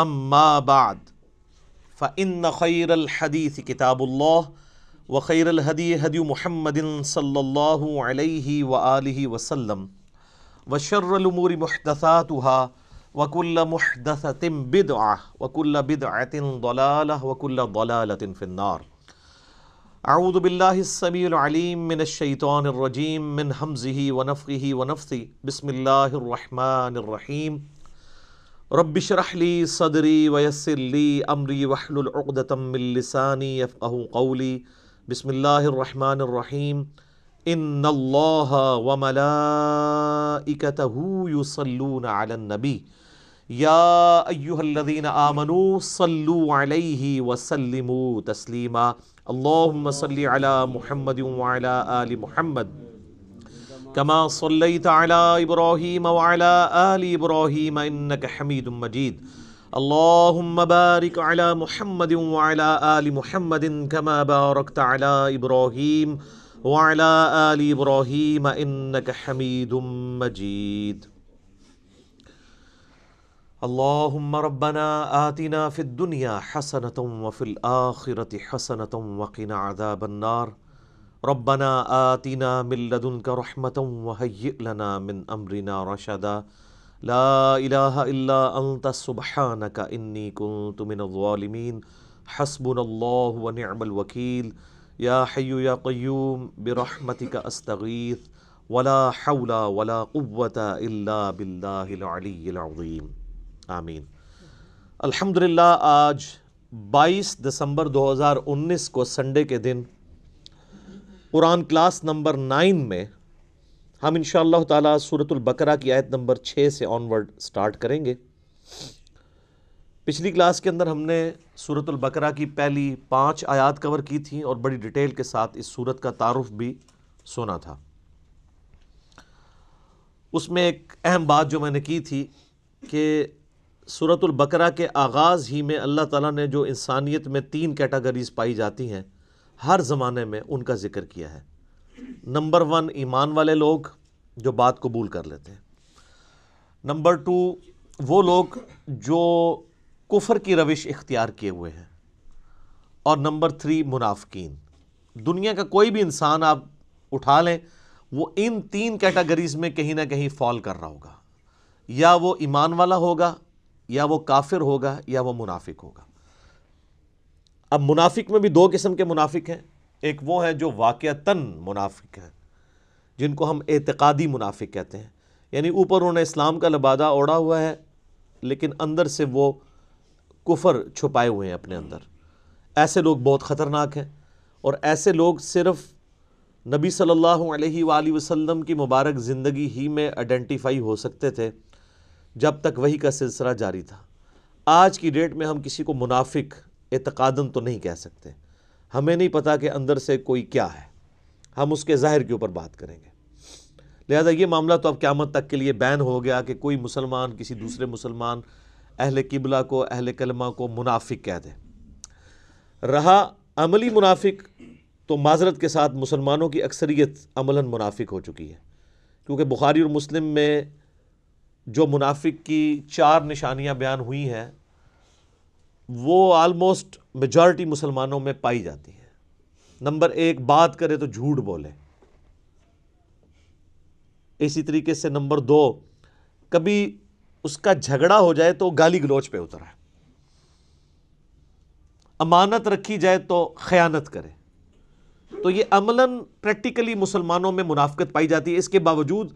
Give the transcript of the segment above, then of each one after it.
اما بعد فان خیر الحدیث کتاب اللہ وخیر الہدی ہدی محمد صلی اللہ علیہ وآلہ وسلم وشر الامور محدثاتها وکل محدثۃ بدعہ وکل بدعۃ ضلالہ وکل ضلالۃ فی النار۔ اعوذ باللہ السمیع العلیم من الشیطان الرجیم من ہمزہ ونفخہ ونفثہ بسم اللہ الرحمن الرحیم۔ رب اشرح لي صدري ويسر لي امري واحلل عقدة من لساني يفقهوا قولي بسم الله الرحمن الرحيم۔ ان الله وملائكته يصلون على النبي يا ايها الذين امنوا صلوا عليه وسلموا تسليما اللهم صل على محمد وعلى ال محمد كما صليت على إبراهيم وعلى آل إبراهيم إنك حميد مجيد اللهم بارك على محمد وعلى آل محمد كما باركت على إبراهيم وعلى آل إبراهيم إنك حميد مجيد۔ اللهم ربنا آتنا في الدنيا حسنة وفي الآخرة حسنة وقنا عذاب النار ربنا آتنا من لدنك رحمة وهيئ لنا من أمرنا رشدا لا إله إلا أنت سبحانك إني كنت من الظالمين حسبنا الله ونعم الوكيل يا حي يا قيوم برحمتك أستغيث ولا حول ولا قوة إلا بالله العلي العظيم آمين۔ الحمد للہ آج 22 دسمبر 2019 کو سنڈے کے دن قرآن کلاس نمبر 9 میں ہم انشاءاللہ تعالی سورۃ البقرہ کی آیت نمبر 6 سے آنورڈ سٹارٹ کریں گے۔ پچھلی کلاس کے اندر ہم نے سورۃ البقرہ کی پہلی 5 آیات کور کی تھیں اور بڑی ڈیٹیل کے ساتھ اس سورت کا تعارف بھی سنا تھا۔ اس میں ایک اہم بات جو میں نے کی تھی کہ سورۃ البقرہ کے آغاز ہی میں اللہ تعالی نے جو انسانیت میں 3 کیٹیگریز پائی جاتی ہیں ہر زمانے میں ان کا ذکر کیا ہے۔ نمبر 1 ایمان والے لوگ جو بات قبول کر لیتے ہیں، نمبر 2 وہ لوگ جو کفر کی روش اختیار کیے ہوئے ہیں، اور نمبر 3 منافقین۔ دنیا کا کوئی بھی انسان آپ اٹھا لیں وہ ان 3 کیٹیگریز میں کہیں نہ کہیں فال کر رہا ہوگا، یا وہ ایمان والا ہوگا، یا وہ کافر ہوگا، یا وہ منافق ہوگا۔ اب منافق میں بھی 2 قسم کے منافق ہیں، ایک وہ ہیں جو واقعتاً منافق ہیں جن کو ہم اعتقادی منافق کہتے ہیں، یعنی اوپر انہوں نے اسلام کا لبادہ اوڑھا ہوا ہے لیکن اندر سے وہ کفر چھپائے ہوئے ہیں اپنے اندر۔ ایسے لوگ بہت خطرناک ہیں، اور ایسے لوگ صرف نبی صلی اللہ علیہ وآلہ وسلم کی مبارک زندگی ہی میں آئیڈینٹیفائی ہو سکتے تھے جب تک وحی کا سلسلہ جاری تھا۔ آج کی ڈیٹ میں ہم کسی کو منافق اعتقاداً تو نہیں کہہ سکتے، ہمیں نہیں پتہ کہ اندر سے کوئی کیا ہے، ہم اس کے ظاہر کے اوپر بات کریں گے۔ لہذا یہ معاملہ تو اب قیامت تک کے لیے بین ہو گیا کہ کوئی مسلمان کسی دوسرے مسلمان اہل قبلہ کو، اہل کلمہ کو منافق کہہ دے۔ رہا عملی منافق، تو معذرت کے ساتھ مسلمانوں کی اکثریت عملاً منافق ہو چکی ہے، کیونکہ بخاری اور مسلم میں جو منافق کی 4 نشانیاں بیان ہوئی ہیں وہ آلموسٹ میجارٹی مسلمانوں میں پائی جاتی ہے۔ نمبر 1 بات کرے تو جھوٹ بولے، اسی طریقے سے نمبر 2 کبھی اس کا جھگڑا ہو جائے تو گالی گلوچ پہ اترا ہے، امانت رکھی جائے تو خیانت کرے۔ تو یہ عملاً پریکٹیکلی مسلمانوں میں منافقت پائی جاتی ہے۔ اس کے باوجود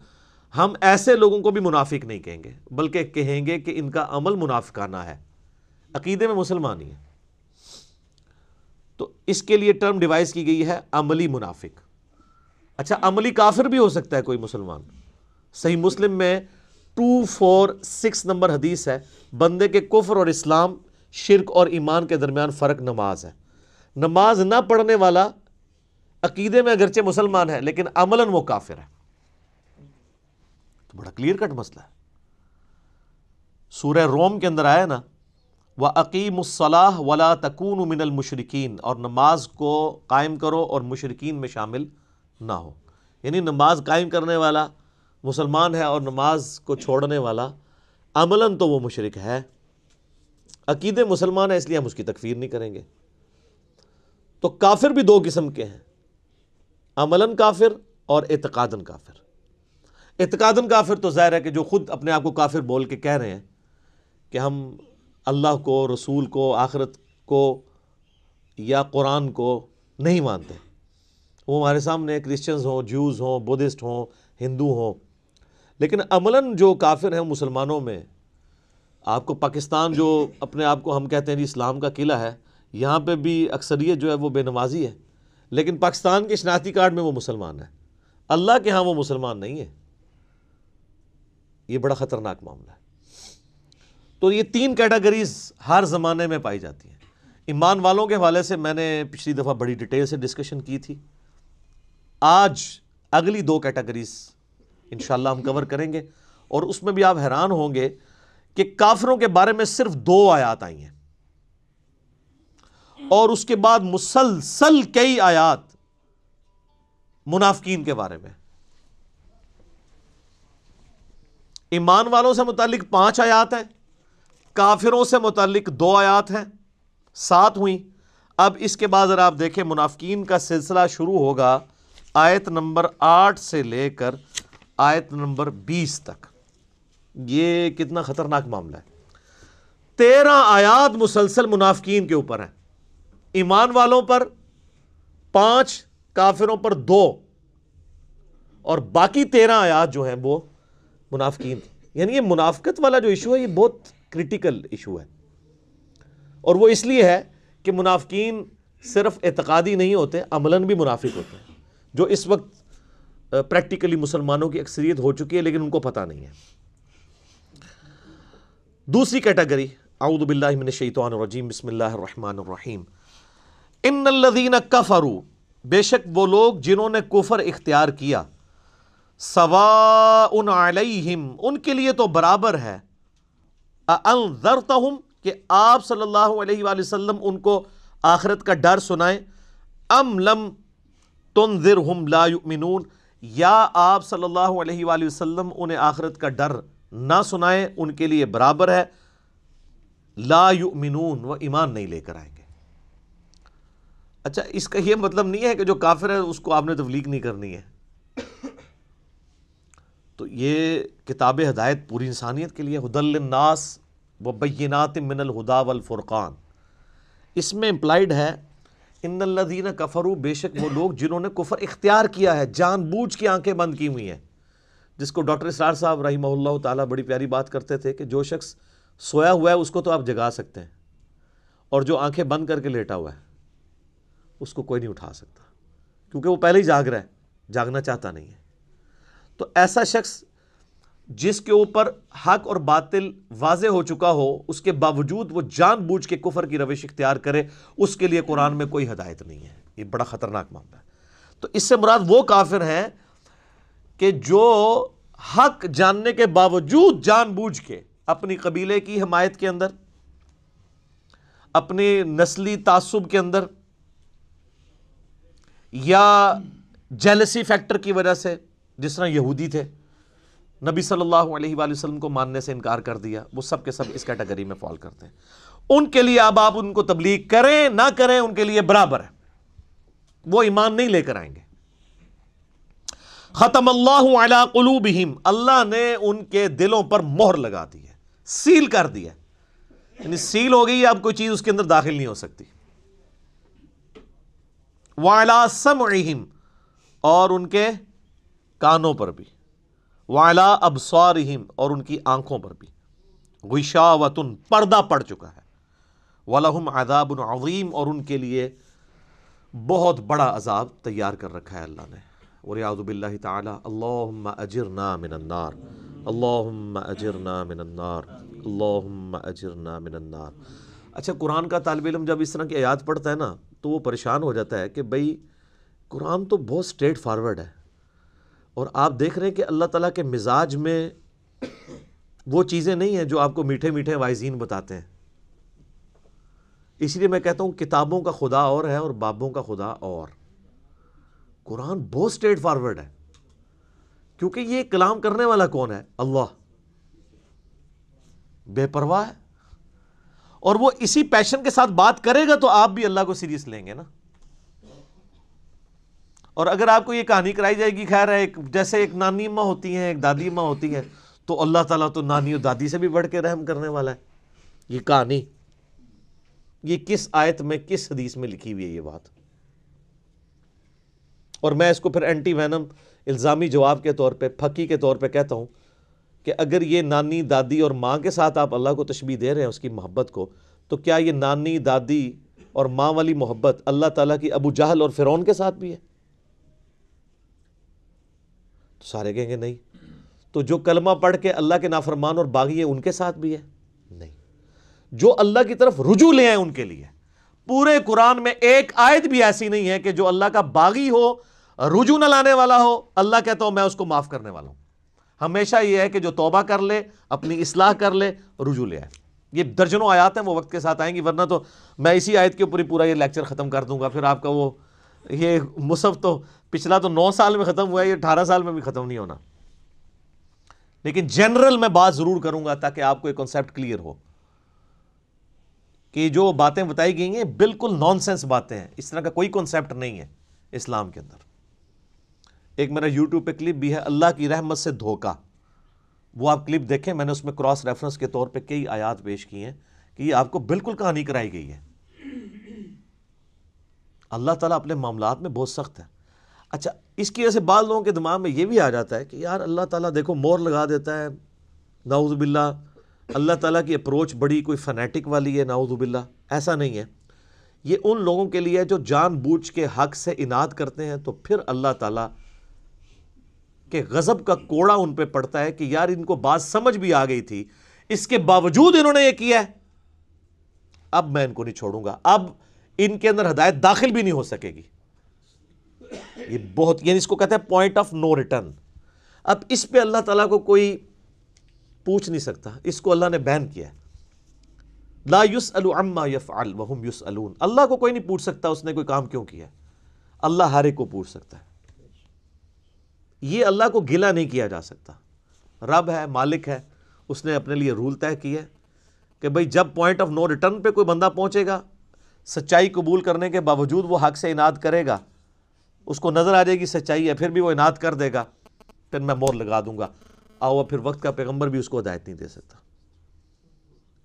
ہم ایسے لوگوں کو بھی منافق نہیں کہیں گے، بلکہ کہیں گے کہ ان کا عمل منافقانہ ہے، عقیدے میں مسلمان ہی ہے۔ تو اس کے لیے ٹرم ڈیوائز کی گئی ہے عملی منافق۔ اچھا، عملی کافر بھی ہو سکتا ہے کوئی مسلمان۔ صحیح مسلم میں 246 نمبر حدیث ہے، بندے کے کفر اور اسلام، شرک اور ایمان کے درمیان فرق نماز ہے۔ نماز نہ پڑھنے والا عقیدے میں اگرچہ مسلمان ہے لیکن عملاً وہ کافر ہے۔ تو بڑا کلیئر کٹ مسئلہ ہے۔ سورہ روم کے اندر آیا نا، وَأَقِيمُوا الصَّلَاةَ وَلَا تَكُونُوا مِنَ الْمُشْرِكِينَ، اور نماز کو قائم کرو اور مشرکین میں شامل نہ ہو، یعنی نماز قائم کرنے والا مسلمان ہے اور نماز کو چھوڑنے والا عملاً تو وہ مشرک ہے، عقیدے مسلمان ہے اس لیے ہم اس کی تکفیر نہیں کریں گے۔ تو کافر بھی دو قسم کے ہیں، عملاً کافر اور اعتقاداً کافر۔ اعتقاداً کافر تو ظاہر ہے کہ جو خود اپنے آپ کو کافر بول کے کہہ رہے ہیں کہ ہم اللہ کو، رسول کو، آخرت کو یا قرآن کو نہیں مانتے، وہ ہمارے سامنے کرسچنز ہوں، جوز ہوں، بدھسٹ ہوں، ہندو ہوں۔ لیکن عملاً جو کافر ہیں مسلمانوں میں، آپ کو پاکستان جو اپنے آپ کو ہم کہتے ہیں اسلام کا قلعہ ہے، یہاں پہ بھی اکثریت جو ہے وہ بے نمازی ہے، لیکن پاکستان کے شناختی کارڈ میں وہ مسلمان ہے، اللہ کے ہاں وہ مسلمان نہیں ہے۔ یہ بڑا خطرناک معاملہ ہے۔ تو یہ تین کیٹیگریز ہر زمانے میں پائی جاتی ہیں۔ ایمان والوں کے حوالے سے میں نے پچھلی دفعہ بڑی ڈیٹیل سے ڈسکشن کی تھی، آج اگلی دو کیٹیگریز انشاءاللہ ہم کور کریں گے، اور اس میں بھی آپ حیران ہوں گے کہ کافروں کے بارے میں صرف 2 آیات آئی ہیں، اور اس کے بعد مسلسل کئی آیات منافقین کے بارے میں۔ ایمان والوں سے متعلق 5 آیات ہیں، کافروں سے متعلق 2 آیات ہیں، 7 ہوئیں۔ اب اس کے بعد ذرا آپ دیکھیں، منافقین کا سلسلہ شروع ہوگا آیت نمبر 8 سے لے کر آیت نمبر 20 تک۔ یہ کتنا خطرناک معاملہ ہے، 13 آیات مسلسل منافقین کے اوپر ہیں، ایمان والوں پر 5، کافروں پر 2، اور باقی 13 آیات جو ہیں وہ منافقین کی۔ یعنی یہ منافقت والا جو ایشو ہے یہ بہت کرٹیکل ایشو ہے، اور وہ اس لیے ہے کہ منافقین صرف اعتقادی نہیں ہوتے، عملاً بھی منافق ہوتے ہیں، جو اس وقت پریکٹیکلی مسلمانوں کی اکثریت ہو چکی ہے لیکن ان کو پتہ نہیں ہے۔ دوسری کیٹیگری، اعوذ باللہ من الشیطان الرجیم، بسم اللہ الرحمن الرحیم، ان الذین کفروا، بے شک وہ لوگ جنہوں نے کفر اختیار کیا، سواء علیہم، ان کے لیے تو برابر ہے، انذرتہم، کہ آپ صلی اللہ علیہ وآلہ وسلم ان کو آخرت کا ڈر سنائیں، ام لم تنذرہم لا یؤمنون، یا آپ صلی اللہ علیہ وآلہ وسلم انہیں آخرت کا ڈر نہ سنائیں، ان کے لیے برابر ہے، لا یؤمنون، وہ ایمان نہیں لے کر آئیں گے۔ اچھا، اس کا یہ مطلب نہیں ہے کہ جو کافر ہے اس کو آپ نے تبلیغ نہیں کرنی ہے۔ تو یہ کتاب ہدایت پوری انسانیت کے لیے، ہدی للناس وبینات من الہدی والفرقان، اس میں امپلائڈ ہے ان الذین کفروا، بے شک وہ لوگ جنہوں نے کفر اختیار کیا ہے، جان بوجھ کی آنکھیں بند کی ہوئی ہیں، جس کو ڈاکٹر اسرار صاحب رحمہ اللہ تعالیٰ بڑی پیاری بات کرتے تھے کہ جو شخص سویا ہوا ہے اس کو تو آپ جگا سکتے ہیں، اور جو آنکھیں بند کر کے لیٹا ہوا ہے اس کو کوئی نہیں اٹھا سکتا، کیونکہ وہ پہلے ہی جاگ رہا ہے، جاگنا چاہتا نہیں ہے۔ تو ایسا شخص جس کے اوپر حق اور باطل واضح ہو چکا ہو، اس کے باوجود وہ جان بوجھ کے کفر کی روش اختیار کرے، اس کے لیے قرآن میں کوئی ہدایت نہیں ہے۔ یہ بڑا خطرناک معاملہ ہے۔ تو اس سے مراد وہ کافر ہیں کہ جو حق جاننے کے باوجود جان بوجھ کے اپنی قبیلے کی حمایت کے اندر، اپنے نسلی تعصب کے اندر، یا جیلسی فیکٹر کی وجہ سے، جس طرح یہودی تھے، نبی صلی اللہ علیہ وآلہ وسلم کو ماننے سے انکار کر دیا، وہ سب کے سب اس کیٹیگری میں فال کرتے ہیں۔ ان کے لیے اب آپ ان کو تبلیغ کریں نہ کریں، ان کے لیے برابر ہے، وہ ایمان نہیں لے کر آئیں گے۔ ختم اللہ علی قلوبہم، اللہ نے ان کے دلوں پر مہر لگا دی ہے، سیل کر دیا، یعنی سیل ہو گئی، اب کوئی چیز اس کے اندر داخل نہیں ہو سکتی۔ وعلی سمعہم، اور ان کے کانوں پر بھی، وعلی ابصارہم، اور ان کی آنکھوں پر بھی، غشاوۃ، پردہ پڑ چکا ہے، ولہم عذاب عظیم، اور ان کے لیے بہت بڑا عذاب تیار کر رکھا ہے اللہ نے۔ وَرِعَوْذُ بِاللَّهِ تَعَالَىٰ اللَّهُمَّ أَجِرْنَا مِنَ النَّارِ، اللہم اجرنا من النار، اللہم اجرنا من النار۔ اچھا، قرآن کا طالب علم جب اس طرح کی آیات پڑھتا ہے نا تو وہ پریشان ہو جاتا ہے کہ بھئی قرآن تو بہت سٹریٹ فارورڈ ہے، اور آپ دیکھ رہے ہیں کہ اللہ تعالیٰ کے مزاج میں وہ چیزیں نہیں ہیں جو آپ کو میٹھے میٹھے وائزین بتاتے ہیں۔ اس لیے میں کہتا ہوں کتابوں کا خدا اور ہے اور بابوں کا خدا اور، قرآن بہت سٹریٹ فارورڈ ہے، کیونکہ یہ کلام کرنے والا کون ہے؟ اللہ بے پرواہ ہے، اور وہ اسی پیشن کے ساتھ بات کرے گا تو آپ بھی اللہ کو سیریس لیں گے نا۔ اور اگر آپ کو یہ کہانی کرائی جائے گی، خیر ہے، جیسے ایک نانی اماں ہوتی ہیں ایک دادی اماں ہوتی ہیں، تو اللہ تعالیٰ تو نانی اور دادی سے بھی بڑھ کے رحم کرنے والا ہے۔ یہ کہانی یہ کس آیت میں کس حدیث میں لکھی ہوئی ہے یہ بات؟ اور میں اس کو پھر اینٹی وینم الزامی جواب کے طور پہ، پھکی کے طور پہ کہتا ہوں کہ اگر یہ نانی دادی اور ماں کے ساتھ آپ اللہ کو تشبیہ دے رہے ہیں اس کی محبت کو، تو کیا یہ نانی دادی اور ماں والی محبت اللہ تعالیٰ کی ابو جہل اور فرعون کے ساتھ بھی ہے؟ تو سارے کہیں گے نہیں۔ تو جو کلمہ پڑھ کے اللہ کے نافرمان اور باغی ہیں ان کے ساتھ بھی ہے؟ نہیں۔ جو اللہ کی طرف رجوع لے آئے ان کے لیے، پورے قرآن میں ایک آیت بھی ایسی نہیں ہے کہ جو اللہ کا باغی ہو، رجوع نہ لانے والا ہو، اللہ کہتا ہوں میں اس کو معاف کرنے والا ہوں۔ ہمیشہ یہ ہے کہ جو توبہ کر لے، اپنی اصلاح کر لے، رجوع لے آئے۔ یہ درجنوں آیات ہیں، وہ وقت کے ساتھ آئیں گی، ورنہ تو میں اسی آیت کے اوپر پورا یہ لیکچر ختم کر دوں گا۔ پھر آپ کا وہ یہ مصحف تو پچھلا تو 9 سال میں ختم ہوا ہے، یہ 18 سال میں بھی ختم نہیں ہونا، لیکن جنرل میں بات ضرور کروں گا تاکہ آپ کو یہ کنسیپٹ کلیئر ہو کہ جو باتیں بتائی گئی ہیں بالکل نان سینس باتیں ہیں، اس طرح کا کوئی کنسیپٹ نہیں ہے اسلام کے اندر۔ ایک میرا یوٹیوب پہ کلپ بھی ہے، اللہ کی رحمت سے دھوکہ، وہ آپ کلپ دیکھیں، میں نے اس میں کراس ریفرنس کے طور پہ کئی آیات پیش کی ہیں کہ یہ آپ کو بالکل کہانی کرائی گئی ہے۔ اللہ تعالیٰ اپنے معاملات میں بہت سخت ہے۔ اچھا، اس کی وجہ سے بعض لوگوں کے دماغ میں یہ بھی آ جاتا ہے کہ یار اللہ تعالیٰ دیکھو مہر لگا دیتا ہے، نعوذ باللہ، اللہ تعالیٰ کی اپروچ بڑی کوئی فنیٹک والی ہے، نعوذ باللہ۔ ایسا نہیں ہے، یہ ان لوگوں کے لیے جو جان بوجھ کے حق سے اناد کرتے ہیں، تو پھر اللہ تعالیٰ کہ غضب کا کوڑا ان پہ پڑتا ہے کہ یار ان کو بات سمجھ بھی آ گئی تھی، اس کے باوجود انہوں نے یہ کیا ہے، اب میں ان کو نہیں چھوڑوں گا، اب ان کے اندر ہدایت داخل بھی نہیں ہو سکے گی۔ یہ بہت، یعنی اس کو کہتے ہیں پوائنٹ آف نو ریٹرن۔ اب اس پہ اللہ تعالیٰ کو کوئی پوچھ نہیں سکتا، اس کو اللہ نے بین کیا ہے، لا یسأل عما یفعل وہم یسألون۔ اللہ کو کوئی نہیں پوچھ سکتا اس نے کوئی کام کیوں کیا، اللہ ہر ایک کو پوچھ سکتا ہے، یہ اللہ کو گلہ نہیں کیا جا سکتا۔ رب ہے، مالک ہے، اس نے اپنے لیے رول طے کیا ہے کہ بھئی جب پوائنٹ آف نو ریٹرن پہ کوئی بندہ پہنچے گا، سچائی قبول کرنے کے باوجود وہ حق سے اناد کرے گا، اس کو نظر آ جائے گی سچائی ہے، پھر بھی وہ اناد کر دے گا، پھر میں مہر لگا دوں گا۔ آؤ، پھر وقت کا پیغمبر بھی اس کو ہدایت نہیں دے سکتا۔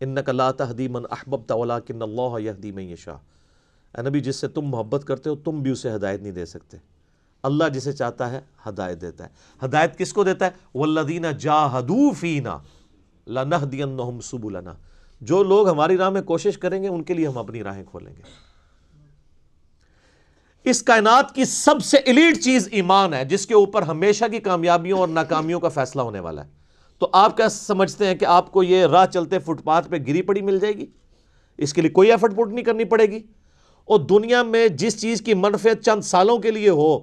انک لا تہدی من احببت ولکن اللہ یہدی من یشاء۔ اے نبی، جس سے تم محبت کرتے ہو تم بھی اسے ہدایت نہیں دے سکتے، اللہ جسے چاہتا ہے ہدایت دیتا ہے۔ ہدایت کس کو دیتا ہے؟ والذین جاہدوا فینا لنہدینہم سبلنا۔ جو لوگ ہماری راہ میں کوشش کریں گے ان کے لیے ہم اپنی راہیں کھولیں گے۔ اس کائنات کی سب سے ایلیٹ چیز ایمان ہے، جس کے اوپر ہمیشہ کی کامیابیوں اور ناکامیوں کا فیصلہ ہونے والا ہے۔ تو آپ کیا سمجھتے ہیں کہ آپ کو یہ راہ چلتے فٹ پاتھ پہ گری پڑی مل جائے گی؟ اس کے لیے کوئی ایفٹ پٹ نہیں کرنی پڑے گی، اور دنیا میں جس چیز کی منفعت چند سالوں کے لیے ہو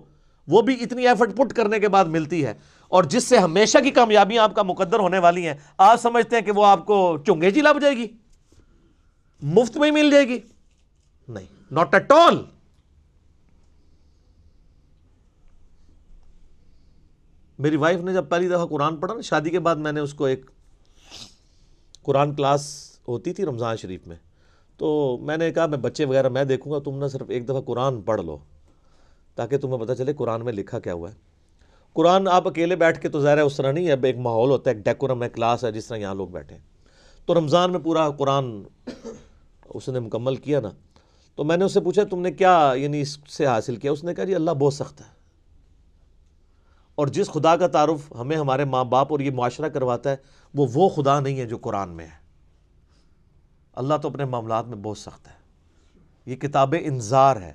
وہ بھی اتنی ایفٹ پٹ کرنے کے بعد ملتی ہے، اور جس سے ہمیشہ کی کامیابیاں آپ کا مقدر ہونے والی ہیں، آپ سمجھتے ہیں کہ وہ آپ کو چونگے جی لب جائے گی، مفت میں مل جائے گی؟ نہیں، ناٹ ایٹ آل۔ میری وائف نے جب پہلی دفعہ قرآن پڑھا نا شادی کے بعد، میں نے اس کو ایک قرآن کلاس ہوتی تھی رمضان شریف میں، تو میں نے کہا میں بچے وغیرہ میں دیکھوں گا، تم نے صرف ایک دفعہ قرآن پڑھ لو تاکہ تمہیں پتہ چلے قرآن میں لکھا کیا ہوا ہے۔ قرآن آپ اکیلے بیٹھ کے تو ظاہر ہے اس طرح نہیں ہے، اب ایک ماحول ہوتا ہے، ایک ڈیکورم ہے، کلاس ہے، جس طرح یہاں لوگ بیٹھے ہیں۔ تو رمضان میں پورا قرآن اس نے مکمل کیا نا، تو میں نے اس سے پوچھا تم نے کیا یعنی اس سے حاصل کیا؟ اس نے کہا جی اللہ بہت سخت ہے، اور جس خدا کا تعارف ہمیں ہمارے ماں باپ اور یہ معاشرہ کرواتا ہے وہ خدا نہیں ہے جو قرآن میں ہے۔ اللہ تو اپنے معاملات میں بہت سخت ہے، یہ کتاب انذار ہے،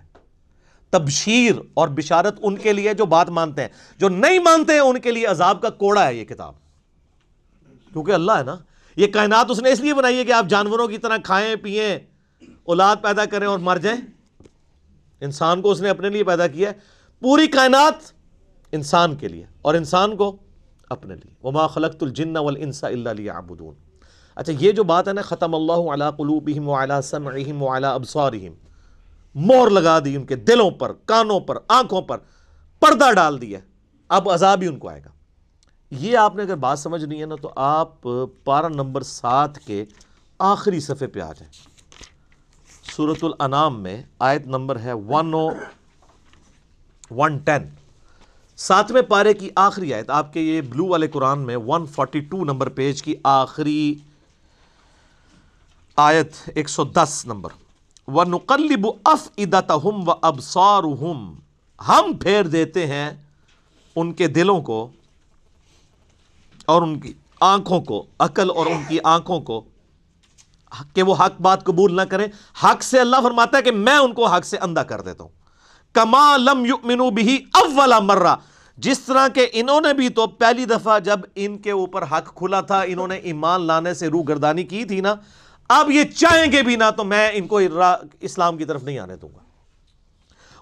تبشیر اور بشارت ان کے لیے جو بات مانتے ہیں، جو نہیں مانتے ہیں ان کے لیے عذاب کا کوڑا ہے یہ کتاب۔ کیونکہ اللہ ہے نا. یہ کائنات اس نے اس لیے بنائی ہے کہ آپ جانوروں کی طرح کھائیں پیئیں اولاد پیدا کریں اور مر جائیں. انسان کو اس نے اپنے لیے پیدا کیا ہے, پوری کائنات انسان کے لیے اور انسان کو اپنے لیے. وما خلقت الجن والانس الا لیعبدون. اچھا یہ جو بات ہے نا, ختم اللہ علی قلوبہم وعلی سمعہم وعلی ابصارہم, مہر لگا دی ان کے دلوں پر, کانوں پر, آنکھوں پر, پردہ ڈال دیا, اب عذاب ہی ان کو آئے گا. یہ آپ نے اگر بات سمجھ نہیں ہے نا تو آپ پارہ نمبر 7 کے آخری صفحے پہ آ جائیں. سورۃ الانام میں آیت نمبر ہے 110, 7ویں پارے کی آخری آیت. آپ کے یہ بلو والے قرآن میں 142 نمبر پیج کی آخری آیت 110 نمبر. وَنُقَلِّبُ أَفْئِدَتَهُمْ وَأَبْصَارُهُمْ, ہم پھیر دیتے ہیں ان کے دلوں کو اور ان کی آنکھوں کو, عقل اور ان کی آنکھوں کو, کہ وہ حق بات قبول نہ کریں. حق سے اللہ فرماتا ہے کہ میں ان کو حق سے اندھا کر دیتا ہوں. کَمَا لَمْ يُؤْمِنُوا بِهِ أَوَّلَ مَرَّةٍ, جس طرح کہ انہوں نے بھی تو پہلی دفعہ جب ان کے اوپر حق کھلا تھا انہوں نے ایمان لانے سے روح گردانی کی تھی نا, اب یہ چاہیں گے بھی نہ تو میں ان کو اسلام کی طرف نہیں آنے دوں گا.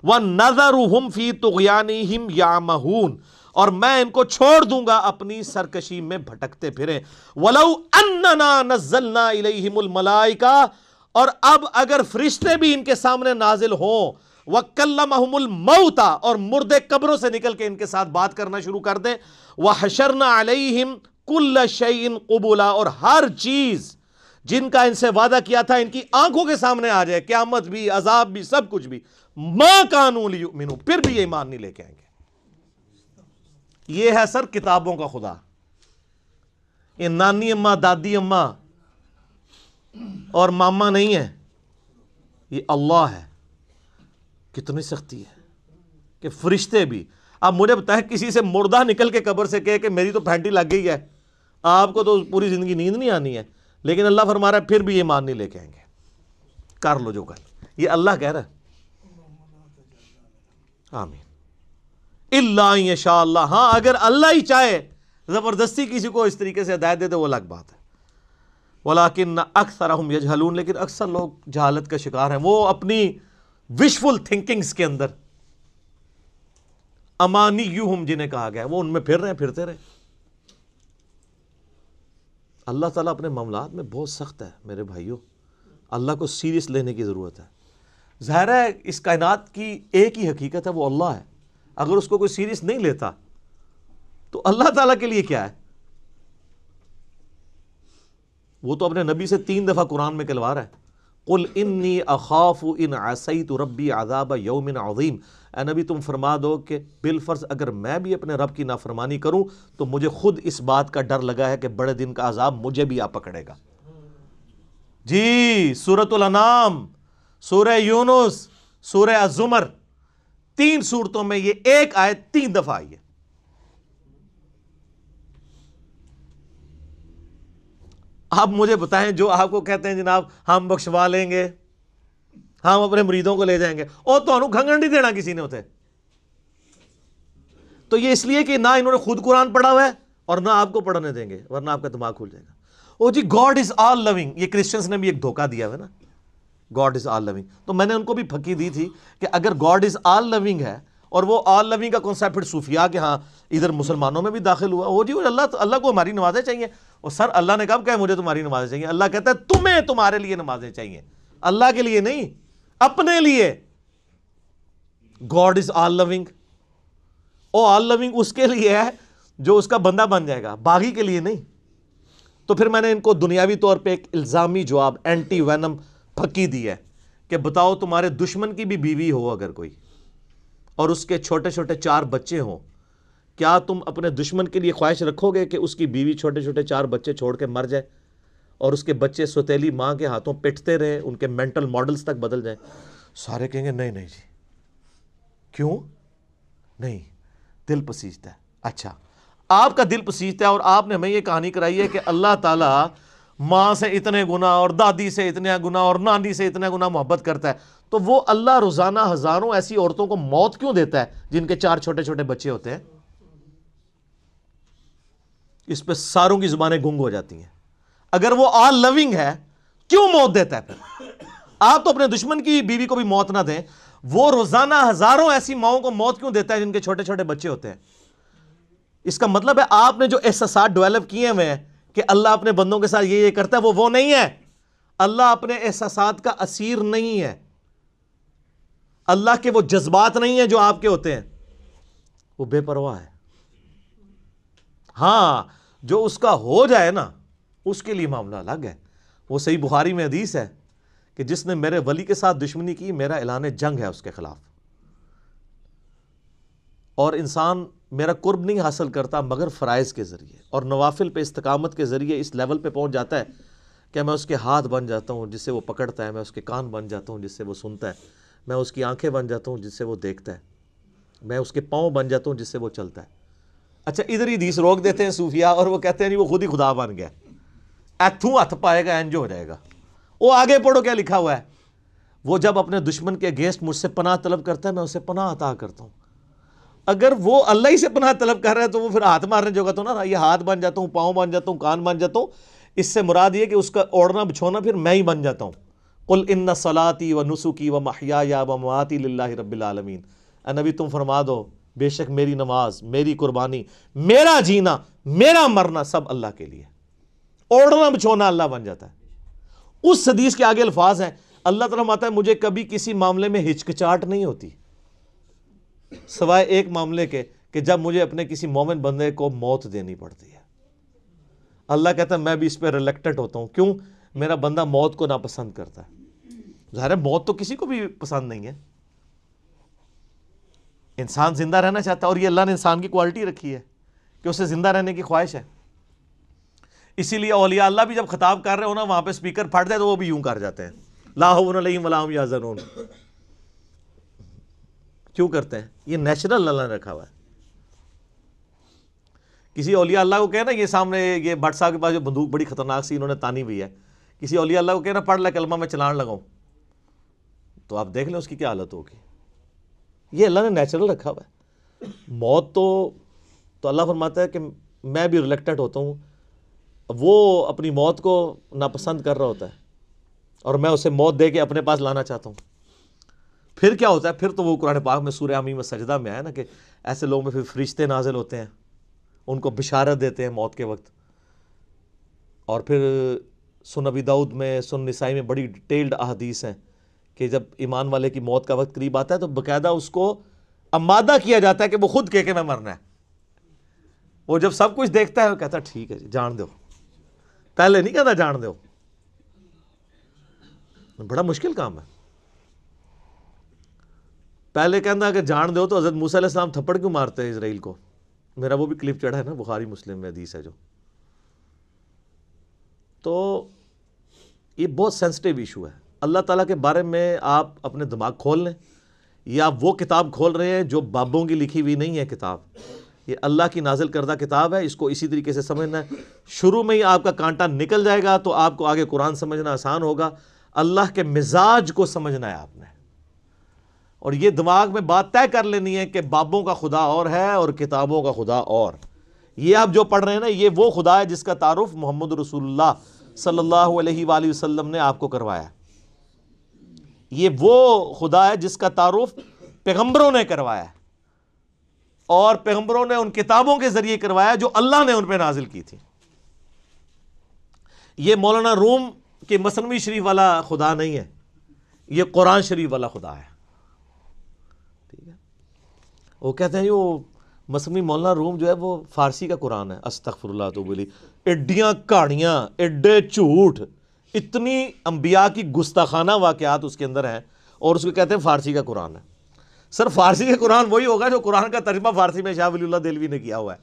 وَنَذَرُهُمْ فِي طُغْيَانِهِمْ يَعْمَهُونَ, اور میں ان کو چھوڑ دوں گا اپنی سرکشی میں بھٹکتے پھریں. وَلَوْ أَنَّنَا نَزَّلْنَا إِلَيْهِمُ الْمَلَائِكَةَ, اور اب اگر فرشتے بھی ان کے سامنے نازل ہوں, وَكَلَّمَهُمُ الْمَوْتَى, اور مردے قبروں سے نکل کے ان کے ساتھ بات کرنا شروع کر دیں. وَحَشَرْنَا عَلَيْهِمْ كُلَّ شَيْءٍ قُبُلًا, اور ہر چیز جن کا ان سے وعدہ کیا تھا ان کی آنکھوں کے سامنے آ جائے, قیامت بھی, عذاب بھی, سب کچھ بھی. مَا كَانُوا لِيُؤْمِنُوا, پھر بھی یہ ایمان نہیں لے کے آئیں گے. یہ ہے سر کتابوں کا خدا. یہ نانی اماں, دادی اماں اور ماما نہیں ہے, یہ اللہ ہے. کتنی سختی ہے کہ فرشتے بھی. آپ مجھے بتائیں کسی سے مردہ نکل کے قبر سے کہے کہ میری تو پھینٹی لگ گئی ہے, آپ کو تو پوری زندگی نیند نہیں آنی ہے, لیکن اللہ فرما رہا ہے پھر بھی یہ مان نہیں لے کے آئیں گے, کر لو جو کر. یہ اللہ کہہ رہا ہے. آمین اللہ انشاء اللہ. ہاں اگر اللہ ہی چاہے زبردستی کسی کو اس طریقے سے ہدایت دے تو وہ الگ بات ہے. ولاکن اکثرہم یجہلون, لیکن اکثر لوگ جہالت کا شکار ہیں. وہ اپنی وشفل تھنکنگز کے اندر, امانی یوہم جنہیں کہا گیا ہے, وہ ان میں پھر رہے ہیں, پھرتے رہے. اللہ تعالیٰ اپنے معاملات میں بہت سخت ہے میرے بھائیوں. اللہ کو سیریس لینے کی ضرورت ہے. ظاہر ہے اس کائنات کی ایک ہی حقیقت ہے, وہ اللہ ہے. اگر اس کو کوئی سیریس نہیں لیتا تو اللہ تعالیٰ کے لیے کیا ہے؟ وہ تو اپنے نبی سے 3 دفعہ قرآن میں کلوا رہا ہے. قل انی اخاف ان عصیت ربی عذاب یوم عظیم. اے نبی تم فرما دو کہ بالفرض اگر میں بھی اپنے رب کی نافرمانی کروں تو مجھے خود اس بات کا ڈر لگا ہے کہ بڑے دن کا عذاب مجھے بھی آ پکڑے گا. جی سورۃ الانام, سورہ یونس, سورہ الزمر, 3 سورتوں میں یہ ایک آیت 3 دفعہ آئی ہے. آپ مجھے بتائیں جو آپ کو کہتے ہیں جناب ہم بخشوا لیں گے, ہم اپنے مریدوں کو لے جائیں گے, او تو کھنگن نہیں دینا کسی نے ہوتے. تو یہ اس لیے کہ نہ انہوں نے خود قرآن پڑھا ہوا ہے اور نہ آپ کو پڑھنے دیں گے, ورنہ آپ کا دماغ کھل جائے گا. او جی گاڈ از آل لونگ, یہ کرسچنس نے بھی ایک دھوکہ دیا ہے نا, گاڈ از آل لونگ. تو میں نے ان کو بھی پھکی دی تھی کہ اگر گاڈ از آل لونگ ہے, اور وہ آل لونگ کا کانسیپٹ پھر صوفیاء کے ہاں ادھر مسلمانوں میں بھی داخل ہوا. او جی اللہ کو ہماری نمازیں چاہیے. اور سر اللہ نے کب کہا مجھے تمہاری نمازیں چاہیے؟ اللہ کہتا ہے تمہیں تمہارے لیے نمازیں چاہیے, اللہ کے لیے نہیں, اپنے لیے. گاڈ از آل لونگ. او آل لونگ اس کے لیے ہے جو اس کا بندہ بن جائے گا, باغی کے لیے نہیں. تو پھر میں نے ان کو دنیاوی طور پہ ایک الزامی جواب, اینٹی وینم پھکی دی ہے کہ بتاؤ تمہارے دشمن کی بھی بیوی ہو اگر کوئی, اور اس کے چھوٹے چھوٹے 4 بچے ہوں, کیا تم اپنے دشمن کے لیے خواہش رکھو گے کہ اس کی بیوی چھوٹے چھوٹے 4 بچے چھوڑ کے مر جائے اور اس کے بچے سوتیلی ماں کے ہاتھوں پٹتے رہے, ان کے مینٹل ماڈلز تک بدل جائیں؟ سارے کہیں گے نہیں نہیں جی, کیوں نہیں, دل پسیجتا ہے. اچھا آپ کا دل پسیجتا ہے اور آپ نے ہمیں یہ کہانی کرائی ہے کہ اللہ تعالیٰ ماں سے اتنے گنا اور دادی سے اتنے گنا اور نانی سے اتنے گنا محبت کرتا ہے, تو وہ اللہ روزانہ ہزاروں ایسی عورتوں کو موت کیوں دیتا ہے جن کے 4 چھوٹے چھوٹے بچے ہوتے ہیں؟ اس پہ ساروں کی زبانیں گنگ ہو جاتی ہیں. اگر وہ آل لونگ ہے کیوں موت دیتا ہے پھر؟ آپ تو اپنے دشمن کی بیوی کو بھی موت نہ دیں. وہ روزانہ ہزاروں ایسی ماؤں کو موت کیوں دیتا ہے جن کے چھوٹے چھوٹے بچے ہوتے ہیں؟ اس کا مطلب ہے آپ نے جو احساسات ڈیولپ کیے ہوئے ہیں کہ اللہ اپنے بندوں کے ساتھ یہ کرتا ہے, وہ نہیں ہے. اللہ اپنے احساسات کا اسیر نہیں ہے, اللہ کے وہ جذبات نہیں ہیں جو آپ کے ہوتے ہیں, وہ بے پرواہ ہے. ہاں جو اس کا ہو جائے نا اس کے لیے معاملہ الگ ہے. وہ صحیح بخاری میں حدیث ہے کہ جس نے میرے ولی کے ساتھ دشمنی کی میرا اعلان جنگ ہے اس کے خلاف. اور انسان میرا قرب نہیں حاصل کرتا مگر فرائض کے ذریعے اور نوافل پہ استقامت کے ذریعے اس لیول پہ پہنچ جاتا ہے کہ میں اس کے ہاتھ بن جاتا ہوں جس سے وہ پکڑتا ہے, میں اس کے کان بن جاتا ہوں جس سے وہ سنتا ہے, میں اس کی آنکھیں بن جاتا ہوں جس سے وہ دیکھتا ہے, میں اس کے پاؤں بن جاتا ہوں جس سے وہ چلتا ہے. اچھا ادھر ہی حدیث روک دیتے ہیں صوفیہ, اور وہ کہتے ہیں جی وہ خود ہی خدا بن گیا, ایتھوں ہتھ پائے گا اینجو ہو جائے گا. وہ آگے پڑھو کیا لکھا ہوا ہے, وہ جب اپنے دشمن کے اگینسٹ مجھ سے پناہ طلب کرتا ہے میں اسے پناہ عطا کرتا ہوں. اگر وہ اللہ ہی سے پناہ طلب کر رہا ہے تو وہ پھر ہاتھ مارنے جوگا تو نا, یہ ہاتھ بن جاتا ہوں, پاؤں بن جاتا ہوں, کان بن جاتا ہوں. اس سے مراد یہ کہ اس کا اوڑھنا بچھونا پھر میں ہی بن جاتا ہوں. قل ان صلاتی و نسکی و محیای و مماتی للہ رب العالمین. اے نبی تم فرما دو بے شک میری نماز, میری قربانی, میرا جینا, میرا مرنا سب اللہ کے لیے. اوڑھنا بچھونا اللہ بن جاتا ہے. اس حدیث کے آگے الفاظ ہیں اللہ تعالیٰ فرماتا ہے مجھے کبھی کسی معاملے میں ہچکچاہٹ نہیں ہوتی, سوائے ایک معاملے کے کہ جب مجھے اپنے کسی مومن بندے کو موت دینی پڑتی ہے. اللہ کہتا ہے میں بھی اس پہ ریلیکٹنٹ ہوتا ہوں. کیوں؟ میرا بندہ موت کو ناپسند کرتا ہے. ظاہر ہے موت تو کسی کو بھی پسند نہیں ہے, انسان زندہ رہنا چاہتا ہے, اور یہ اللہ نے انسان کی کوالٹی رکھی ہے کہ اسے زندہ رہنے کی خواہش ہے. اسی لیے اولیاء اللہ بھی جب خطاب کر رہے ہو نا وہاں پہ اسپیکر پھٹ جائے تو وہ بھی یوں کر جاتے ہیں, لا حول علیہم ولا ہم یحزنون. کیوں کرتے ہیں؟ یہ نیچرل اللہ نے رکھا ہوا ہے. کسی اولیاء اللہ کو کہنا, یہ سامنے یہ بٹ صاحب کے پاس جو بندوق بڑی خطرناک سی انہوں نے تانی ہوئی ہے, کسی اولیاء اللہ کو کہنا پڑھ لے کلمہ میں چلان لگاؤں, تو آپ دیکھ لیں اس کی کیا حالت ہوگی. یہ اللہ نے نیچرل رکھا ہوا ہے. موت تو اللہ فرماتا ہے کہ میں بھی ریلیکٹنٹ ہوتا ہوں. وہ اپنی موت کو ناپسند کر رہا ہوتا ہے اور میں اسے موت دے کے اپنے پاس لانا چاہتا ہوں. پھر کیا ہوتا ہے؟ پھر تو وہ قرآن پاک میں سورہ حم سجدہ میں آیا نا کہ ایسے لوگوں میں پھر فرشتے نازل ہوتے ہیں, ان کو بشارت دیتے ہیں موت کے وقت. اور پھر سن ابی داؤد میں, سن نسائی میں بڑی ڈیٹیلڈ احادیث ہیں کہ جب ایمان والے کی موت کا وقت قریب آتا ہے تو باقاعدہ اس کو امادہ کیا جاتا ہے کہ وہ خود کہہ کے میں مرنا ہے. وہ جب سب کچھ دیکھتا ہے وہ کہتا ہے ٹھیک ہے جی جان دو, پہلے نہیں کہتا جان دو. بڑا مشکل کام ہے. پہلے کہنا کہ جان دو تو حضرت موسیٰ علیہ السلام تھپڑ کیوں مارتے ہیں اسرائیل کو؟ میرا وہ بھی کلپ چڑھا ہے نا بخاری مسلم میں حدیث ہے جو. تو یہ بہت سینسٹیو ایشو ہے. اللہ تعالیٰ کے بارے میں آپ اپنے دماغ کھول لیں. یہ آپ وہ کتاب کھول رہے ہیں جو بابوں کی لکھی ہوئی نہیں ہے کتاب, یہ اللہ کی نازل کردہ کتاب ہے. اس کو اسی طریقے سے سمجھنا ہے. شروع میں ہی آپ کا کانٹا نکل جائے گا تو آپ کو آگے قرآن سمجھنا آسان ہوگا. اللہ کے مزاج کو سمجھنا ہے آپ نے, اور یہ دماغ میں بات طے کر لینی ہے کہ بابوں کا خدا اور ہے اور کتابوں کا خدا اور. یہ آپ جو پڑھ رہے ہیں نا یہ وہ خدا ہے جس کا تعارف محمد رسول اللہ صلی اللہ علیہ وآلہ وسلم نے آپ کو کروایا. یہ وہ خدا ہے جس کا تعارف پیغمبروں نے کروایا اور پیغمبروں نے ان کتابوں کے ذریعے کروایا جو اللہ نے ان پہ نازل کی تھی. یہ مولانا روم کے مثنوی شریف والا خدا نہیں ہے, یہ قرآن شریف والا خدا ہے. وہ کہتے ہیں وہ مسلم مولانا روم جو ہے وہ فارسی کا قرآن ہے. استغفر اللہ تو بولی ایڈیاں کہانیاں, ایڈے جھوٹ, اتنی انبیاء کی گستاخانہ واقعات اس کے اندر ہیں, اور اس کو کہتے ہیں فارسی کا قرآن ہے. سر فارسی کا قرآن وہی ہوگا جو قرآن کا ترجمہ فارسی میں شاہ ولی اللہ دہلوی نے کیا ہوا ہے.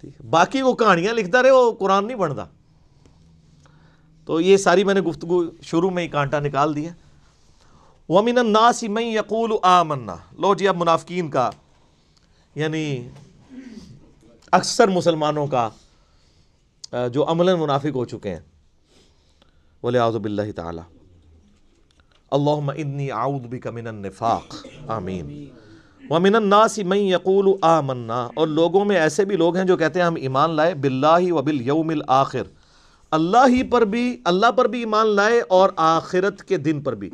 ٹھیک ہے, باقی وہ کہانیاں لکھتا رہے, وہ قرآن نہیں بنتا. تو یہ ساری میں نے گفتگو شروع میں ہی کانٹا نکال دیا. وَمِنَ النَّاسِ مَن يَقُولُ آمَنَّا. لو جی اب منافقین کا, یعنی اکثر مسلمانوں کا جو عملاً منافق ہو چکے ہیں, وَلِعَوْذُ بِاللَّهِ تَعَالَى اللہم انی اعوذ بک من النفاق آمین. وَمِنَ النَّاسِ مَن يَقُولُ آمَنَّا، اور لوگوں میں ایسے بھی لوگ ہیں جو کہتے ہیں ہم ایمان لائے باللہ وبالیوم الآخر، اللہ پر بھی ایمان لائے اور آخرت کے دن پر بھی،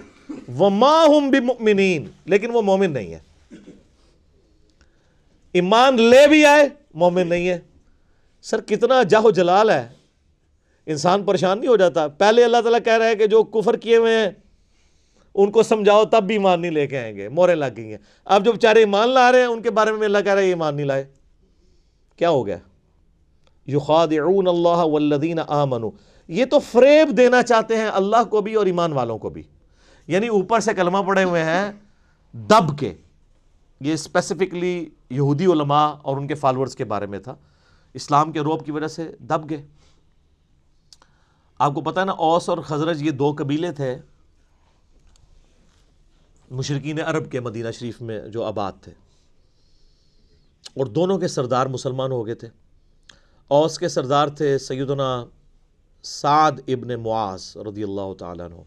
وَمَا هُمْ بِمُؤْمِنِينَ، لیکن وہ مومن نہیں ہے، ایمان لے بھی آئے مومن نہیں ہے۔ سر کتنا جاہ و جلال ہے، انسان پریشان نہیں ہو جاتا؟ پہلے اللہ تعالیٰ کہہ رہا ہے کہ جو کفر کیے ہوئے ہیں ان کو سمجھاؤ تب بھی ایمان نہیں لے کے آئیں گے، موریں لگ گئی ہیں، اب جو بیچارے ایمان لا رہے ہیں ان کے بارے میں اللہ کہہ رہا ہے یہ ایمان نہیں لائے، کیا ہو گیا؟ یخادعون اللہ والذین آمنوا، یہ تو فریب دینا چاہتے ہیں اللہ کو بھی اور ایمان والوں کو بھی، یعنی اوپر سے کلمہ پڑھے ہوئے ہیں دب کے۔ یہ اسپیسیفکلی یہودی علماء اور ان کے فالورز کے بارے میں تھا، اسلام کے رعب کی وجہ سے دب گئے۔ آپ کو پتہ ہے نا، اوس اور خزرج یہ دو قبیلے تھے مشرکین عرب کے مدینہ شریف میں جو آباد تھے، اور دونوں کے سردار مسلمان ہو گئے تھے۔ اوس کے سردار تھے سیدنا سعد ابن معاذ رضی اللہ تعالیٰ عنہ،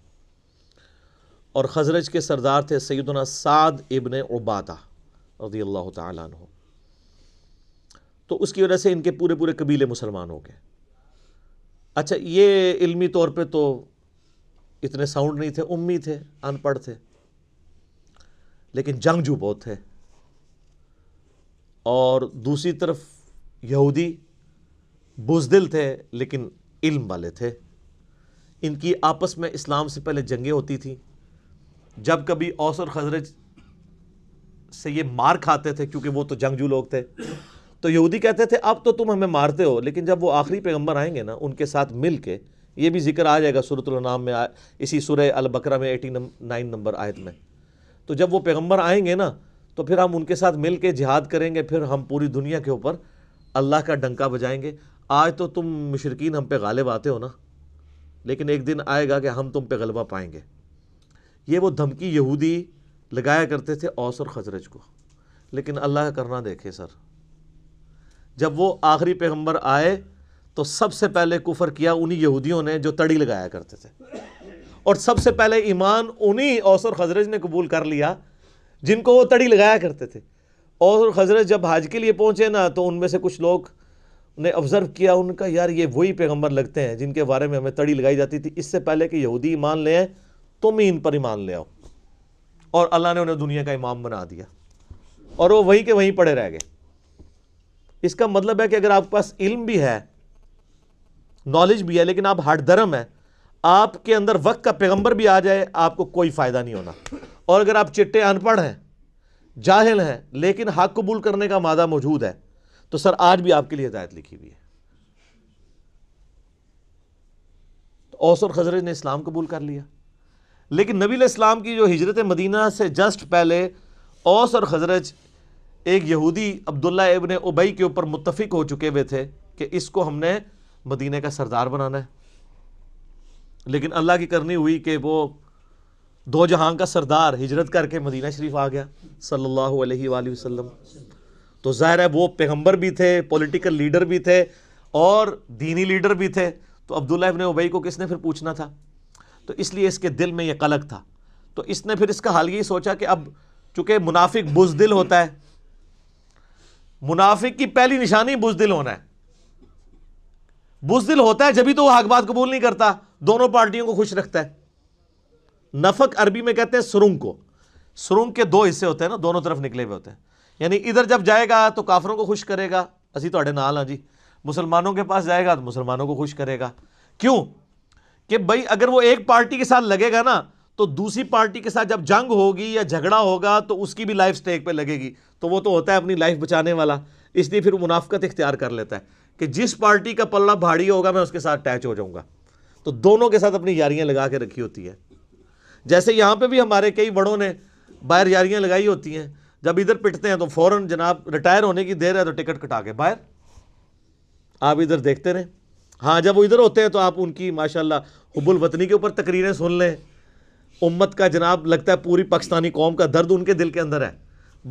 اور خزرج کے سردار تھے سیدنا سعد ابن عبادہ رضی اللہ تعالیٰ عنہ۔ تو اس کی وجہ سے ان کے پورے پورے قبیلے مسلمان ہو گئے۔ اچھا، یہ علمی طور پہ تو اتنے ساؤنڈ نہیں تھے، امی تھے، ان پڑھ تھے، لیکن جنگجو بہت تھے۔ اور دوسری طرف یہودی بزدل تھے لیکن علم والے تھے۔ ان کی آپس میں اسلام سے پہلے جنگیں ہوتی تھیں، جب کبھی اوس اور خزرج سے یہ مار کھاتے تھے کیونکہ وہ تو جنگجو لوگ تھے، تو یہودی کہتے تھے اب تو تم ہمیں مارتے ہو، لیکن جب وہ آخری پیغمبر آئیں گے نا ان کے ساتھ مل کے، یہ بھی ذکر آ جائے گا سورۃ الانام میں، اسی سورہ البقرہ میں 89 نمبر آیت میں، تو جب وہ پیغمبر آئیں گے نا تو پھر ہم ان کے ساتھ مل کے جہاد کریں گے، پھر ہم پوری دنیا کے اوپر اللہ کا ڈنکا بجائیں گے۔ آج تو تم مشرکین ہم پہ غالب آتے ہو نا، لیکن ایک دن آئے گا کہ ہم تم پہ غلبہ پائیں گے۔ یہ وہ دھمکی یہودی لگایا کرتے تھے اوس اور خزرج کو، لیکن اللہ کا کرنا دیکھے سر، جب وہ آخری پیغمبر آئے تو سب سے پہلے کفر کیا انہی یہودیوں نے جو تڑی لگایا کرتے تھے، اور سب سے پہلے ایمان انہی اوس اور خزرج نے قبول کر لیا جن کو وہ تڑی لگایا کرتے تھے۔ اوس اور خزرج جب حج کے لیے پہنچے نا تو ان میں سے کچھ لوگ نے آبزرو کیا، ان کا یار یہ وہی پیغمبر لگتے ہیں جن کے بارے میں ہمیں تڑی لگائی جاتی تھی، اس سے پہلے کہ یہودی ایمان لے آئیں تم ہی ان پر ایمان لے آؤ، اور اللہ نے انہیں دنیا کا امام بنا دیا اور وہ وہیں کے وہیں پڑے رہ گئے۔ اس کا مطلب ہے کہ اگر آپ کے پاس علم بھی ہے، نالج بھی ہے، لیکن آپ ہٹ دھرم ہیں، آپ کے اندر وقت کا پیغمبر بھی آ جائے آپ کو کوئی فائدہ نہیں ہونا۔ اور اگر آپ چٹے ان پڑھ ہیں، جاہل ہیں، لیکن حق قبول کرنے کا مادہ موجود ہے، تو سر آج بھی آپ کے لیے ہدایت لکھی ہوئی ہے۔ اوس اور خزرج نے اسلام قبول کر لیا، لیکن نبی علیہ السلام کی جو ہجرت مدینہ سے جسٹ پہلے اوس اور خزرج ایک یہودی عبداللہ ابن ابی کے اوپر متفق ہو چکے ہوئے تھے کہ اس کو ہم نے مدینہ کا سردار بنانا ہے، لیکن اللہ کی کرنی ہوئی کہ وہ دو جہاں کا سردار ہجرت کر کے مدینہ شریف آ گیا صلی اللہ علیہ وآلہ وسلم۔ تو ظاہر ہے وہ پیغمبر بھی تھے، پولیٹیکل لیڈر بھی تھے، اور دینی لیڈر بھی تھے، تو عبداللہ ابن ابی کو کس نے پھر پوچھنا تھا؟ تو اس لیے اس کے دل میں یہ قلق تھا، تو اس نے پھر اس کا حل یہ سوچا کہ اب چونکہ منافق بزدل ہوتا ہے، منافق کی پہلی نشانی بزدل ہونا ہے، بزدل ہوتا ہے جبھی تو وہ حق بات قبول نہیں کرتا، دونوں پارٹیوں کو خوش رکھتا ہے۔ نفق عربی میں کہتے ہیں سرنگ کو، سرنگ کے دو حصے ہوتے ہیں نا، دونوں طرف نکلے ہوئے ہوتے ہیں، یعنی ادھر جب جائے گا تو کافروں کو خوش کرے گا، اسی تو اڑے نال ہاں جی، مسلمانوں کے پاس جائے گا تو مسلمانوں کو خوش کرے گا، کیوں کہ بھائی اگر وہ ایک پارٹی کے ساتھ لگے گا نا تو دوسری پارٹی کے ساتھ جب جنگ ہوگی یا جھگڑا ہوگا تو اس کی بھی لائف اسٹیک پہ لگے گی، تو وہ تو ہوتا ہے اپنی لائف بچانے والا، اس لیے پھر منافقت اختیار کر لیتا ہے کہ جس پارٹی کا پلہ بھاری ہوگا میں اس کے ساتھ اٹیچ ہو جاؤں گا، تو دونوں کے ساتھ اپنی یاریاں لگا کے رکھی ہوتی ہے۔ جیسے یہاں پہ بھی ہمارے کئی بڑوں نے باہر یاریاں لگائی ہوتی ہیں، جب ادھر پٹتے ہیں تو فوراً جناب ریٹائر ہونے کی دیر ہے تو ٹکٹ کٹا کے باہر، آپ ادھر دیکھتے رہیں، ہاں جب وہ ادھر ہوتے ہیں تو آپ ان کی ماشاءاللہ حب الوطنی کے اوپر تقریریں سن لیں، امت کا جناب لگتا ہے پوری پاکستانی قوم کا درد ان کے دل کے اندر ہے،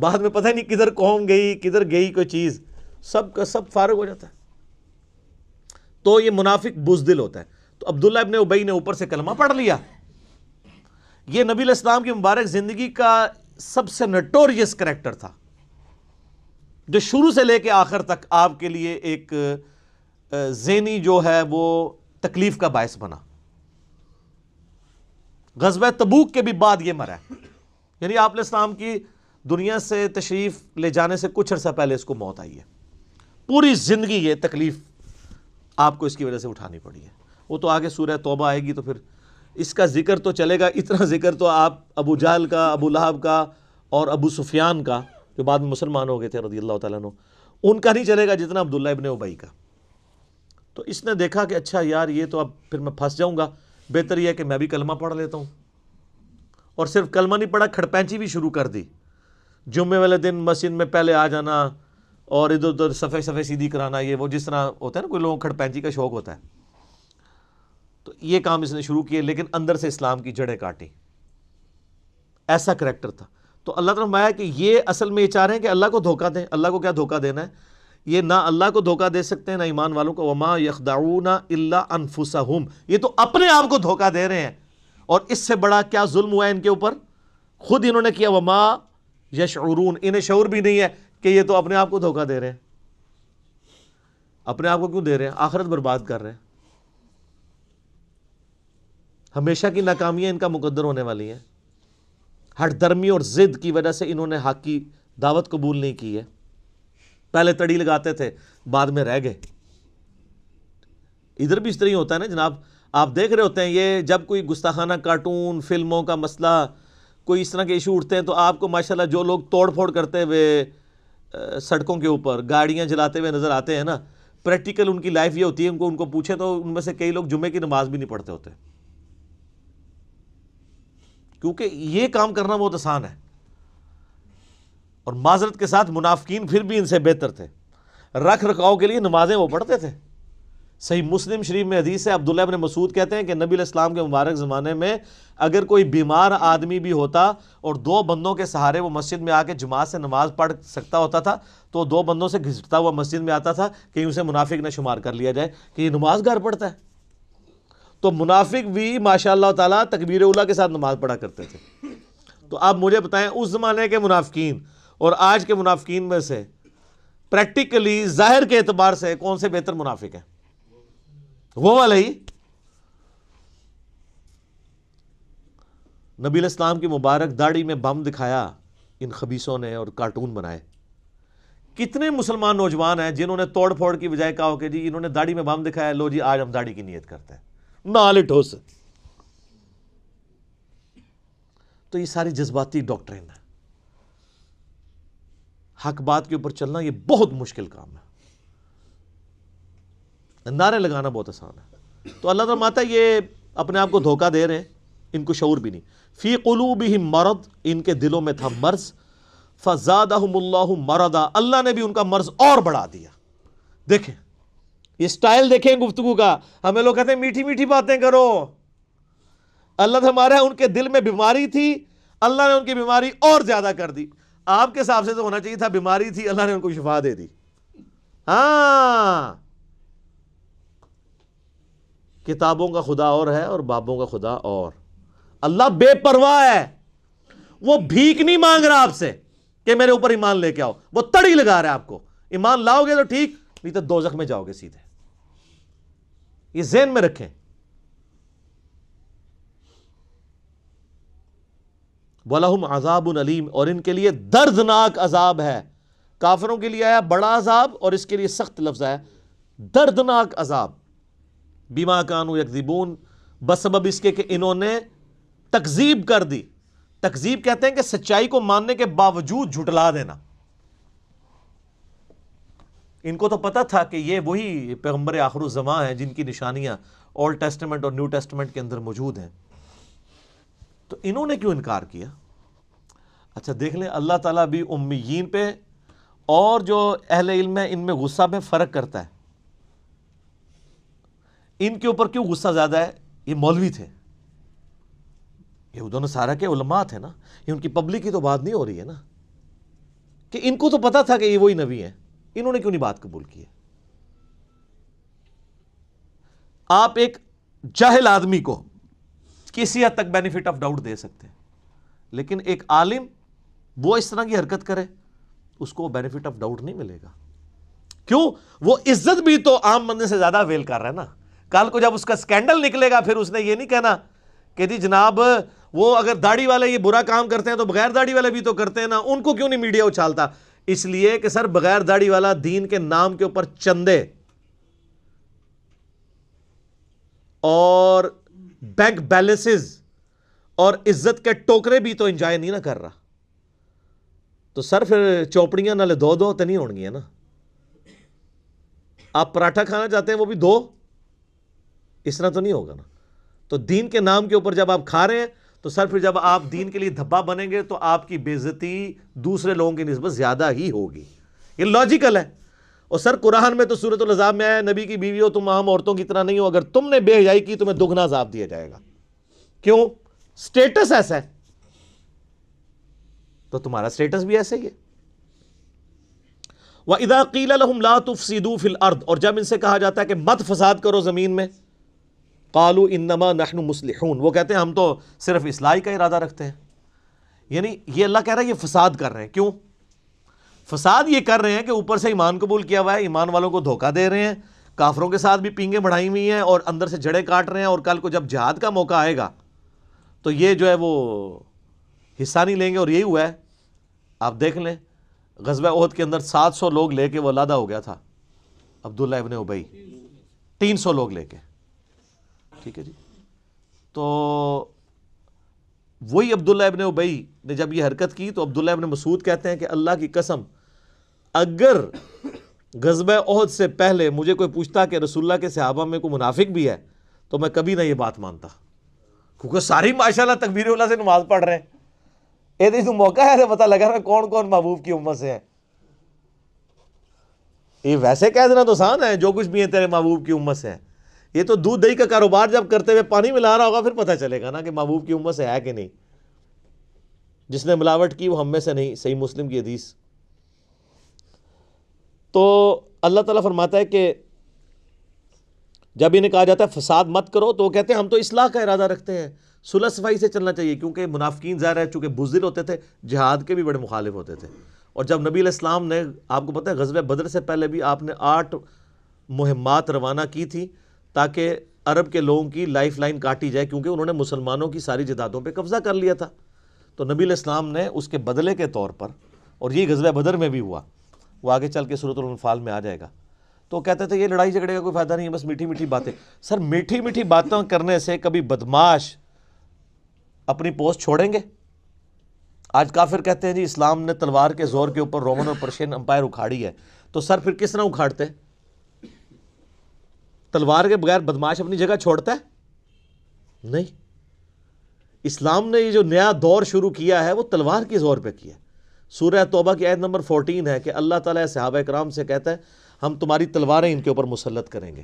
بعد میں پتہ نہیں کدھر قوم گئی کدھر گئی کوئی چیز، سب کا سب فارغ ہو جاتا ہے۔ تو یہ منافق بزدل ہوتا ہے، تو عبداللہ ابن ابی نے اوپر سے کلمہ پڑھ لیا۔ یہ نبی علیہ السلام کی مبارک زندگی کا سب سے نٹوریس کریکٹر تھا، جو شروع سے لے کے آخر تک آپ کے لیے ایک ذہنی جو ہے وہ تکلیف کا باعث بنا. غزوہ تبوک کے بھی بعد یہ مرا ہے, یعنی آپ علیہ السلام کی دنیا سے تشریف لے جانے سے کچھ عرصہ پہلے اس کو موت آئی ہے. پوری زندگی یہ تکلیف آپ کو اس کی وجہ سے اٹھانی پڑی ہے. وہ تو آگے سورہ توبہ آئے گی تو پھر اس کا ذکر تو چلے گا, اتنا ذکر تو آپ ابو جہل کا, ابو لہب کا اور ابو سفیان کا جو بعد میں مسلمان ہو گئے تھے رضی اللہ تعالیٰ عنہ, ان کا نہیں چلے گا جتنا عبداللہ ابن ابی کا. تو اس نے دیکھا کہ اچھا یار یہ تو اب پھر میں پھنس جاؤں گا, بہتر یہ ہے کہ میں بھی کلمہ پڑھ لیتا ہوں. اور صرف کلمہ نہیں پڑھا, کھڑپینچی بھی شروع کر دی. جمعے والے دن مسجد میں پہلے آ جانا اور ادھر ادھر صفحے سیدھی کرانا, یہ وہ جس طرح ہوتا ہے نا کوئی لوگوں کو کھڑپینچی کا شوق ہوتا ہے. تو یہ کام اس نے شروع کیے لیکن اندر سے اسلام کی جڑیں کاٹی. ایسا کریکٹر تھا. تو اللہ تعالیٰ فرمایا کہ یہ اصل میں یہ چاہ رہے ہیں کہ اللہ کو دھوکہ دیں. اللہ کو کیا دھوکہ دینا ہے؟ یہ نہ اللہ کو دھوکہ دے سکتے ہیں نہ ایمان والوں کو. وما یخدعون الا انفسہم, یہ تو اپنے آپ کو دھوکہ دے رہے ہیں. اور اس سے بڑا کیا ظلم ہوا ہے ان کے اوپر, خود انہوں نے کیا. وما یشعرون, انہیں شعور بھی نہیں ہے کہ یہ تو اپنے آپ کو دھوکہ دے رہے ہیں. اپنے آپ کو کیوں دے رہے ہیں؟ آخرت برباد کر رہے ہیں. ہمیشہ کی ناکامیاں ان کا مقدر ہونے والی ہیں. ہٹ درمی اور ضد کی وجہ سے انہوں نے حق کی دعوت قبول نہیں کی ہے. پہلے تڑی لگاتے تھے, بعد میں رہ گئے. ادھر بھی اس طرح ہی ہوتا ہے نا جناب. آپ دیکھ رہے ہوتے ہیں یہ جب کوئی گستاخانہ کارٹون, فلموں کا مسئلہ, کوئی اس طرح کے ایشو اٹھتے ہیں تو آپ کو ماشاءاللہ جو لوگ توڑ پھوڑ کرتے ہوئے سڑکوں کے اوپر گاڑیاں جلاتے ہوئے نظر آتے ہیں نا, پریکٹیکل ان کی لائف یہ ہوتی ہے. ان کو پوچھے تو ان میں سے کئی لوگ جمعے کی نماز بھی نہیں پڑھتے ہوتے, کیونکہ یہ کام کرنا بہت آسان ہے. اور معذرت کے ساتھ منافقین پھر بھی ان سے بہتر تھے. رکھ رکھاؤ کے لیے نمازیں وہ پڑھتے تھے. صحیح مسلم شریف میں حدیث ہے, عبداللہ ابن مسعود کہتے ہیں کہ نبی علیہ السلام کے مبارک زمانے میں اگر کوئی بیمار آدمی بھی ہوتا اور دو بندوں کے سہارے وہ مسجد میں آ کے جماعت سے نماز پڑھ سکتا ہوتا تھا تو دو بندوں سے گھسٹتا ہوا مسجد میں آتا تھا کہ اسے منافق نہ شمار کر لیا جائے کہ یہ نماز گھر پڑھتا ہے. تو منافق بھی ماشاء اللہ تعالیٰ تکبیر اولیٰ کے ساتھ نماز پڑھا کرتے تھے. تو آپ مجھے بتائیں اس زمانے کے منافقین اور آج کے منافقین میں سے پریکٹیکلی ظاہر کے اعتبار سے کون سے بہتر منافق ہیں؟ وہ والے ہی. نبی علیہ السلام کی مبارک داڑھی میں بم دکھایا ان خبیصوں نے اور کارٹون بنائے. کتنے مسلمان نوجوان ہیں جنہوں نے توڑ پھوڑ کی بجائے کہا ہو کہ جی انہوں نے داڑھی میں بم دکھایا, لو جی آج ہم داڑھی کی نیت کرتے ہیں, نالے ٹھوس. تو یہ ساری جذباتی ڈاکٹرین ہے. حق بات کے اوپر چلنا یہ بہت مشکل کام ہے. نعرے لگانا بہت آسان ہے. تو اللہ تعالیٰ ماتا یہ اپنے آپ کو دھوکہ دے رہے ہیں, ان کو شعور بھی نہیں. فی قلوبہم مرض, ان کے دلوں میں تھا مرض. فزادہم اللہ مرضا, اللہ نے بھی ان کا مرض اور بڑھا دیا. دیکھیں یہ سٹائل دیکھیں گفتگو کا. ہمیں لوگ کہتے ہیں میٹھی میٹھی باتیں کرو, اللہ تعالیٰ ہمارا ان کے دل میں بیماری تھی, اللہ نے ان کی بیماری اور زیادہ کر دی. آپ کے حساب سے تو ہونا چاہیے تھا, بیماری تھی اللہ نے ان کو شفا دے دی. ہاں کتابوں کا خدا اور ہے اور بابوں کا خدا اور. اللہ بے پرواہ ہے. وہ بھیک نہیں مانگ رہا آپ سے کہ میرے اوپر ایمان لے کے آؤ. وہ تڑی لگا رہا ہے آپ کو, ایمان لاؤ گے تو ٹھیک, نہیں تو دوزخ میں جاؤ گے سیدھے. یہ ذہن میں رکھیں. وَلَهُمْ عَذَابٌ عَلِيمٌ, اور ان کے لیے دردناک عذاب ہے. کافروں کے لیے آیا بڑا عذاب اور اس کے لیے سخت لفظ آیا دردناک عذاب. بِمَا كَانُوا يَكْذِبُونَ, بسبب اس کے کہ انہوں نے تکذیب کر دی. تکذیب کہتے ہیں کہ سچائی کو ماننے کے باوجود جھٹلا دینا. ان کو تو پتہ تھا کہ یہ وہی پیغمبر آخر الزمان ہیں جن کی نشانیاں اولڈ ٹیسٹمنٹ اور نیو ٹیسٹمنٹ کے اندر موجود ہیں. تو انہوں نے کیوں انکار کیا؟ اچھا دیکھ لیں اللہ تعالیٰ بھی امیین پہ اور جو اہل علم ہیں ان میں غصہ میں فرق کرتا ہے. ان کے اوپر کیوں غصہ زیادہ ہے؟ یہ مولوی تھے, یہ یہود و نصارہ کے علماء تھے نا, یہ ان کی پبلک کی تو بات نہیں ہو رہی ہے نا, کہ ان کو تو پتہ تھا کہ یہ وہی نبی ہیں, انہوں نے کیوں نہیں بات قبول کی ہے؟ آپ ایک جاہل آدمی کو کسی حد تک بینیفٹ آف ڈاؤٹ دے سکتے ہیں لیکن ایک عالم وہ اس طرح کی حرکت کرے اس کو بینیفٹ آف ڈاؤٹ نہیں ملے گا. کیوں؟ وہ عزت بھی تو عام بندے سے زیادہ ویل کر رہا ہے نا. کل کو جب اس کا سکینڈل نکلے گا پھر اس نے یہ نہیں کہنا کہ جی جناب وہ اگر داڑھی والے یہ برا کام کرتے ہیں تو بغیر داڑھی والے بھی تو کرتے ہیں نا, ان کو کیوں نہیں میڈیا اچھالتا؟ اس لیے کہ سر بغیر داڑھی والا دین کے نام کے اوپر چندے اور بینک بیلنسز اور عزت کے ٹوکرے بھی تو انجوائے نہیں نہ کر رہا. تو سر پھر چوپڑیاں نالے دو دو تو نہیں ہونگی ہے نا. آپ پراٹھا کھانا چاہتے ہیں وہ بھی دو, اس طرح تو نہیں ہوگا نا. تو دین کے نام کے اوپر جب آپ کھا رہے ہیں تو سر پھر جب آپ دین کے لیے دھبا بنیں گے تو آپ کی بے عزتی دوسرے لوگوں کی نسبت زیادہ ہی ہوگی. یہ لاجیکل ہے. اور سر قرآن میں تو سورۃ الاحزاب میں آیا, نبی کی بیوی ہو تم عام عورتوں کی طرح نہیں ہو, اگر تم نے بے حیائی کی تمہیں دگنا عذاب دیا جائے گا. کیوں؟ سٹیٹس ایسا ہے تو تمہارا سٹیٹس بھی ایسا ہی ہے. وَإِذَا قِيلَ لَهُمْ لَا تُفْسِدُوا فِي الْأَرْضِ, اور جب ان سے کہا جاتا ہے کہ مت فساد کرو زمین میں, قَالُوا إِنَّمَا نَحْنُ مُصْلِحُونَ, وہ کہتے ہیں ہم تو صرف اصلاحی کا ارادہ رکھتے ہیں. یعنی یہ اللہ کہہ رہا ہے یہ فساد کر رہے ہیں. کیوں فساد یہ کر رہے ہیں؟ کہ اوپر سے ایمان قبول کیا ہوا ہے, ایمان والوں کو دھوکہ دے رہے ہیں, کافروں کے ساتھ بھی پینگیں بڑھائی ہوئی ہیں اور اندر سے جڑیں کاٹ رہے ہیں, اور کل کو جب جہاد کا موقع آئے گا تو یہ جو ہے وہ حصہ نہیں لیں گے. اور یہی ہوا ہے, آپ دیکھ لیں غزوہ احد کے اندر 700 لوگ لے کے وہ علیحدہ ہو گیا تھا, عبداللہ ابن ابی 300 لوگ لے کے, ٹھیک ہے جی. تو وہی عبداللہ ابن ابی نے جب یہ حرکت کی تو عبداللہ ابن مسعود کہتے ہیں کہ اللہ کی قسم اگر غزوہ احد سے پہلے مجھے کوئی پوچھتا کہ رسول اللہ کے صحابہ میں کوئی منافق بھی ہے تو میں کبھی نہ یہ بات مانتا, کیونکہ ساری ماشاءاللہ تکبیر اللہ سے نماز پڑھ رہے ہیں. یہ تو موقع ہے پتہ لگا رہا کون کون محبوب کی امت سے ہے. یہ ویسے کہہ دینا تو آسان ہے جو کچھ بھی ہے تیرے محبوب کی امت سے ہے. یہ تو دودھ دہی کا کاروبار جب کرتے ہوئے پانی ملا رہا ہوگا پھر پتہ چلے گا نا کہ محبوب کی امت سے ہے کہ نہیں. جس نے ملاوٹ کی وہ ہم میں سے نہیں, صحیح مسلم کی حدیث. تو اللہ تعالیٰ فرماتا ہے کہ جب انہیں کہا جاتا ہے فساد مت کرو تو وہ کہتے ہیں ہم تو اصلاح کا ارادہ رکھتے ہیں, صلح صفائی سے چلنا چاہیے. کیونکہ منافقین ظاہر ہے چونکہ بزدل ہوتے تھے, جہاد کے بھی بڑے مخالف ہوتے تھے. اور جب نبی علیہ السلام نے, آپ کو پتہ ہے غزوہ بدر سے پہلے بھی آپ نے 8 مہمات روانہ کی تھی تاکہ عرب کے لوگوں کی لائف لائن کاٹی جائے, کیونکہ انہوں نے مسلمانوں کی ساری جدادوں پہ قبضہ کر لیا تھا. تو نبی علیہ السلام نے اس کے بدلے کے طور پر, اور یہ غزوہ بدر میں بھی ہوا, وہ آگے چل کے سورۃ الانفال میں آ جائے گا. تو کہتے تھے یہ لڑائی جھگڑے کا کوئی فائدہ نہیں ہے, بس میٹھی میٹھی باتیں. سر میٹھی میٹھی باتیں کرنے سے کبھی بدماش اپنی پوسٹ چھوڑیں گے؟ آج کافر کہتے ہیں جی اسلام نے تلوار کے زور کے اوپر رومن اور پرشین امپائر اکھاڑی ہے. تو سر پھر کس طرح اکھاڑتے؟ تلوار کے بغیر بدماش اپنی جگہ چھوڑتا ہے نہیں. اسلام نے یہ جو نیا دور شروع کیا ہے وہ تلوار کے زور پہ کیا ہے. سورہ توبہ کی آیت نمبر 14 ہے کہ اللہ تعالیٰ صحابہ کرام سے کہتا ہے ہم تمہاری تلواریں ان کے اوپر مسلط کریں گے.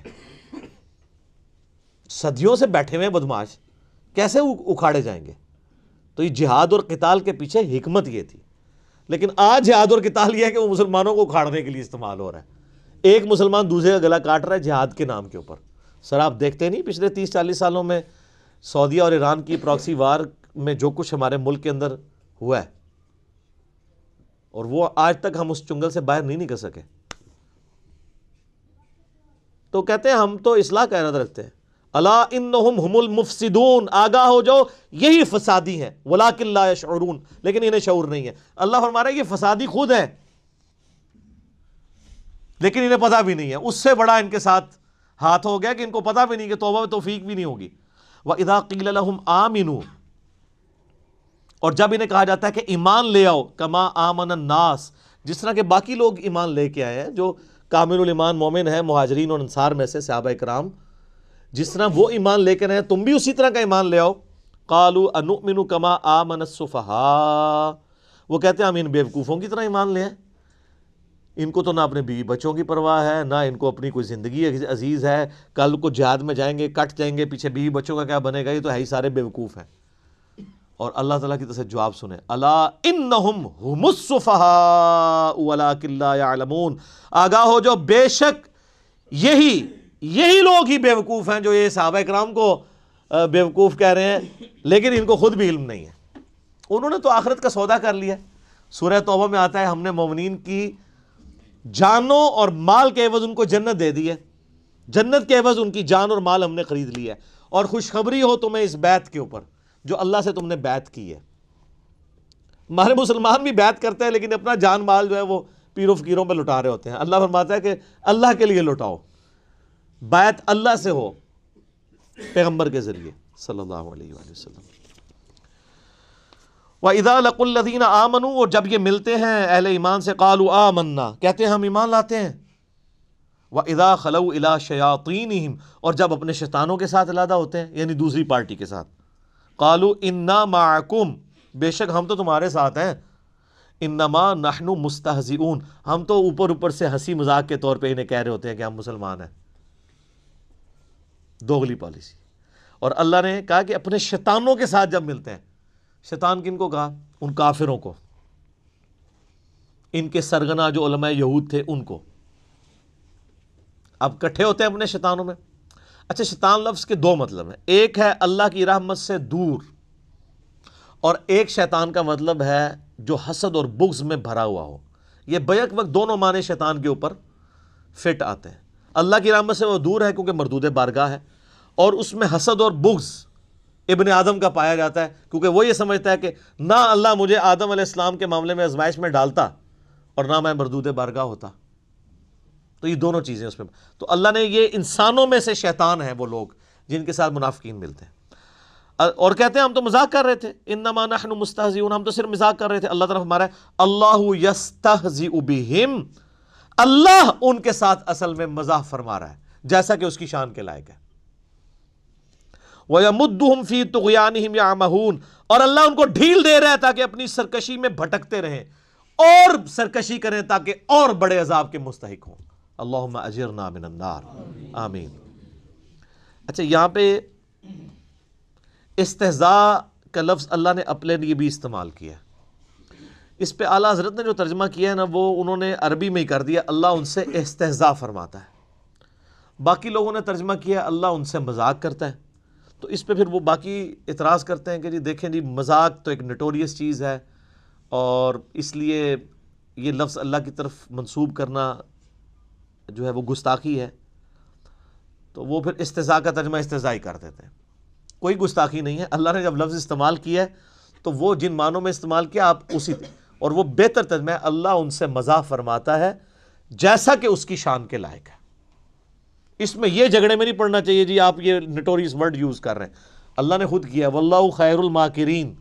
صدیوں سے بیٹھے ہوئے بدماش کیسے اکھاڑے جائیں گے؟ تو یہ جہاد اور قتال کے پیچھے حکمت یہ تھی. لیکن آج جہاد اور قتال یہ ہے کہ وہ مسلمانوں کو اکھاڑنے کے لیے استعمال ہو رہا ہے. ایک مسلمان دوسرے کا گلا کاٹ رہا ہے جہاد کے نام کے اوپر. سر آپ دیکھتے نہیں پچھلے 30-40 سالوں میں سعودیہ اور ایران کی پراکسی وار میں جو کچھ ہمارے ملک کے اندر ہوا ہے, اور وہ آج تک ہم اس چنگل سے باہر نہیں نکل سکے. تو کہتے ہیں ہم تو اصلاح کا ارادہ رکھتے ہیں. الا انہم هم المفسدون, آگاہ ہو جاؤ یہی فسادی ہیں, ولکن لا یشعرون, لیکن انہیں شعور نہیں ہے. اللہ فرما رہا ہے یہ فسادی خود ہیں لیکن انہیں پتہ بھی نہیں ہے. اس سے بڑا ان کے ساتھ ہاتھ ہو گیا کہ ان کو پتہ بھی نہیں کہ توبہ توفیق بھی نہیں ہوگی. وَإِذَا قِيلَ لَهُمْ آمِنُوا, اور جب انہیں کہا جاتا ہے کہ ایمان لے آؤ, کما آمن الناس, جس طرح کے باقی لوگ ایمان لے کے آئے ہیں جو کامل الایمان مومن ہے مہاجرین اور انصار میں سے صحابہ اکرام, جس طرح وہ ایمان لے کے رہے ہیں تم بھی اسی طرح کا ایمان لے آؤ. قَالُوا أَنُؤْمِنُ كَمَا آمَنَ السُّفَهَاءُ, وہ کہتے ہیں ہم ان بیوقوفوں کی طرح ایمان لے ہیں. ان کو تو نہ اپنے بیوی بچوں کی پرواہ ہے, نہ ان کو اپنی کوئی زندگی عزیز ہے. کل کو جہاد میں جائیں گے, کٹ جائیں گے, پیچھے بیوی بچوں کا کیا بنے گا؟ یہ تو ہے ہی سارے بیوقوف ہیں. اور اللہ تعالیٰ کی طرف سے جواب سنیں, الا انہم هم السفہاء ولکن لا یعلمون, آگاہ ہو جو بے شک یہی لوگ ہی بیوقوف ہیں جو یہ صحابہ کرام کو بیوقوف کہہ رہے ہیں لیکن ان کو خود بھی علم نہیں ہے. انہوں نے تو آخرت کا سودا کر لیا. سورہ توبہ میں آتا ہے ہم نے مومنین کی جانوں اور مال کے عوض ان کو جنت دے دی ہے، جنت کے عوض ان کی جان اور مال ہم نے خرید لیا ہے، اور خوشخبری ہو تمہیں اس بیعت کے اوپر جو اللہ سے تم نے بیعت کی ہے۔ ہمارے مسلمان بھی بیعت کرتے ہیں لیکن اپنا جان مال جو ہے وہ پیرو فقیروں پہ لٹا رہے ہوتے ہیں۔ اللہ فرماتا ہے کہ اللہ کے لیے لٹاؤ، بیعت اللہ سے ہو پیغمبر کے ذریعے صلی اللہ علیہ وآلہ وسلم۔ وَإِذَا لَقُوا الَّذِينَ آمَنُوا، اور جب یہ ملتے ہیں اہل ایمان سے، قَالُوا آمَنَّا، کہتے ہیں ہم ایمان لاتے ہیں۔ وَإِذَا خَلَوْا إِلَى شَيَاطِينِهِمْ، اور جب اپنے شیطانوں کے ساتھ علیحدہ ہوتے ہیں یعنی دوسری پارٹی کے ساتھ، قَالُوا إِنَّا مَعَكُمْ، بے شک ہم تو تمہارے ساتھ ہیں، انما نحن مستہزئون، ہم تو اوپر اوپر سے ہنسی مذاق کے طور پہ انہیں کہہ رہے ہوتے ہیں کہ ہم مسلمان ہیں۔ دوغلی پالیسی۔ اور اللہ نے کہا کہ اپنے شیطانوں کے ساتھ جب ملتے ہیں، شیطان کن کو کہا؟ ان کافروں کو، ان کے سرغنہ جو علماء یہود تھے ان کو۔ اب کٹھے ہوتے ہیں اپنے شیطانوں میں۔ اچھا، شیطان لفظ کے دو مطلب ہیں، ایک ہے اللہ کی رحمت سے دور، اور ایک شیطان کا مطلب ہے جو حسد اور بغض میں بھرا ہوا ہو۔ یہ بیک وقت دونوں معنی شیطان کے اوپر فٹ آتے ہیں۔ اللہ کی رحمت سے وہ دور ہے کیونکہ مردود بارگاہ ہے، اور اس میں حسد اور بغض ابن آدم کا پایا جاتا ہے، کیونکہ وہ یہ سمجھتا ہے کہ نہ اللہ مجھے آدم علیہ السلام کے معاملے میں آزمائش میں ڈالتا اور نہ میں مردود بارگاہ ہوتا۔ تو یہ دونوں چیزیں اس میں، تو اللہ نے یہ انسانوں میں سے شیطان ہیں وہ لوگ جن کے ساتھ منافقین ملتے ہیں اور کہتے ہیں ہم تو مذاق کر رہے تھے، انما نحن مستہزئون، ہم تو صرف مذاق کر رہے تھے۔ اللہ تعالیٰ ہمارا اللہ یستہزئ بہم، اللہ ان کے ساتھ اصل میں مزاح فرما رہا ہے جیسا کہ اس کی شان کے لائق ہے۔ وَيَمُدُّهُمْ فِي طُغْيَانِهِمْ يَعْمَهُونَ، اور اللہ ان کو ڈھیل دے رہا ہے تاکہ اپنی سرکشی میں بھٹکتے رہیں اور سرکشی کریں تاکہ اور بڑے عذاب کے مستحق ہوں۔ اللہم اجرنا من النار، آمین۔ اچھا، یہاں پہ استہزاء کا لفظ اللہ نے اپنے لیے بھی استعمال کیا۔ اس پہ اعلیٰ حضرت نے جو ترجمہ کیا ہے نا، وہ انہوں نے عربی میں ہی کر دیا، اللہ ان سے استہزاء فرماتا ہے۔ باقی لوگوں نے ترجمہ کیا ہے اللہ ان سے مذاق کرتا ہے۔ تو اس پہ پھر وہ باقی اعتراض کرتے ہیں کہ جی دیکھیں جی، مذاق تو ایک نٹوریس چیز ہے اور اس لیے یہ لفظ اللہ کی طرف منسوب کرنا جو ہے وہ گستاخی ہے، تو وہ پھر استہزاء کا ترجمہ استہزاء ہی کر دیتے ہیں۔ کوئی گستاخی نہیں ہے، اللہ نے جب لفظ استعمال کیا ہے تو وہ جن معنوں میں استعمال کیا آپ اسی، اور وہ بہتر ترجمہ ہے، اللہ ان سے مزاح فرماتا ہے جیسا کہ اس کی شان کے لائق ہے۔ اس میں یہ جھگڑے میں نہیں پڑنا چاہیے جی آپ یہ نٹوریس ورڈ یوز کر رہے ہیں، اللہ نے خود کیا ہے، واللہ خیر الماکرین،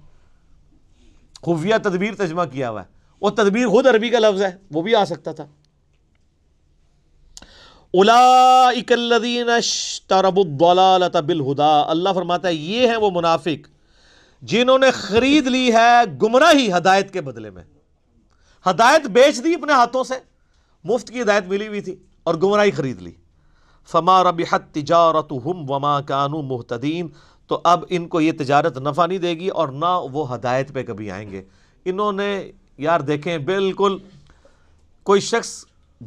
خفیہ تدبیر ترجمہ کیا ہوا ہے، وہ تدبیر خود عربی کا لفظ ہے، وہ بھی آ سکتا تھا۔ اولئک الذین اشتروا الضلالۃ بالہدی، اللہ فرماتا ہے یہ ہیں وہ منافق جنہوں نے خرید لی ہے گمراہی ہدایت کے بدلے میں۔ ہدایت بیچ دی اپنے ہاتھوں سے، مفت کی ہدایت ملی ہوئی تھی اور گمراہی خرید لی۔ فما ربحت تجارتہم وما کانوا مہتدین، تو اب ان کو یہ تجارت نفع نہیں دے گی اور نہ وہ ہدایت پہ کبھی آئیں گے۔ انہوں نے یار دیکھیں، بالکل کوئی شخص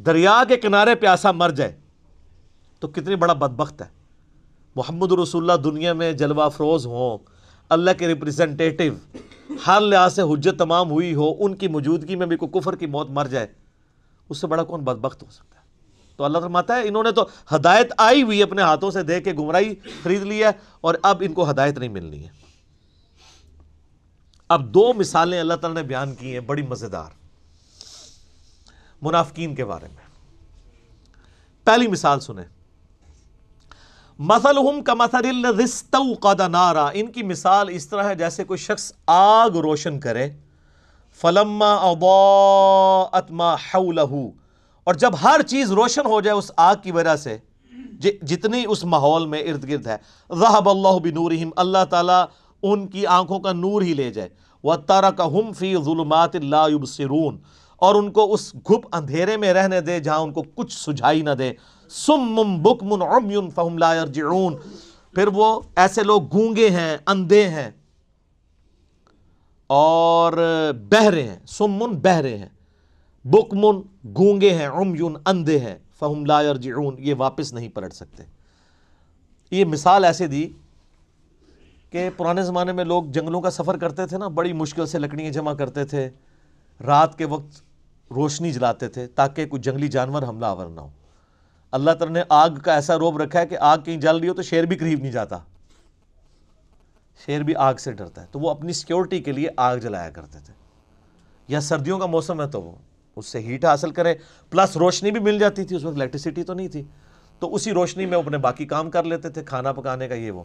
دریا کے کنارے پیاسا مر جائے تو کتنی بڑا بدبخت ہے۔ محمد رسول اللہ دنیا میں جلوہ افروز ہوں، اللہ کے ریپرزنٹیٹو، ہر لحاظ سے حجت تمام ہوئی ہو، ان کی موجودگی میں بھی کوئی کفر کی موت مر جائے، اس سے بڑا کون بدبخت ہو سکتا ہے؟ تو اللہ فرماتا ہے انہوں نے تو ہدایت آئی ہوئی اپنے ہاتھوں سے دے کے گمراہی خرید لی ہے اور اب ان کو ہدایت نہیں ملنی ہے۔ اب دو مثالیں اللہ تعالیٰ نے بیان کی ہیں بڑی مزیدار منافقین کے بارے میں۔ پہلی مثال سنیں، مثلہم کمثل الذی استوقد نارا، ان کی مثال اس طرح ہے جیسے کوئی شخص آگ روشن کرے، فلما اضاءت ما حولہ، اور جب ہر چیز روشن ہو جائے اس آگ کی وجہ سے جتنی اس ماحول میں ارد گرد ہے، ذہب اللہ بنورہم، اللہ تعالیٰ ان کی آنکھوں کا نور ہی لے جائے، وترکہم فی ظلمات لا یبصرون، اور ان کو اس گھپ اندھیرے میں رہنے دے جہاں ان کو کچھ سجھائی نہ دے، سم بکم عمی فہم لا یرجعون، پھر وہ ایسے لوگ گونگے ہیں، اندھے ہیں اور بہرے ہیں، سم بہرے ہیں، بکم گونگے ہیں، عمی اندھے ہیں، فہم لا یرجعون، یہ واپس نہیں پلٹ سکتے۔ یہ مثال ایسے دی کہ پرانے زمانے میں لوگ جنگلوں کا سفر کرتے تھے نا، بڑی مشکل سے لکڑیاں جمع کرتے تھے، رات کے وقت روشنی جلاتے تھے تاکہ کوئی جنگلی جانور حملہ آور نہ ہو. اللہ تعالیٰ نے آگ کا ایسا روب رکھا ہے کہ آگ کہیں جل رہی ہو تو شیر بھی قریب نہیں جاتا, شیر بھی آگ سے ڈرتا ہے, تو وہ اپنی سیکیورٹی کے لیے آگ جلایا کرتے تھے. یا سردیوں کا موسم ہے تو وہ اس سے ہیٹ حاصل کرے, پلس روشنی بھی مل جاتی تھی, اس وقت الیکٹریسٹی تو نہیں تھی, تو اسی روشنی میں وہ اپنے باقی کام کر لیتے تھے, کھانا پکانے کا یہ وہ.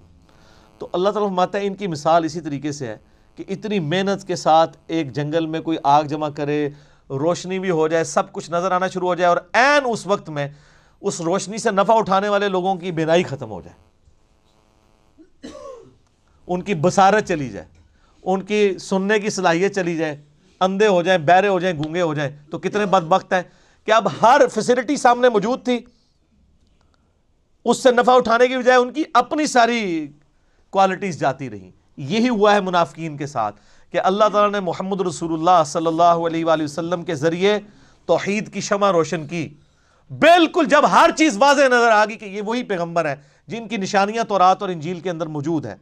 تو اللہ تعالیٰ فرماتا ہے ان کی مثال اسی طریقے سے ہے کہ اتنی محنت کے ساتھ ایک جنگل میں کوئی آگ جمع کرے, روشنی بھی ہو جائے, سب کچھ نظر آنا شروع ہو جائے, اور عین اس وقت میں اس روشنی سے نفع اٹھانے والے لوگوں کی بینائی ختم ہو جائے, ان کی بصارت چلی جائے, ان کی سننے کی صلاحیت چلی جائے, اندھے ہو جائیں, بہرے ہو جائیں, گونگے ہو جائیں. تو کتنے بدبخت ہیں کہ اب ہر فیسلٹی سامنے موجود تھی, اس سے نفع اٹھانے کی بجائے ان کی اپنی ساری کوالٹیز جاتی رہیں. یہی ہوا ہے منافقین کے ساتھ کہ اللہ تعالیٰ نے محمد رسول اللہ صلی اللہ علیہ وآلہ وسلم کے ذریعے توحید کی شمع روشن کی. بالکل جب ہر چیز واضح نظر آ گئی کہ یہ وہی پیغمبر ہے جن کی نشانیاں تورات اور انجیل کے اندر موجود ہے,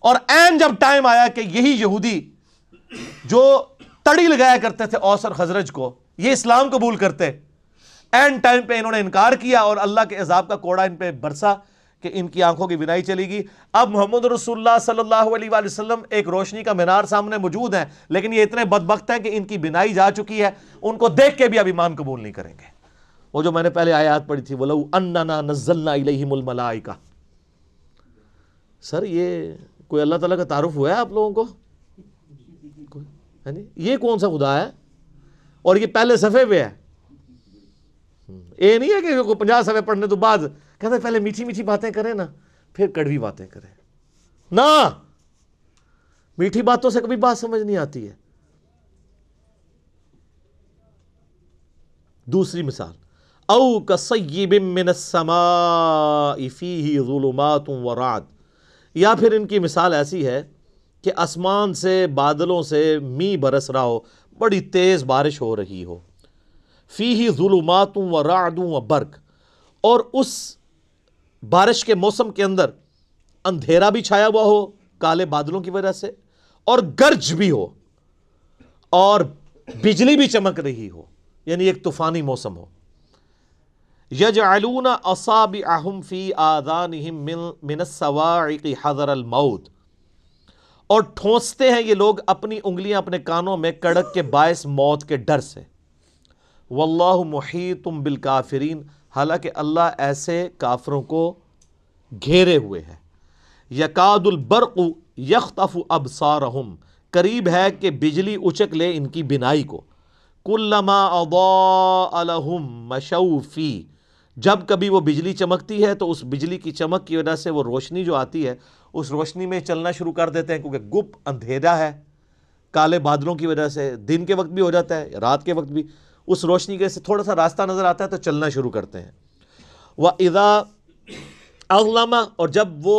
اور عین جب ٹائم آیا کہ یہی یہودی جو تڑی لگایا کرتے تھے اوس اور خزرج کو, یہ اسلام قبول کرتے, اینڈ ٹائم پہ انہوں نے انکار کیا اور اللہ کے عذاب کا کوڑا ان پہ برسا کہ ان کی آنکھوں کی بینائی چلی گئی. اب محمد رسول اللہ صلی اللہ علیہ وآلہ وسلم ایک روشنی کا مینار سامنے موجود ہیں, لیکن یہ اتنے بدبخت ہیں کہ ان کی بینائی جا چکی ہے, ان کو دیکھ کے بھی اب ایمان قبول نہیں کریں گے. وہ جو میں نے پہلے آیات پڑھی تھی, وَلَوْ أَنَّنَا نَزَّلْنَا إِلَيْهِمُ الْمَلَائِكَةَ. سر یہ کوئی اللہ تعالیٰ کا تعارف ہوا ہے آپ لوگوں کو؟ یہ کون سا خدا ہے؟ اور یہ پہلے صفحے پہ ہے, یہ نہیں ہے کہ کوئی 50 صفحے پڑھنے تو بعد کہتے ہیں پہلے میٹھی میٹھی باتیں کریں نا پھر کڑوی باتیں کریں. نہ, میٹھی باتوں سے کبھی بات سمجھ نہیں آتی ہے. دوسری مثال, او کصیب من السماء فیہ ظلمات ورعد, یا پھر ان کی مثال ایسی ہے کہ آسمان سے بادلوں سے می برس رہا ہو, بڑی تیز بارش ہو رہی ہو, فیہی ظلمات و رعد و برق, اور اس بارش کے موسم کے اندر اندھیرا بھی چھایا ہوا ہو کالے بادلوں کی وجہ سے, اور گرج بھی ہو, اور بجلی بھی چمک رہی ہو, یعنی ایک طوفانی موسم ہو. یجعلون اصابعہم فی آذانہم من الصواعق حذر الموت, اور ٹھونستے ہیں یہ لوگ اپنی انگلیاں اپنے کانوں میں کڑک کے باعث موت کے ڈر سے. واللہ محیط بالکافرین, حالانکہ اللہ ایسے کافروں کو گھیرے ہوئے ہے. یکاد البرق یخطف ابصارہم, قریب ہے کہ بجلی اچک لے ان کی بینائی کو. کلما اضاء لہم مشوا فی, جب کبھی وہ بجلی چمکتی ہے تو اس بجلی کی چمک کی وجہ سے وہ روشنی جو آتی ہے اس روشنی میں چلنا شروع کر دیتے ہیں, کیونکہ گپ اندھیرا ہے کالے بادلوں کی وجہ سے, دن کے وقت بھی ہو جاتا ہے رات کے وقت بھی, اس روشنی کے سے تھوڑا سا راستہ نظر آتا ہے تو چلنا شروع کرتے ہیں. وَإِذَا أَظْلَمَ, اور جب وہ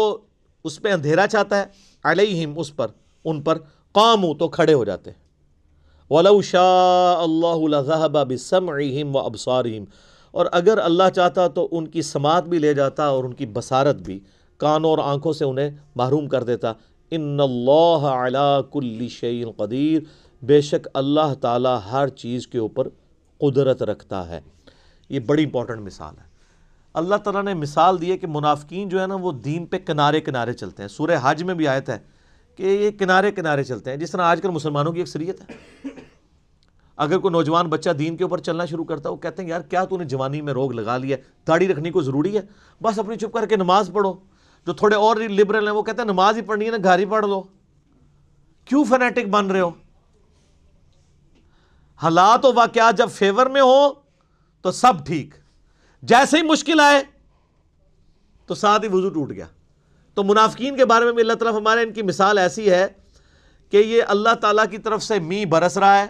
اس پہ اندھیرا چاہتا ہے, علیہم اس پر ان پر, قاموا تو کھڑے ہو جاتے ہیں. وَلَوْ شَاءَ اللَّهُ لَذَهَبَ بِسَمْعِهِمْ وَأَبْصَارِهِمْ, اور اگر اللہ چاہتا تو ان کی سماعت بھی لے جاتا اور ان کی بصارت بھی, کانوں اور آنکھوں سے انہیں محروم کر دیتا. إِنَّ اللَّهَ عَلَى كُلِّ شَيْءٍ قَدِيرٌ, بے شک اللہ تعالیٰ ہر چیز کے اوپر قدرت رکھتا ہے. یہ بڑی امپورٹنٹ مثال ہے. اللہ تعالیٰ نے مثال دی ہے کہ منافقین جو ہے نا وہ دین پہ کنارے کنارے چلتے ہیں. سورہ حج میں بھی آیت ہے کہ یہ کنارے کنارے چلتے ہیں, جس طرح آج کل مسلمانوں کی اکثریت ہے. اگر کوئی نوجوان بچہ دین کے اوپر چلنا شروع کرتا ہے وہ کہتے ہیں یار کیا تو نے جوانی میں روگ لگا لیا, داڑھی رکھنی کو ضروری ہے, بس اپنی چپ کر کے نماز پڑھو. جو تھوڑے اور لبرل ہیں وہ کہتے ہیں نماز ہی پڑھنی ہے نا گھر ہی پڑھ لو, کیوں فنیٹک بن رہے ہو؟ حالات و واقعات جب فیور میں ہوں تو سب ٹھیک, جیسے ہی مشکل آئے تو ساتھ ہی وضو ٹوٹ گیا. تو منافقین کے بارے میں بھی اللہ تعالیٰ ہمارے ان کی مثال ایسی ہے کہ یہ اللہ تعالیٰ کی طرف سے می برس رہا ہے,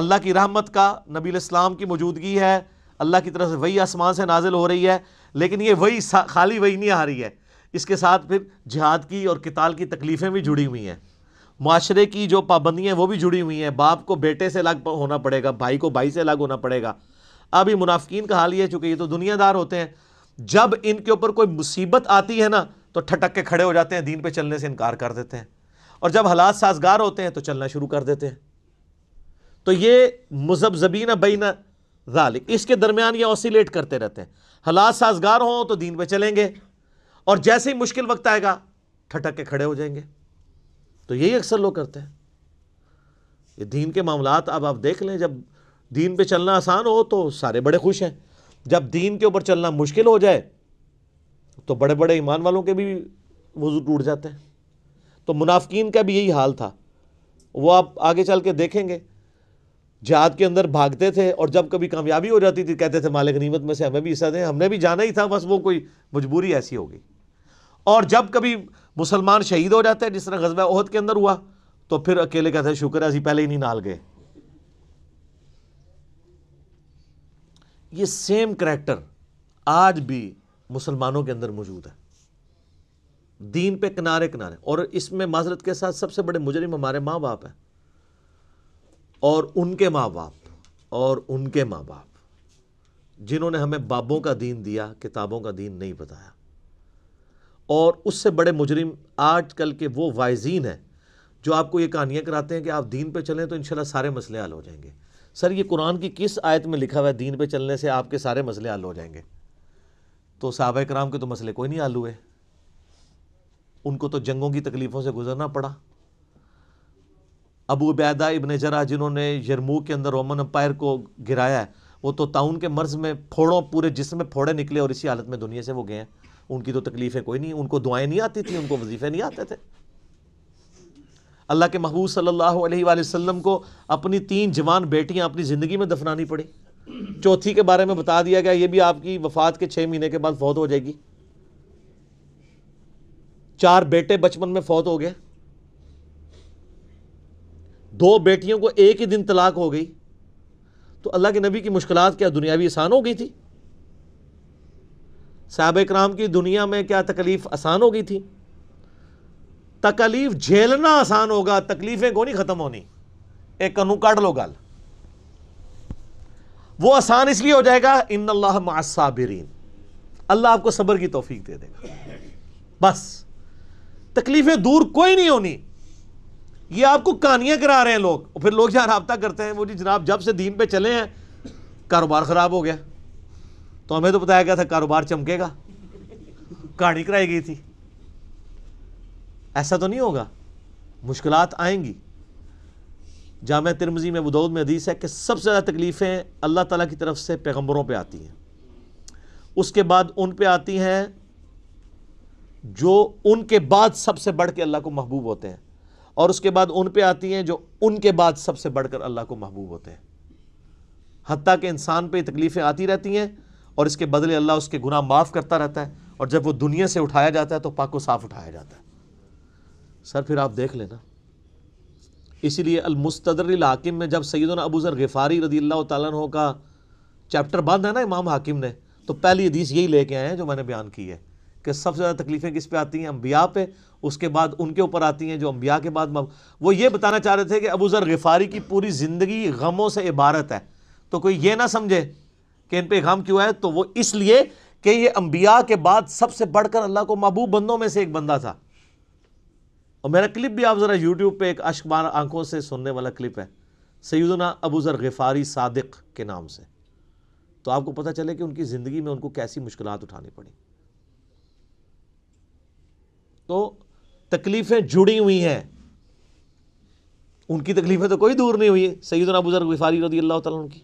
اللہ کی رحمت کا نبی علیہ السلام کی موجودگی ہے, اللہ کی طرف سے وحی آسمان سے نازل ہو رہی ہے, لیکن یہ وحی خالی وحی نہیں آ رہی ہے, اس کے ساتھ پھر جہاد کی اور قتال کی تکلیفیں بھی جڑی ہوئی ہیں, معاشرے کی جو پابندیاں وہ بھی جڑی ہوئی ہیں, باپ کو بیٹے سے الگ ہونا پڑے گا, بھائی کو بھائی سے الگ ہونا پڑے گا. اب یہ منافقین کا حال یہ ہے, چونکہ یہ تو دنیا دار ہوتے ہیں, جب ان کے اوپر کوئی مصیبت آتی ہے نا تو ٹھٹک کے کھڑے ہو جاتے ہیں, دین پہ چلنے سے انکار کر دیتے ہیں, اور جب حالات سازگار ہوتے ہیں تو چلنا شروع کر دیتے ہیں. تو یہ مذبذبین بین ذالک، اس کے درمیان یہ آسیلیٹ کرتے رہتے ہیں، حالات سازگار ہوں تو دین پہ چلیں گے اور جیسے ہی مشکل وقت آئے گا ٹھٹک کے کھڑے ہو جائیں گے. تو یہی اکثر لوگ کرتے ہیں. یہ دین کے معاملات اب آپ دیکھ لیں، جب دین پہ چلنا آسان ہو تو سارے بڑے خوش ہیں، جب دین کے اوپر چلنا مشکل ہو جائے تو بڑے بڑے ایمان والوں کے بھی وضو ٹوٹ جاتے ہیں. تو منافقین کا بھی یہی حال تھا، وہ آپ آگے چل کے دیکھیں گے، جہاد کے اندر بھاگتے تھے اور جب کبھی کامیابی ہو جاتی تھی کہتے تھے مال غنیمت میں سے ہمیں بھی حصہ دیں، ہم نے بھی جانا ہی تھا، بس وہ کوئی مجبوری ایسی ہو گئی. اور جب کبھی مسلمان شہید ہو جاتے ہیں جس طرح غزوہ احد کے اندر ہوا، تو پھر اکیلے کہتے ہیں شکر ہے اسی پہلے ہی نہیں نال گئے. یہ سیم کریکٹر آج بھی مسلمانوں کے اندر موجود ہے، دین پہ کنارے کنارے. اور اس میں معذرت کے ساتھ سب سے بڑے مجرم ہمارے ماں باپ ہیں، اور ان کے ماں باپ، اور ان کے ماں باپ، جنہوں نے ہمیں بابوں کا دین دیا، کتابوں کا دین نہیں بتایا. اور اس سے بڑے مجرم آج کل کے وہ واعظین ہیں جو آپ کو یہ کہانیاں کراتے ہیں کہ آپ دین پہ چلیں تو انشاءاللہ سارے مسئلے حل ہو جائیں گے. سر یہ قرآن کی کس آیت میں لکھا ہوا ہے دین پہ چلنے سے آپ کے سارے مسئلے حل ہو جائیں گے؟ تو صحابہ کرام کے تو مسئلے کوئی نہیں حل ہوئے، ان کو تو جنگوں کی تکلیفوں سے گزرنا پڑا. ابو عبیدہ ابن جرح جنہوں نے یرموک کے اندر رومن امپائر کو گرایا ہے، وہ تو طاعون کے مرض میں پھوڑوں، پورے جسم میں پھوڑے نکلے اور اسی حالت میں دنیا سے وہ گئے ہیں. ان کی تو تکلیفیں کوئی نہیں، ان کو دعائیں نہیں آتی تھیں، ان کو وظیفے نہیں آتے تھے. اللہ کے محبوب صلی اللہ علیہ وآلہ وسلم کو اپنی 3 جوان بیٹیاں اپنی زندگی میں دفنانی پڑی، چوتھی کے بارے میں بتا دیا گیا یہ بھی آپ کی وفات کے 6 مہینے کے بعد فوت ہو جائے گی. 4 بیٹے بچپن میں فوت ہو گئے، 2 بیٹیوں کو ایک ہی دن طلاق ہو گئی. تو اللہ کے نبی کی مشکلات کیا دنیاوی آسان ہو گئی تھی؟ صحابہ کرام کی دنیا میں کیا تکلیف آسان ہو گئی تھی؟ تکلیف جھیلنا آسان ہوگا، تکلیفیں کو نہیں ختم ہونی. ایک کنو کاٹ لو گال، وہ آسان اس لیے ہو جائے گا ان اللہ مع الصابرین، اللہ آپ کو صبر کی توفیق دے دے گا. بس تکلیفیں دور کوئی نہیں ہونی. یہ آپ کو کہانیاں کرا رہے ہیں لوگ. اور پھر لوگ یہاں رابطہ کرتے ہیں وہ جی جناب جب سے دین پہ چلے ہیں کاروبار خراب ہو گیا، تو ہمیں تو بتایا گیا تھا کاروبار چمکے گا، کہانی کرائی گئی تھی. ایسا تو نہیں ہوگا، مشکلات آئیں گی. جامعہ ترمذی میں ابو داؤد میں حدیث ہے کہ سب سے زیادہ تکلیفیں اللہ تعالیٰ کی طرف سے پیغمبروں پہ آتی ہیں، اس کے بعد ان پہ آتی ہیں جو ان کے بعد سب سے بڑھ کے اللہ کو محبوب ہوتے ہیں، اور اس کے بعد ان پہ آتی ہیں جو ان کے بعد سب سے بڑھ کر اللہ کو محبوب ہوتے ہیں. حتیٰ کہ انسان پہ تکلیفیں آتی رہتی ہیں اور اس کے بدلے اللہ اس کے گناہ معاف کرتا رہتا ہے، اور جب وہ دنیا سے اٹھایا جاتا ہے تو پاک و صاف اٹھایا جاتا ہے. سر پھر آپ دیکھ لینا، اسی لیے المستدر الحاکم میں جب سیدنا ابو ذر غفاری رضی اللہ تعالیٰ عنہ کا چیپٹر بند ہے نا امام حاکم نے، تو پہلی حدیث یہی لے کے آئے ہیں جو میں نے بیان کی ہے کہ سب سے زیادہ تکلیفیں کس پہ آتی ہیں؟ انبیاء پہ، اس کے بعد ان کے اوپر آتی ہیں جو انبیاء کے بعد وہ یہ بتانا چاہ رہے تھے کہ ابو ذر غفاری کی پوری زندگی غموں سے عبارت ہے، تو کوئی یہ نہ سمجھے کہ ان پہ غم کیوں ہے. تو وہ اس لیے کہ یہ انبیاء کے بعد سب سے بڑھ کر اللہ کو محبوب بندوں میں سے ایک بندہ تھا. اور میرا کلپ بھی آپ ذرا یوٹیوب پہ ایک اشکبار آنکھوں سے سننے والا کلپ ہے سیدنا ابو ذر غفاری صادق کے نام سے، تو آپ کو پتہ چلے کہ ان کی زندگی میں ان کو کیسی مشکلات اٹھانی پڑی. تو تکلیفیں جڑی ہوئی ہیں، ان کی تکلیفیں تو کوئی دور نہیں ہوئی سیدنا ابو ذر غفاری رضی اللہ تعالیٰ عنہ کی.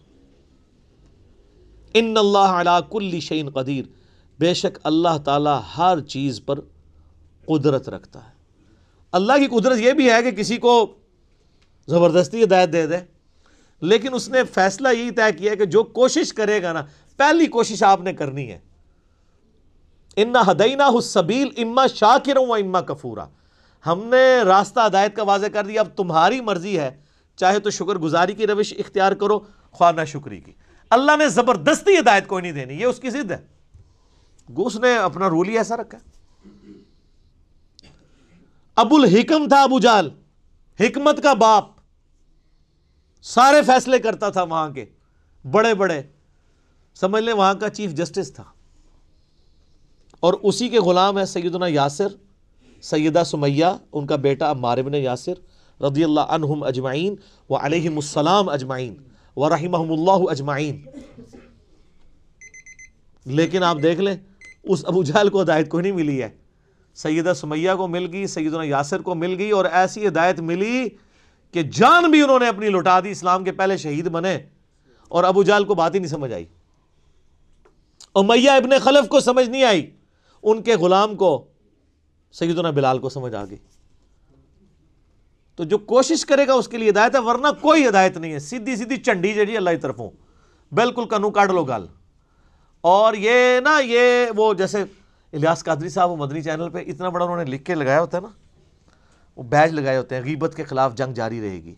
ان اللہ علی کل شیء قدیر، بے شک اللہ تعالیٰ ہر چیز پر قدرت رکھتا ہے. اللہ کی قدرت یہ بھی ہے کہ کسی کو زبردستی ہدایت دے دے، لیکن اس نے فیصلہ یہی طے کیا کہ جو کوشش کرے گا نا، پہلی کوشش آپ نے کرنی ہے. اِنَّا ہَدَيْنَاهُ السَّبِيلَ اِمَّا شَاكِرًا وَإِمَّا كَفُورًا، ہم نے راستہ ہدایت کا واضح کر دیا، اب تمہاری مرضی ہے، چاہے تو شکر گزاری کی روش اختیار کرو خواہ نہ شکری کی. اللہ نے زبردستی ہدایت کوئی نہیں دینی، یہ اس کی ضد ہے. اس نے اپنا رول ہی ایسا رکھا. ابو الحکم تھا ابو جہل، حکمت کا باپ، سارے فیصلے کرتا تھا وہاں کے، بڑے بڑے سمجھ لیں وہاں کا چیف جسٹس تھا. اور اسی کے غلام ہے سیدنا یاسر، سیدہ سمیہ ان کا بیٹا عمار بن یاسر رضی اللہ عنہم اجمعین و علیہم السلام اجمعین و رحمہم اللہ اجمعین. لیکن آپ دیکھ لیں اس ابو جہل کو ہدایت کو نہیں ملی ہے, سیدہ سمیہ کو مل گئی, سیدنا یاسر کو مل گئی, اور ایسی ہدایت ملی کہ جان بھی انہوں نے اپنی لوٹا دی, اسلام کے پہلے شہید بنے, اور ابو جہل کو بات ہی نہیں سمجھ آئی. امیہ ابن خلف کو سمجھ نہیں آئی, ان کے غلام کو سیدنا بلال کو سمجھ آ گئی. تو جو کوشش کرے گا اس کے لیے ہدایت ہے, ورنہ کوئی ہدایت نہیں ہے, سیدھی سیدھی چنڈی جڑی اللہ کی طرفوں, بالکل کنو کاٹ لو گال. اور یہ نا یہ وہ جیسے الیاس قادری صاحب وہ مدنی چینل پہ اتنا بڑا انہوں نے لکھ کے لگایا ہوتا ہے نا, وہ بیج لگائے ہوتے ہیں غیبت کے خلاف جنگ جاری رہے گی.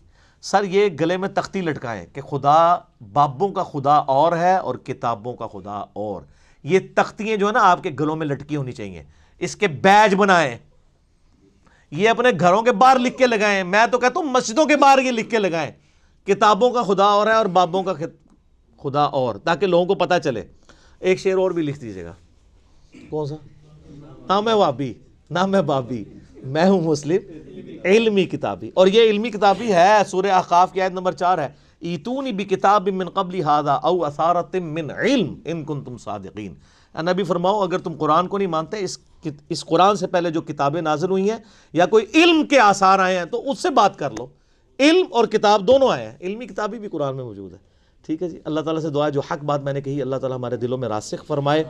سر یہ گلے میں تختی لٹکائیں کہ خدا بابوں کا خدا اور ہے اور کتابوں کا خدا اور. یہ تختیاں جو ہے نا آپ کے گلوں میں لٹکی ہونی چاہیے, اس کے بیج بنائیں, یہ اپنے گھروں کے باہر لکھ کے لگائیں. میں تو کہتا ہوں مسجدوں کے باہر یہ لکھ کے لگائیں, کتابوں کا خدا اور ہے اور بابوں کا خدا اور, تاکہ لوگوں کو پتہ چلے. ایک شعر اور بھی لکھ دیجیے گا, کون سا؟ نہ میں وابی نہ میں بابی, میں ہوں مسلم علمی کتابی. اور یہ علمی کتابی ہے, سورہ احقاف کی آیت نمبر 4 ہے, ایتونی بکتاب من قبل ھذا او اثارۃ من علم ان کنتم صادقین. نبی فرماؤ اگر تم قرآن کو نہیں مانتے, اس قرآن سے پہلے جو کتابیں نازل ہوئی ہیں یا کوئی علم کے آثار آئے ہیں تو اس سے بات کر لو. علم اور کتاب دونوں آئے ہیں, علمی کتابی بھی قرآن میں موجود ہے. ٹھیک ہے جی, اللہ تعالیٰ سے دعا ہے جو حق بات میں نے کہی اللہ تعالیٰ ہمارے دلوں میں راسخ فرمائے.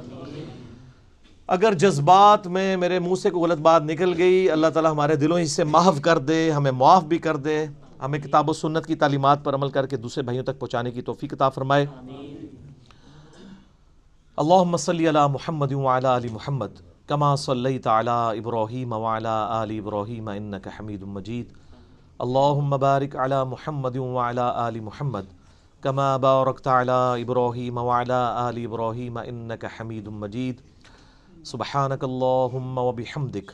اگر جذبات میں میرے منہ سے کوئی غلط بات نکل گئی, اللہ تعالیٰ ہمارے دلوں ہی سے معاف کر دے, ہمیں معاف بھی کر دے. ہمیں کتاب و سنت کی تعلیمات پر عمل کر کے دوسرے بھائیوں تک پہنچانے کی توفیق عطا فرمائے. اللہم صلی علی محمد وعلی آل محمد کما صلیت علی ابراہیم وعلی آل ابراہیم انک حمید مجید. اللہم بارک علی محمد وعلی آل محمد کما بارکت علی ابراہیم وعلی آل ابراہیم انک حمید مجید. سبحانک اللہم وبحمدک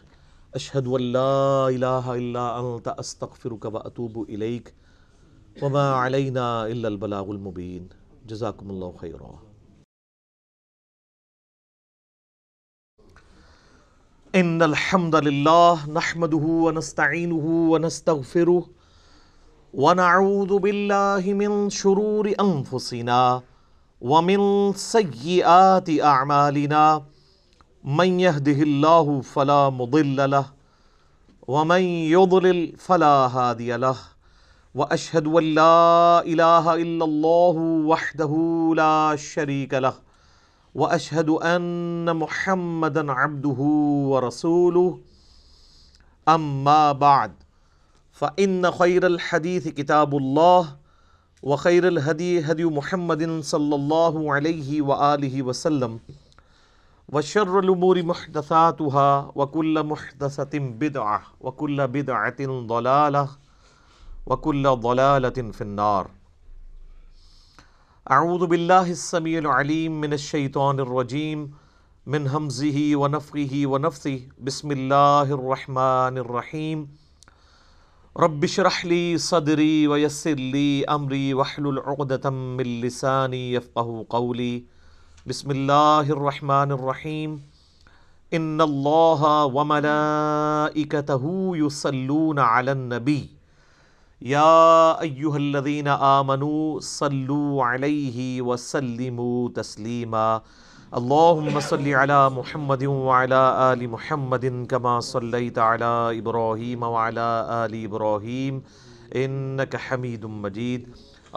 اشہد ان لا الہ الا انت استغفرک واتوب الیک وما علینا الا البلاغ المبین. جزاکم اللہ خیرا. ان الحمد للہ نحمده ونستعینه ونستغفره ونعوذ باللہ من شرور انفسنا ومن سیئات اعمالنا من يهده الله فلا مضل له ومن يضلل فلا هادي له وأشهد أن لا إله إلا الله وحده لا شريك له وأشهد أن محمدا عبده ورسوله. أما بعد, فإن خير الحديث كتاب الله وخير الهدي هدي محمد صلى الله عليه وآله وسلم وشر الامور محدثاتها وكل محدثة بدعة وكل بدعة ضلالة وكل ضلالة في النار. اعوذ بالله السميع العليم من الشيطان الرجيم من همزه ونفخه ونفثه. بسم الله الرحمن الرحيم. رب اشرح لي صدري ويسر لي امري واحلل عقدة من لساني يفقهوا قولي. بسم اللہ الرحمن الرحیم. ان اللہ وملائکتہ یصلون علی النبی یا ایہا الذین آمنوا صلوا علیہ وسلموا تسلیما. اللہم صل علی محمد وعلی آل محمد کما صلیت علی ابراہیم وعلی آل ابراہیم انک حمید مجید.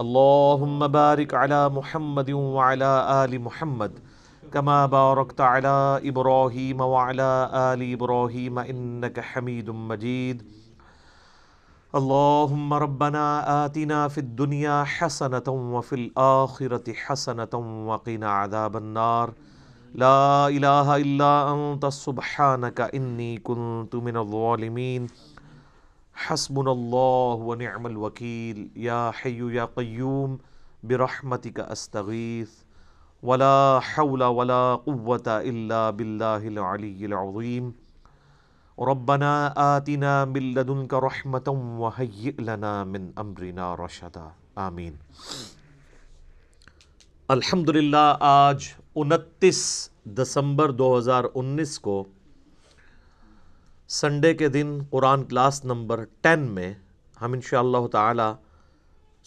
اللہم بارک علی محمد وعلی آل محمد کما بارکت علی ابراہیم وعلی آل ابراہیم انک حمید مجید. اللہم ربنا آتنا فی الدنیا حسنة وفی الآخرة حسنة وقنا عذاب النار. لا الہ الا انت سبحانک انی کنت من الظالمین. حسبنا اللہ ونعم الوکیل. یا حی یا قیوم برحمتک استغیث. ولا حول ولا قوۃ الا باللہ العلی العظیم. ربنا آتنا من لدنک رحمۃ وہیئ لنا من امرنا رشدا. آمین. الحمدللہ آج 29 دسمبر 2019 کو سنڈے کے دن قرآن کلاس نمبر 10 میں ہم انشاءاللہ تعالی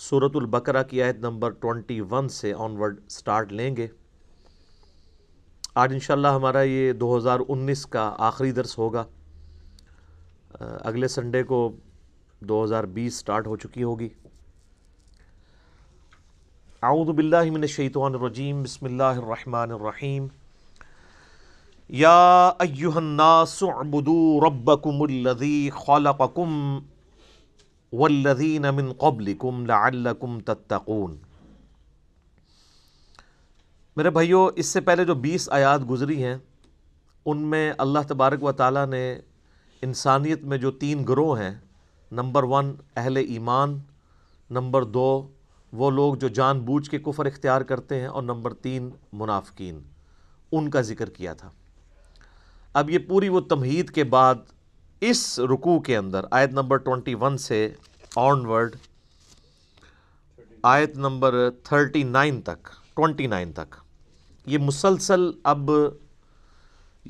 سورۃ البقرہ کی آیت نمبر 21 سے آنورڈ سٹارٹ لیں گے۔ آج انشاءاللہ ہمارا یہ 2019 کا آخری درس ہوگا، اگلے سنڈے کو 2020 سٹارٹ ہو چکی ہوگی۔ اعوذ باللہ من الشیطان الرجیم، بسم اللہ الرحمن الرحیم۔ یا ایہا الناس اعبدوا ربکم الذی خلقکم والذین من قبلکم لعلکم تتقون۔ میرے بھائیو، اس سے پہلے جو 20 آیات گزری ہیں ان میں اللہ تبارک و تعالیٰ نے انسانیت میں جو 3 گروہ ہیں، نمبر 1 اہل ایمان، نمبر 2 وہ لوگ جو جان بوجھ کے کفر اختیار کرتے ہیں، اور نمبر 3 منافقین، ان کا ذکر کیا تھا۔ اب یہ پوری وہ تمہید کے بعد اس رکوع کے اندر آیت نمبر 21 سے آنورڈ آیت نمبر 29 تک یہ مسلسل، اب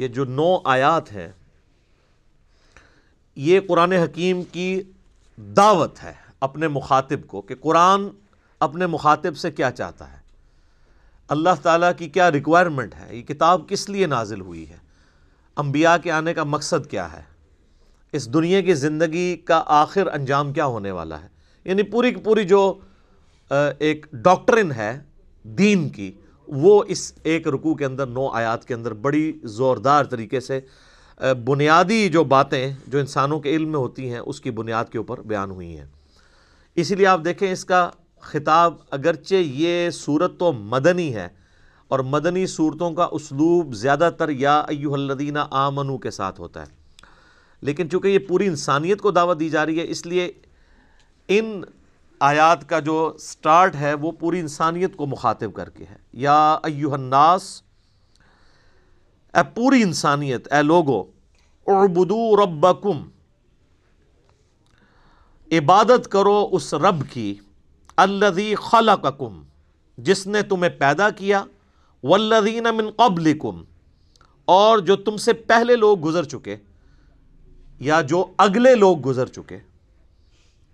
یہ جو 9 آیات ہیں یہ قرآن حکیم کی دعوت ہے اپنے مخاطب کو، کہ قرآن اپنے مخاطب سے کیا چاہتا ہے، اللہ تعالیٰ کی کیا ریکوائرمنٹ ہے، یہ کتاب کس لیے نازل ہوئی ہے، انبیاء کے آنے کا مقصد کیا ہے، اس دنیا کی زندگی کا آخر انجام کیا ہونے والا ہے۔ یعنی پوری کی پوری جو ایک ڈاکٹرن ہے دین کی، وہ اس ایک رکوع کے اندر 9 آیات کے اندر بڑی زوردار طریقے سے بنیادی جو باتیں جو انسانوں کے علم میں ہوتی ہیں اس کی بنیاد کے اوپر بیان ہوئی ہیں۔ اسی لیے آپ دیکھیں اس کا خطاب، اگرچہ یہ صورت تو مدنی ہے اور مدنی صورتوں کا اسلوب زیادہ تر یا ایہا الذین آمنو کے ساتھ ہوتا ہے، لیکن چونکہ یہ پوری انسانیت کو دعوت دی جا رہی ہے اس لیے ان آیات کا جو سٹارٹ ہے وہ پوری انسانیت کو مخاطب کر کے ہے۔ یا ایہا الناس، اے پوری انسانیت، اے لوگو، اعبدوا ربکم، عبادت کرو اس رب کی، الذی خلقکم، جس نے تمہیں پیدا کیا، والذین من قبلکم، اور جو تم سے پہلے لوگ گزر چکے یا جو اگلے لوگ گزر چکے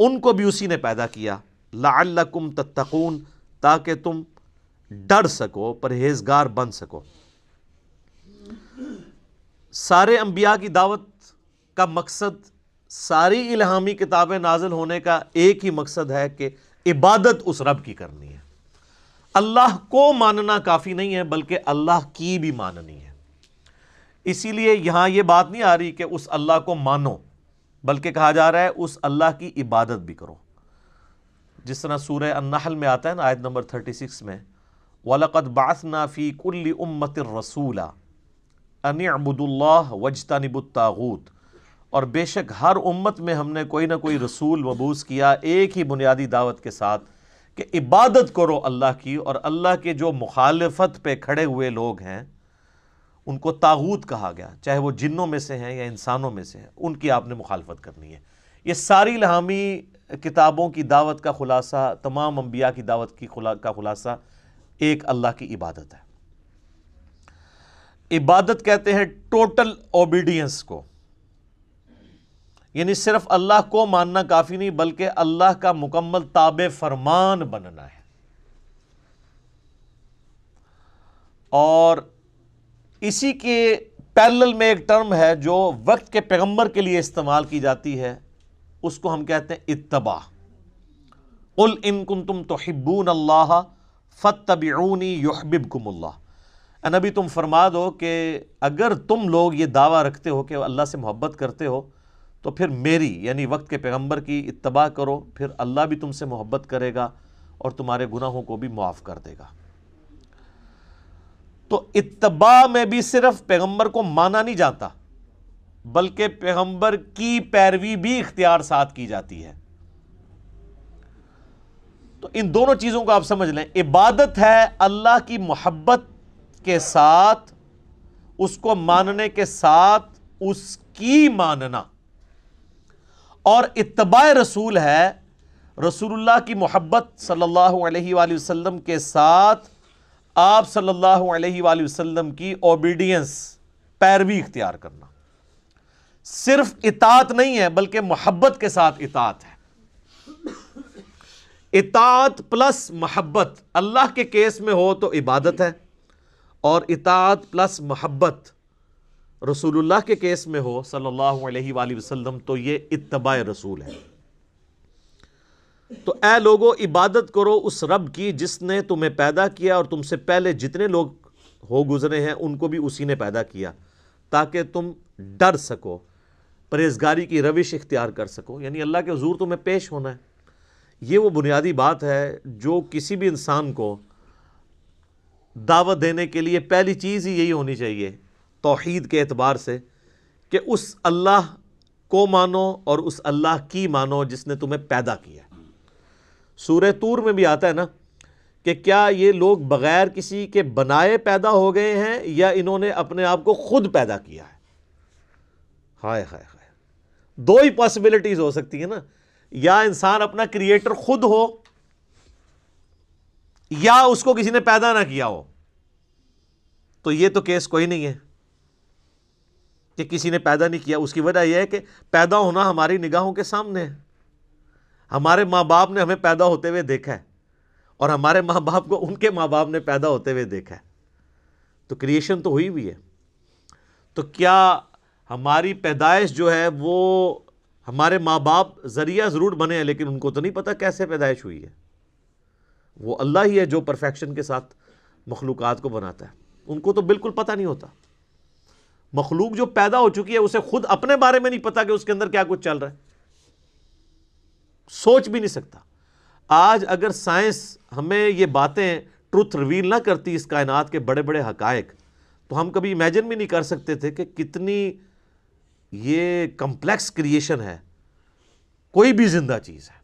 ان کو بھی اسی نے پیدا کیا، لعلکم تتقون، تاکہ تم ڈر سکو، پرہیزگار بن سکو۔ سارے انبیاء کی دعوت کا مقصد، ساری الہامی کتابیں نازل ہونے کا ایک ہی مقصد ہے کہ عبادت اس رب کی کرنی ہے۔ اللہ کو ماننا کافی نہیں ہے بلکہ اللہ کی بھی ماننی ہے۔ اسی لیے یہاں یہ بات نہیں آ رہی کہ اس اللہ کو مانو، بلکہ کہا جا رہا ہے اس اللہ کی عبادت بھی کرو، جس طرح سورہ النحل میں آتا ہے نا، آیت نمبر 36 میں، وَلَقَدْ بَعَثْنَا فِي كُلِّ أُمَّةٍ رَسُولًا أَنِ اعْبُدُوا اللَّهَ وَاجْتَنِبُوا الطَّاغُوتَ، اور بے شک ہر امت میں ہم نے کوئی نہ کوئی رسول مبعوث کیا ایک ہی بنیادی دعوت کے ساتھ کہ عبادت کرو اللہ کی، اور اللہ کے جو مخالفت پہ کھڑے ہوئے لوگ ہیں ان کو طاغوت کہا گیا، چاہے وہ جنوں میں سے ہیں یا انسانوں میں سے ہیں، ان کی آپ نے مخالفت کرنی ہے۔ یہ ساری الہامی کتابوں کی دعوت کا خلاصہ، تمام انبیاء کی دعوت کی کا خلاصہ ایک اللہ کی عبادت ہے۔ عبادت کہتے ہیں ٹوٹل اوبیڈینس کو، یعنی صرف اللہ کو ماننا کافی نہیں بلکہ اللہ کا مکمل تابع فرمان بننا ہے۔ اور اسی کے پیرلل میں ایک ٹرم ہے جو وقت کے پیغمبر کے لیے استعمال کی جاتی ہے، اس کو ہم کہتے ہیں اتباع۔ قل ان کنتم تحبون اللہ فاتبعونی یحببکم اللہ، اے نبی تم فرما دو کہ اگر تم لوگ یہ دعویٰ رکھتے ہو کہ اللہ سے محبت کرتے ہو تو پھر میری یعنی وقت کے پیغمبر کی اتباع کرو، پھر اللہ بھی تم سے محبت کرے گا اور تمہارے گناہوں کو بھی معاف کر دے گا۔ تو اتباع میں بھی صرف پیغمبر کو مانا نہیں جاتا بلکہ پیغمبر کی پیروی بھی اختیار ساتھ کی جاتی ہے۔ تو ان دونوں چیزوں کو آپ سمجھ لیں، عبادت ہے اللہ کی محبت کے ساتھ، اس کو ماننے کے ساتھ اس کی ماننا، اور اتباع رسول ہے رسول اللہ کی محبت صلی اللہ علیہ وآلہ وسلم کے ساتھ آپ صلی اللہ علیہ وآلہ وسلم کی اوبیڈینس، پیروی اختیار کرنا۔ صرف اطاعت نہیں ہے بلکہ محبت کے ساتھ اطاعت ہے۔ اطاعت پلس محبت اللہ کے کیس میں ہو تو عبادت ہے، اور اطاعت پلس محبت رسول اللہ کے کیس میں ہو صلی اللہ علیہ وآلہ وسلم تو یہ اتباع رسول ہے۔ تو اے لوگو، عبادت کرو اس رب کی جس نے تمہیں پیدا کیا، اور تم سے پہلے جتنے لوگ ہو گزرے ہیں ان کو بھی اسی نے پیدا کیا، تاکہ تم ڈر سکو، پرہیزگاری کی روش اختیار کر سکو، یعنی اللہ کے حضور تمہیں پیش ہونا ہے۔ یہ وہ بنیادی بات ہے جو کسی بھی انسان کو دعوت دینے کے لیے پہلی چیز ہی یہی ہونی چاہیے توحید کے اعتبار سے، کہ اس اللہ کو مانو اور اس اللہ کی مانو جس نے تمہیں پیدا کیا۔ سورہ طور میں بھی آتا ہے نا کہ کیا یہ لوگ بغیر کسی کے بنائے پیدا ہو گئے ہیں یا انہوں نے اپنے آپ کو خود پیدا کیا ہے؟ ہائے ہائے ہائے، دو ہی پاسبلٹیز ہو سکتی ہیں نا، یا انسان اپنا کریٹر خود ہو یا اس کو کسی نے پیدا نہ کیا ہو۔ تو یہ تو کیس کوئی نہیں ہے کہ کسی نے پیدا نہیں کیا، اس کی وجہ یہ ہے کہ پیدا ہونا ہماری نگاہوں کے سامنے ہے، ہمارے ماں باپ نے ہمیں پیدا ہوتے ہوئے دیکھا ہے، اور ہمارے ماں باپ کو ان کے ماں باپ نے پیدا ہوتے ہوئے دیکھا ہے، تو کریشن تو ہوئی ہوئی ہے۔ تو کیا ہماری پیدائش جو ہے وہ ہمارے ماں باپ ذریعہ ضرور بنے ہیں، لیکن ان کو تو نہیں پتہ کیسے پیدائش ہوئی ہے، وہ اللہ ہی ہے جو پرفیکشن کے ساتھ مخلوقات کو بناتا ہے، ان کو تو بالکل پتہ نہیں ہوتا۔ مخلوق جو پیدا ہو چکی ہے اسے خود اپنے بارے میں نہیں پتہ کہ اس کے اندر کیا کچھ چل رہا ہے، سوچ بھی نہیں سکتا۔ آج اگر سائنس ہمیں یہ باتیں ٹروتھ ریویل نہ کرتی، اس کائنات کے بڑے بڑے حقائق، تو ہم کبھی امیجن بھی نہیں کر سکتے تھے کہ کتنی یہ کمپلیکس کریشن ہے کوئی بھی زندہ چیز ہے۔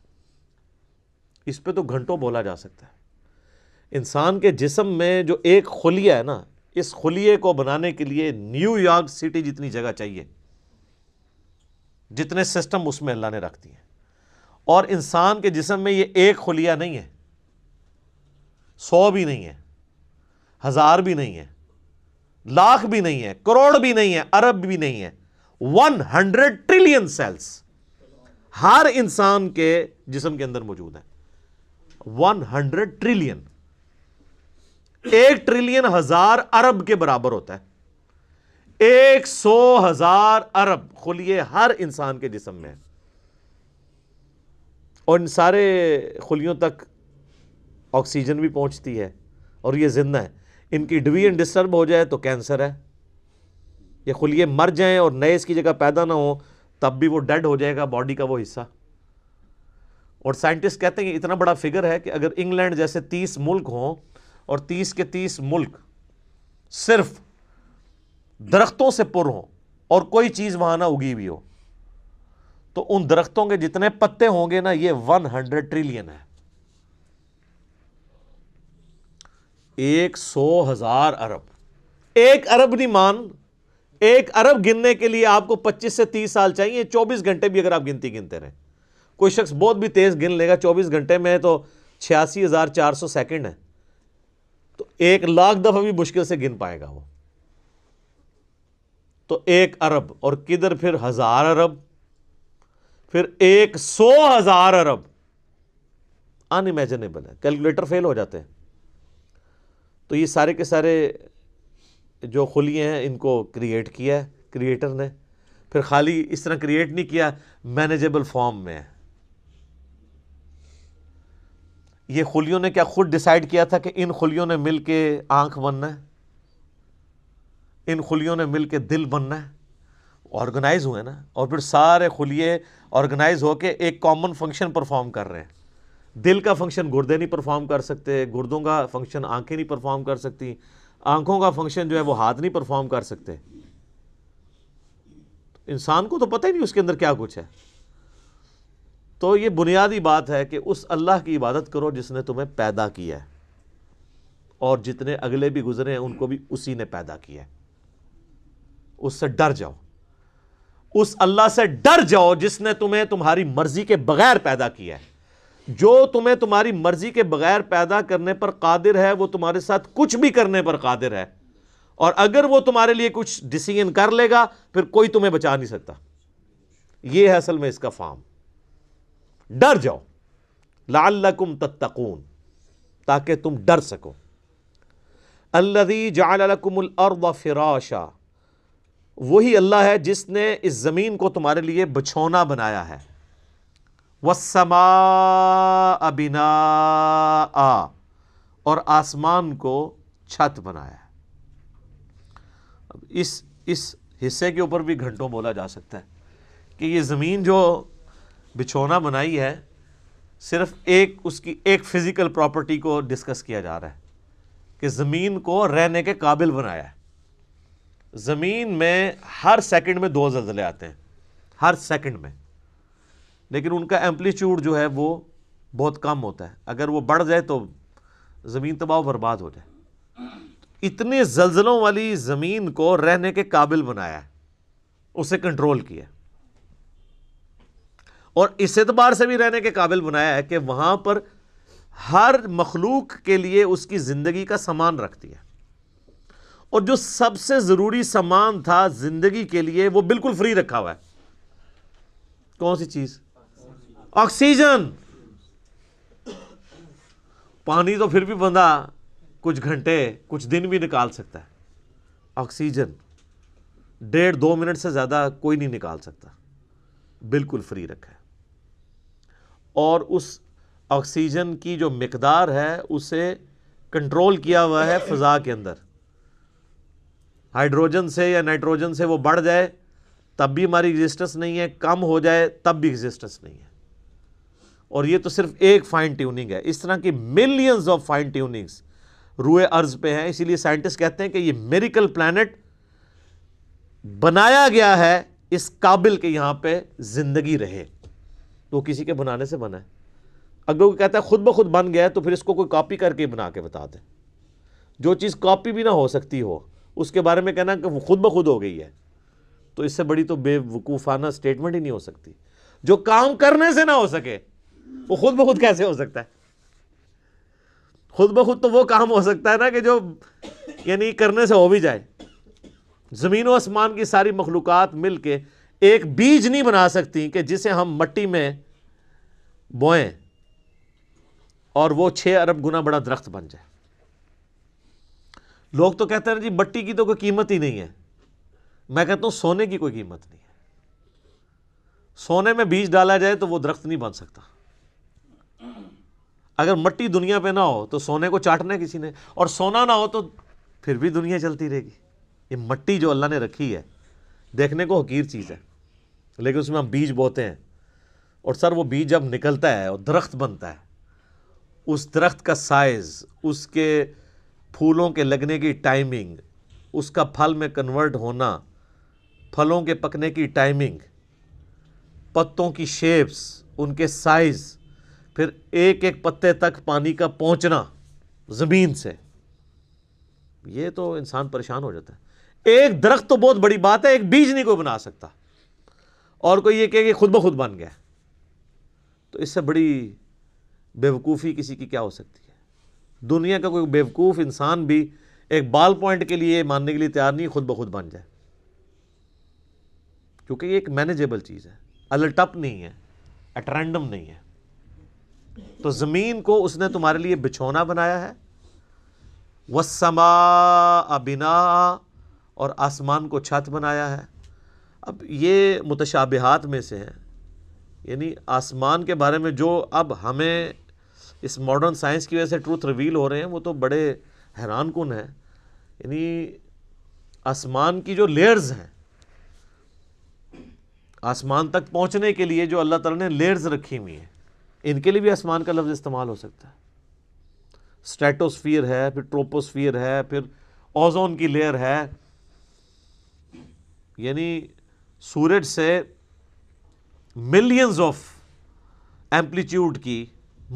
اس پہ تو گھنٹوں بولا جا سکتا ہے۔ انسان کے جسم میں جو ایک خلیہ ہے نا، اس خلیے کو بنانے کے لیے نیو یارک سٹی جتنی جگہ چاہیے، جتنے سسٹم اس میں اللہ نے رکھ دی ہیں۔ اور انسان کے جسم میں یہ ایک خلیہ نہیں ہے، 100 بھی نہیں ہے، 1000 بھی نہیں ہے، 1,00,000 بھی نہیں ہے، 1,00,00,000 بھی نہیں ہے، 1,000,000,000 بھی نہیں ہے، 100 ٹریلین سیلز ہر انسان کے جسم کے اندر موجود ہیں۔ 100 ٹریلین، 1 ٹریلین 1000 ارب کے برابر ہوتا ہے، 100,000 ارب خلیے ہر انسان کے جسم میں ہیں، اور ان سارے خلیوں تک آکسیجن بھی پہنچتی ہے اور یہ زندہ ہیں۔ ان کی ڈویژن ڈسٹرب ہو جائے تو کینسر ہے، یہ خلیے مر جائیں اور نئے اس کی جگہ پیدا نہ ہوں تب بھی وہ ڈیڈ ہو جائے گا، باڈی کا وہ حصہ۔ اور سائنٹسٹ کہتے ہیں کہ اتنا بڑا فگر ہے کہ اگر انگلینڈ جیسے 30 ملک ہوں اور 30 کے 30 ملک صرف درختوں سے پر ہوں اور کوئی چیز وہاں نہ اگی ہوئی ہو، تو ان درختوں کے جتنے پتے ہوں گے نا، یہ 100 ٹریلین ہے، 100,000 ارب۔ 1 ارب نہیں، 1 ارب گننے کے لیے آپ کو 25 سے 30 سال چاہیے، 24 گھنٹے بھی اگر آپ گنتے رہیں۔ کوئی شخص بہت بھی تیز گن لے گا، 24 گھنٹے میں تو 86,400 سیکنڈ ہے، تو 1,00,000 دفعہ بھی مشکل سے گن پائے گا وہ۔ تو 1 ارب، اور کدھر پھر 1000 ارب، پھر 100,000 ارب، ان امیجنیبل ہے، کیلکولیٹر فیل ہو جاتے ہیں۔ تو یہ سارے کے سارے جو خلیے ہیں ان کو کریٹ کیا ہے کریٹر نے، پھر خالی اس طرح کریٹ نہیں کیا، مینیجیبل فارم میں ہے۔ یہ خلیوں نے کیا خود ڈیسائیڈ کیا تھا کہ ان خلیوں نے مل کے آنکھ بننا ہے، ان خلیوں نے مل کے دل بننا ہے؟ آرگنائز ہوئے نا، اور پھر سارے خلیے آرگنائز ہو کے ایک کامن فنکشن پرفارم کر رہے ہیں۔ دل کا فنکشن گردے نہیں پرفارم کر سکتے، گردوں کا فنکشن آنکھیں نہیں پرفارم کر سکتی، آنکھوں کا فنکشن جو ہے وہ ہاتھ نہیں پرفارم کر سکتے۔ انسان کو تو پتہ ہی نہیں اس کے اندر کیا کچھ ہے۔ تو یہ بنیادی بات ہے کہ اس اللہ کی عبادت کرو جس نے تمہیں پیدا کیا ہے، اور جتنے اگلے بھی گزرے ہیں ان کو بھی اسی نے پیدا کیا ہے۔ اس سے ڈر جاؤ، اس اللہ سے ڈر جاؤ جس نے تمہیں تمہاری مرضی کے بغیر پیدا کیا ہے۔ جو تمہیں تمہاری مرضی کے بغیر پیدا کرنے پر قادر ہے، وہ تمہارے ساتھ کچھ بھی کرنے پر قادر ہے، اور اگر وہ تمہارے لیے کچھ ڈیسیژن کر لے گا پھر کوئی تمہیں بچا نہیں سکتا۔ یہ ہے اصل میں اس کا فارم۔ ڈر جاؤ، لعلکم تتقون، تاکہ تم ڈر سکو. الذی جعل لکم الارض فراشا، وہی اللہ ہے جس نے اس زمین کو تمہارے لیے بچھونا بنایا ہے. والسماء بناء، اور آسمان کو چھت بنایا ہے. اب اس حصے کے اوپر بھی گھنٹوں بولا جا سکتا ہے کہ یہ زمین جو بچھونا بنائی ہے صرف اس کی ایک فزیکل پراپرٹی کو ڈسکس کیا جا رہا ہے کہ زمین کو رہنے کے قابل بنایا ہے. زمین میں ہر سیکنڈ میں 2 زلزلے آتے ہیں، ہر سیکنڈ میں، لیکن ان کا ایمپلیٹیوڈ جو ہے وہ بہت کم ہوتا ہے. اگر وہ بڑھ جائے تو زمین تباہ و برباد ہو جائے. اتنے زلزلوں والی زمین کو رہنے کے قابل بنایا ہے، اسے کنٹرول کیا، اور اس اعتبار سے بھی رہنے کے قابل بنایا ہے کہ وہاں پر ہر مخلوق کے لیے اس کی زندگی کا سامان رکھ دیا، اور جو سب سے ضروری سامان تھا زندگی کے لیے وہ بالکل فری رکھا ہوا ہے. کون سی چیز؟ آکسیجن. پانی تو پھر بھی بندہ کچھ گھنٹے کچھ دن بھی نکال سکتا ہے، آکسیجن 1.5-2 منٹ سے زیادہ کوئی نہیں نکال سکتا، بالکل فری رکھا ہے. اور اس آکسیجن کی جو مقدار ہے اسے کنٹرول کیا ہوا ہے فضا کے اندر. ہائیڈروجن سے یا نائٹروجن سے وہ بڑھ جائے تب بھی ہماری ایگزسٹنس نہیں ہے، کم ہو جائے تب بھی ایگزسٹنس نہیں ہے. اور یہ تو صرف ایک فائن ٹیوننگ ہے، اس طرح کی ملینز آف فائن ٹیوننگز روئے ارض پہ ہیں. اسی لیے سائنٹسٹ کہتے ہیں کہ یہ میریکل پلانٹ بنایا گیا ہے اس قابل کے یہاں پہ زندگی رہے. تو کسی کے بنانے سے بنا ہے، اگر وہ کہتا ہے خود بخود بن گیا ہے تو پھر اس کو کوئی کاپی کر کے بنا کے بتا دیں. جو چیز کاپی بھی نہ ہو سکتی ہو اس کے بارے میں کہنا کہ وہ خود بخود ہو گئی ہے، تو اس سے بڑی تو بے وقوفانہ اسٹیٹمنٹ ہی نہیں ہو سکتی. جو کام کرنے سے نہ ہو سکے وہ خود بخود کیسے ہو سکتا ہے؟ خود بخود تو وہ کام ہو سکتا ہے نا کہ جو یعنی کرنے سے ہو بھی جائے. زمین و آسمان کی ساری مخلوقات مل کے ایک بیج نہیں بنا سکتی کہ جسے ہم مٹی میں بوئیں اور وہ 6 ارب گنا بڑا درخت بن جائے. لوگ تو کہتے ہیں جی مٹی کی تو کوئی قیمت ہی نہیں ہے. میں کہتا ہوں سونے کی کوئی قیمت نہیں ہے. سونے میں بیج ڈالا جائے تو وہ درخت نہیں بن سکتا. اگر مٹی دنیا پہ نہ ہو تو سونے کو چاٹنا کسی نے، اور سونا نہ ہو تو پھر بھی دنیا چلتی رہے گی. یہ مٹی جو اللہ نے رکھی ہے دیکھنے کو حقیر چیز ہے، لیکن اس میں ہم بیج بوتے ہیں، اور سر وہ بیج جب نکلتا ہے اور درخت بنتا ہے، اس درخت کا سائز، اس کے پھولوں کے لگنے کی ٹائمنگ، اس کا پھل میں کنورٹ ہونا، پھلوں کے پکنے کی ٹائمنگ، پتوں کی شیپس، ان کے سائز، پھر ایک ایک پتے تک پانی کا پہنچنا زمین سے، یہ تو انسان پریشان ہو جاتا ہے. ایک درخت تو بہت بڑی بات ہے، ایک بیج نہیں کوئی بنا سکتا، اور کوئی یہ کہے کہ خود بخود بن گیا، تو اس سے بڑی بیوقوفی کسی کی کیا ہو سکتی ہے؟ دنیا کا کوئی بیوقوف انسان بھی ایک بال پوائنٹ کے لیے ماننے کے لیے تیار نہیں خود بخود بن جائے، کیونکہ یہ ایک مینیجیبل چیز ہے، الٹ اپ نہیں ہے، ایٹ رینڈم نہیں ہے. تو زمین کو اس نے تمہارے لیے بچھونا بنایا ہے، والسماء بناء، اور آسمان کو چھت بنایا ہے. اب یہ متشابہات میں سے ہیں، یعنی آسمان کے بارے میں جو اب ہمیں اس ماڈرن سائنس کی وجہ سے ٹروتھ ریویل ہو رہے ہیں وہ تو بڑے حیران کن ہیں. یعنی آسمان کی جو لیئرز ہیں، آسمان تک پہنچنے کے لیے جو اللہ تعالیٰ نے لیئرز رکھی ہوئی ہیں، ان کے لیے بھی آسمان کا لفظ استعمال ہو سکتا ہے. سٹریٹوسفیئر ہے، پھر ٹروپوسفیئر ہے، پھر اوزون کی لیئر ہے. یعنی سورج سے ملینز آف ایمپلیٹیوڈ کی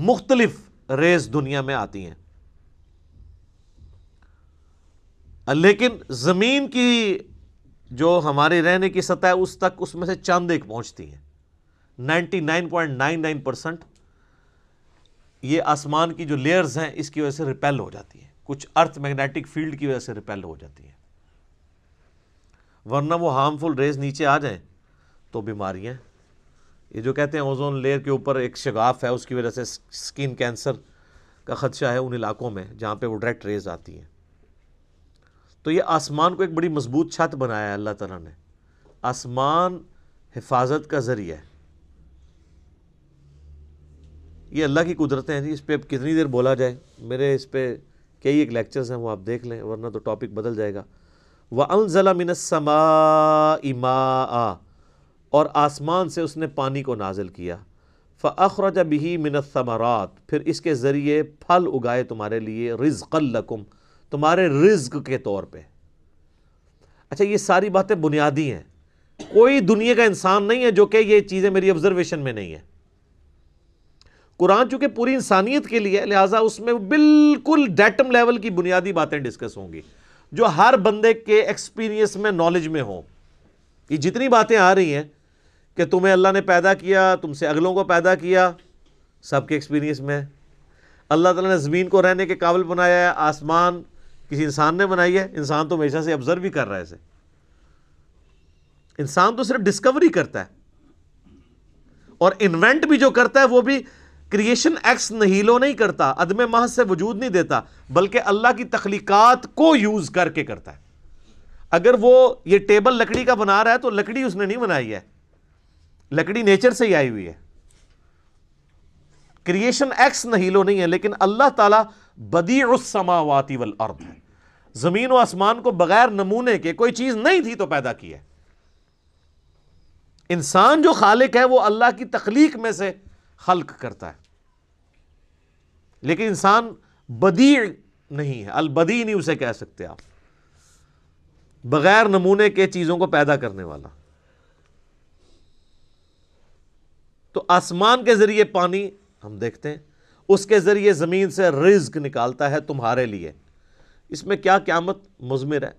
مختلف ریز دنیا میں آتی ہیں، لیکن زمین کی جو ہمارے رہنے کی سطح ہے اس تک اس میں سے چند ایک پہنچتی ہیں. 99.99% یہ آسمان کی جو لیئرز ہیں اس کی وجہ سے ریپیل ہو جاتی ہیں، کچھ ارتھ میگنیٹک فیلڈ کی وجہ سے ریپیل ہو جاتی ہیں، ورنہ وہ ہارمفل ریز نیچے آ جائیں تو بیماریاں یہ جو کہتے ہیں اوزون لیئر کے اوپر ایک شگاف ہے، اس کی وجہ سے سکن کینسر کا خدشہ ہے ان علاقوں میں جہاں پہ وہ ڈائریکٹ ریز آتی ہیں. تو یہ آسمان کو ایک بڑی مضبوط چھت بنایا ہے اللہ تعالیٰ نے. آسمان حفاظت کا ذریعہ ہے. یہ اللہ کی قدرتیں ہیں جی، اس پہ اب کتنی دیر بولا جائے. میرے اس پہ کئی ایک لیکچرز ہیں، وہ آپ دیکھ لیں، ورنہ تو ٹاپک بدل جائے گا. وَأَنزَلَ مِنَ السَّمَاءِ مَاءً، اور آسمان سے اس نے پانی کو نازل کیا. فَأَخْرَجَ بِهِ مِنَ الثَّمَرَاتِ، پھر اس کے ذریعے پھل اگائے تمہارے لیے. رِزْقًا لَكُمْ، تمہارے رزق کے طور پہ. اچھا، یہ ساری باتیں بنیادی ہیں. کوئی دنیا کا انسان نہیں ہے جو کہ یہ چیزیں میری آبزرویشن میں نہیں ہیں. قرآن چونکہ پوری انسانیت کے لیے، لہٰذا اس میں بالکل ڈیٹم لیول کی بنیادی باتیں ڈسکس ہوں گی جو ہر بندے کے ایکسپیرینس میں، نالج میں ہوں. یہ جتنی باتیں آ رہی ہیں کہ تمہیں اللہ نے پیدا کیا، تم سے اگلوں کو پیدا کیا، سب کے ایکسپیرینس میں. اللہ تعالیٰ نے زمین کو رہنے کے قابل بنایا ہے، آسمان کسی انسان نے بنائی ہے. انسان تو ہمیشہ سے آبزرو بھی کر رہا ہے اسے. انسان تو صرف ڈسکوری کرتا ہے، اور انوینٹ بھی جو کرتا ہے وہ بھی کریشن ایکس نہیلو نہیں کرتا، عدم محض سے وجود نہیں دیتا، بلکہ اللہ کی تخلیقات کو یوز کر کے کرتا ہے. اگر وہ یہ ٹیبل لکڑی کا بنا رہا ہے تو لکڑی اس نے نہیں بنائی ہے، لکڑی نیچر سے ہی آئی ہوئی ہے. کریشن ایکس نہیلو نہیں ہے. لیکن اللہ تعالیٰ بدیع السماوات والارض ہے، زمین و آسمان کو بغیر نمونے کے، کوئی چیز نہیں تھی تو پیدا کی ہے. انسان جو خالق ہے وہ اللہ کی تخلیق میں سے خلق کرتا ہے، لیکن انسان بدیع نہیں ہے. البدیع نہیں اسے کہہ سکتے آپ، بغیر نمونے کے چیزوں کو پیدا کرنے والا. تو آسمان کے ذریعے پانی ہم دیکھتے ہیں، اس کے ذریعے زمین سے رزق نکالتا ہے تمہارے لیے. اس میں کیا قیامت مضمر ہے.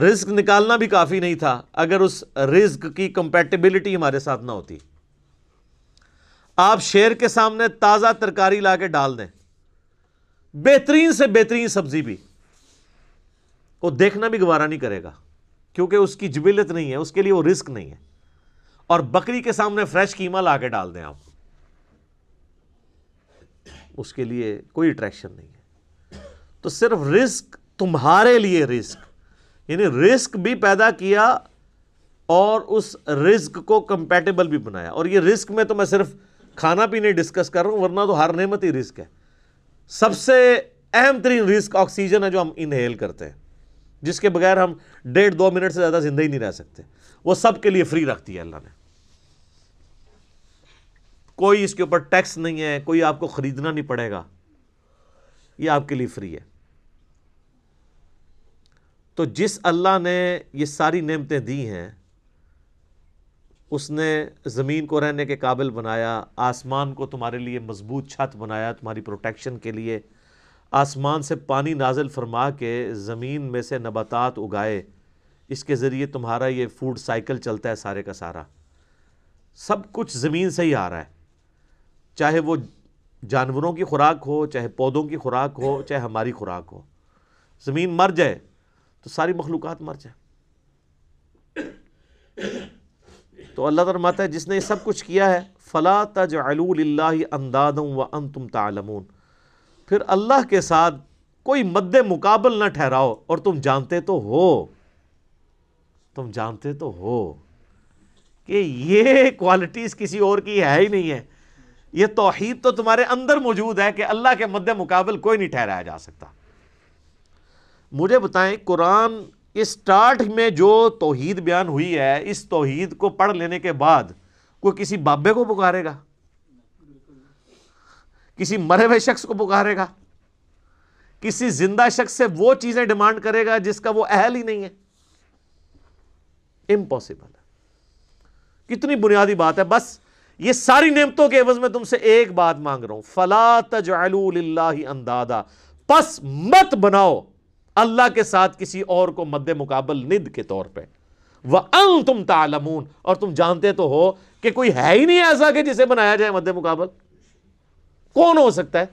رزق نکالنا بھی کافی نہیں تھا اگر اس رزق کی کمپیٹیبلٹی ہمارے ساتھ نہ ہوتی. آپ شیر کے سامنے تازہ ترکاری لا کے ڈال دیں، بہترین سے بہترین سبزی بھی، وہ دیکھنا بھی گوارا نہیں کرے گا، کیونکہ اس کی جبلت نہیں ہے، اس کے لیے وہ رزق نہیں ہے. اور بکری کے سامنے فریش قیمہ لا کے ڈال دیں آپ، اس کے لیے کوئی اٹریکشن نہیں ہے. تو صرف رزق تمہارے لیے، رزق یعنی رزق بھی پیدا کیا اور اس رزق کو کمپیٹیبل بھی بنایا. اور یہ رزق میں تو میں صرف کھانا پینے ڈسکس کر رہا ہوں، ورنہ تو ہر نعمت ہی رزق ہے. سب سے اہم ترین رزق آکسیجن ہے جو ہم انہیل کرتے ہیں، جس کے بغیر ہم 1.5-2 منٹ سے زیادہ زندہ ہی نہیں رہ سکتے. وہ سب کے لیے فری رکھتی ہے اللہ نے، کوئی اس کے اوپر ٹیکس نہیں ہے، کوئی آپ کو خریدنا نہیں پڑے گا، یہ آپ کے لیے فری ہے. تو جس اللہ نے یہ ساری نعمتیں دی ہیں، اس نے زمین کو رہنے کے قابل بنایا، آسمان کو تمہارے لیے مضبوط چھت بنایا تمہاری پروٹیکشن کے لیے، آسمان سے پانی نازل فرما کے زمین میں سے نباتات اگائے، اس کے ذریعے تمہارا یہ فوڈ سائیکل چلتا ہے سارے کا سارا. سب کچھ زمین سے ہی آ رہا ہے، چاہے وہ جانوروں کی خوراک ہو، چاہے پودوں کی خوراک ہو، چاہے ہماری خوراک ہو. زمین مر جائے تو ساری مخلوقات مر جائے. تو اللہ فرماتا ہے جس نے یہ سب کچھ کیا ہے، فلا تجعلوا للہ اندادا وانتم تعلمون، پھر اللہ کے ساتھ کوئی مد مقابل نہ ٹھہراؤ اور تم جانتے تو ہو کہ یہ کوالٹیز کسی اور کی ہے ہی نہیں ہے. یہ توحید تو تمہارے اندر موجود ہے کہ اللہ کے مد مقابل کوئی نہیں ٹھہرایا جا سکتا. مجھے بتائیں، قرآن اسٹارٹ میں جو توحید بیان ہوئی ہے، اس توحید کو پڑھ لینے کے بعد کوئی کسی بابے کو پکارے گا؟ کسی مرے ہوئے شخص کو پکارے گا؟ کسی زندہ شخص سے وہ چیزیں ڈیمانڈ کرے گا جس کا وہ اہل ہی نہیں ہے؟ امپاسبل ہے. کتنی بنیادی بات ہے. بس یہ ساری نعمتوں کے عوض میں تم سے ایک بات مانگ رہا ہوں، فلا تجعلوا للہ اندادا، پس مت بناؤ اللہ کے ساتھ کسی اور کو مد مقابل ند کے طور پہ. وَأَنْتُمْ تَعْلَمُونَ، اور تم جانتے تو ہو کہ کوئی ہے ہی نہیں ایسا کہ جسے بنایا جائے مد مقابل. کون ہو سکتا ہے؟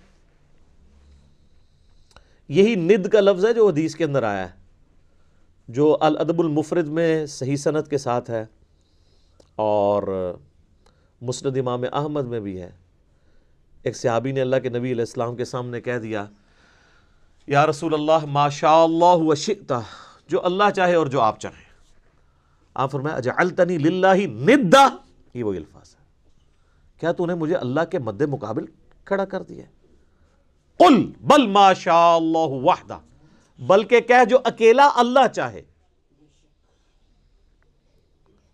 یہی ند کا لفظ ہے جو حدیث کے اندر آیا ہے، جو الادب المفرد میں صحیح سند کے ساتھ ہے، اور مسند امام احمد میں بھی ہے. ایک صحابی نے اللہ کے نبی علیہ السلام کے سامنے کہہ دیا, یا رسول اللہ ما شاء اللہ و شئت, جو اللہ چاہے اور جو آپ چاہیں. آپ فرمایا اجعلتنی للہ ندا, یہ وہی الفاظ ہے, کیا تو نے مجھے اللہ کے مد مقابل کھڑا کر دیا. قل بل ما شاء اللہ وحدہ, بلکہ کہ جو اکیلا اللہ چاہے.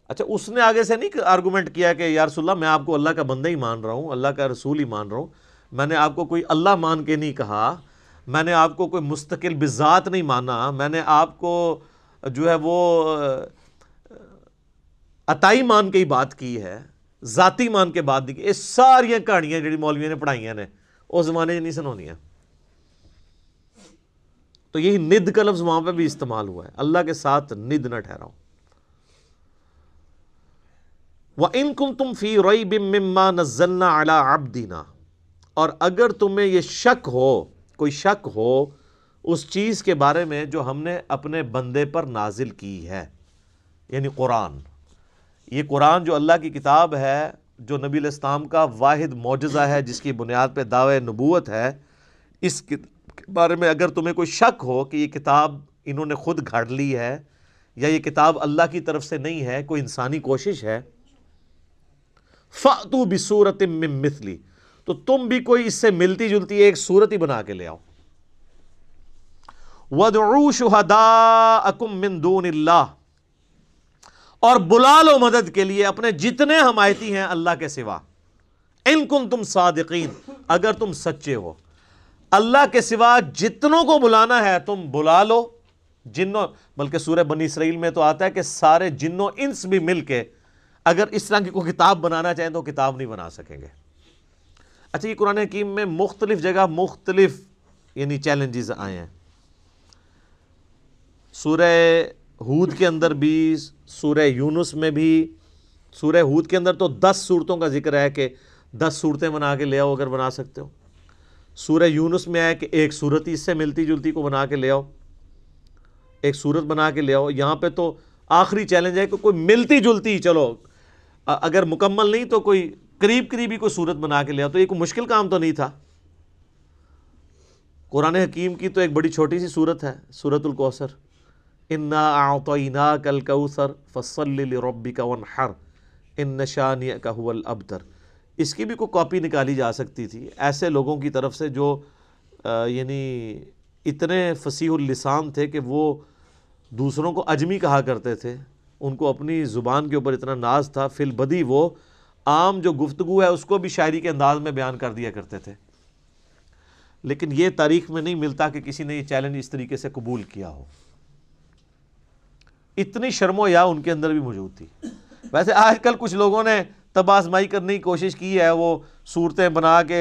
اچھا اس نے آگے سے نہیں آرگومنٹ کیا کہ یا رسول اللہ میں آپ کو اللہ کا بندہ ہی مان رہا ہوں, اللہ کا رسول ہی مان رہا ہوں, میں نے آپ کو کوئی اللہ مان کے نہیں کہا, میں نے آپ کو کوئی مستقل بذات نہیں مانا, میں نے آپ کو جو ہے وہ عطائی مان کے ہی بات کی ہے, ذاتی مان کے بات کی. یہ ساری کہانیاں جڑی مولویوں نے پڑھائیاں نے اس زمانے نہیں سنونیاں. تو یہی ند کا لفظ وہاں پہ بھی استعمال ہوا ہے, اللہ کے ساتھ ند نہ ٹھہراؤ. وَإِن كُنتُم فِي رَيْبٍ مِّمَّا نَزَّلْنَا عَلَىٰ عَبْدِنَا, اور اگر تمہیں یہ شک ہو, کوئی شک ہو اس چیز کے بارے میں جو ہم نے اپنے بندے پر نازل کی ہے, یعنی قرآن. یہ قرآن جو اللہ کی کتاب ہے, جو نبی علیہ السلام کا واحد معجزہ ہے, جس کی بنیاد پہ دعوی نبوت ہے, اس کے بارے میں اگر تمہیں کوئی شک ہو کہ یہ کتاب انہوں نے خود گھڑ لی ہے یا یہ کتاب اللہ کی طرف سے نہیں ہے, کوئی انسانی کوشش ہے, فَأْتُوا بِسُورَةٍ مِّن مِّثْلِهِ, تو تم بھی کوئی اس سے ملتی جلتی ایک صورت ہی بنا کے لے آؤ. وَدْعُوا شُهَدَاءَكُم مِّن دُونِ اللَّهِ, اور بلا لو مدد کے لیے اپنے جتنے حمایتی ہیں اللہ کے سوا. ان کنتم صادقین, اگر تم سچے ہو. اللہ کے سوا جتنوں کو بلانا ہے تم بلا لو, جنوں, بلکہ سورہ بنی اسرائیل میں تو آتا ہے کہ سارے جنوں انس بھی مل کے اگر اس طرح کی کوئی کتاب بنانا چاہیں تو کتاب نہیں بنا سکیں گے. اچھا یہ قرآن حکیم میں مختلف جگہ مختلف یعنی چیلنجز آئے ہیں. سورہ ہود کے اندر بھی, سورہ یونس میں بھی. سورہ ہود کے اندر تو 10 صورتوں کا ذکر ہے کہ 10 صورتیں بنا کے لے آؤ اگر بنا سکتے ہو. سورہ یونس میں آیا کہ ایک صورت اس سے ملتی جلتی کو بنا کے لے آؤ, ایک صورت بنا کے لے آؤ. یہاں پہ تو آخری چیلنج ہے کہ کوئی ملتی جلتی, چلو اگر مکمل نہیں تو کوئی قریب قریب ہی کوئی صورت بنا کے لے آؤ. تو یہ کوئی مشکل کام تو نہیں تھا. قرآن حکیم کی تو ایک بڑی چھوٹی سی صورت ہے, سورۃ الکوثر. انا اعطیناک الکوثر فصل لربک وانحر ان شانئک ھو الابتر. اس کی بھی کوئی کاپی نکالی جا سکتی تھی ایسے لوگوں کی طرف سے جو یعنی اتنے فصیح اللسان تھے کہ وہ دوسروں کو اجمی کہا کرتے تھے, ان کو اپنی زبان کے اوپر اتنا ناز تھا, فی البدی وہ عام جو گفتگو ہے اس کو بھی شاعری کے انداز میں بیان کر دیا کرتے تھے. لیکن یہ تاریخ میں نہیں ملتا کہ کسی نے یہ چیلنج اس طریقے سے قبول کیا ہو. اتنی شرم و حیا ان کے اندر بھی موجود تھی. ویسے آج کل کچھ لوگوں نے طب آزمائی کرنے کی کوشش کی ہے, وہ صورتیں بنا کے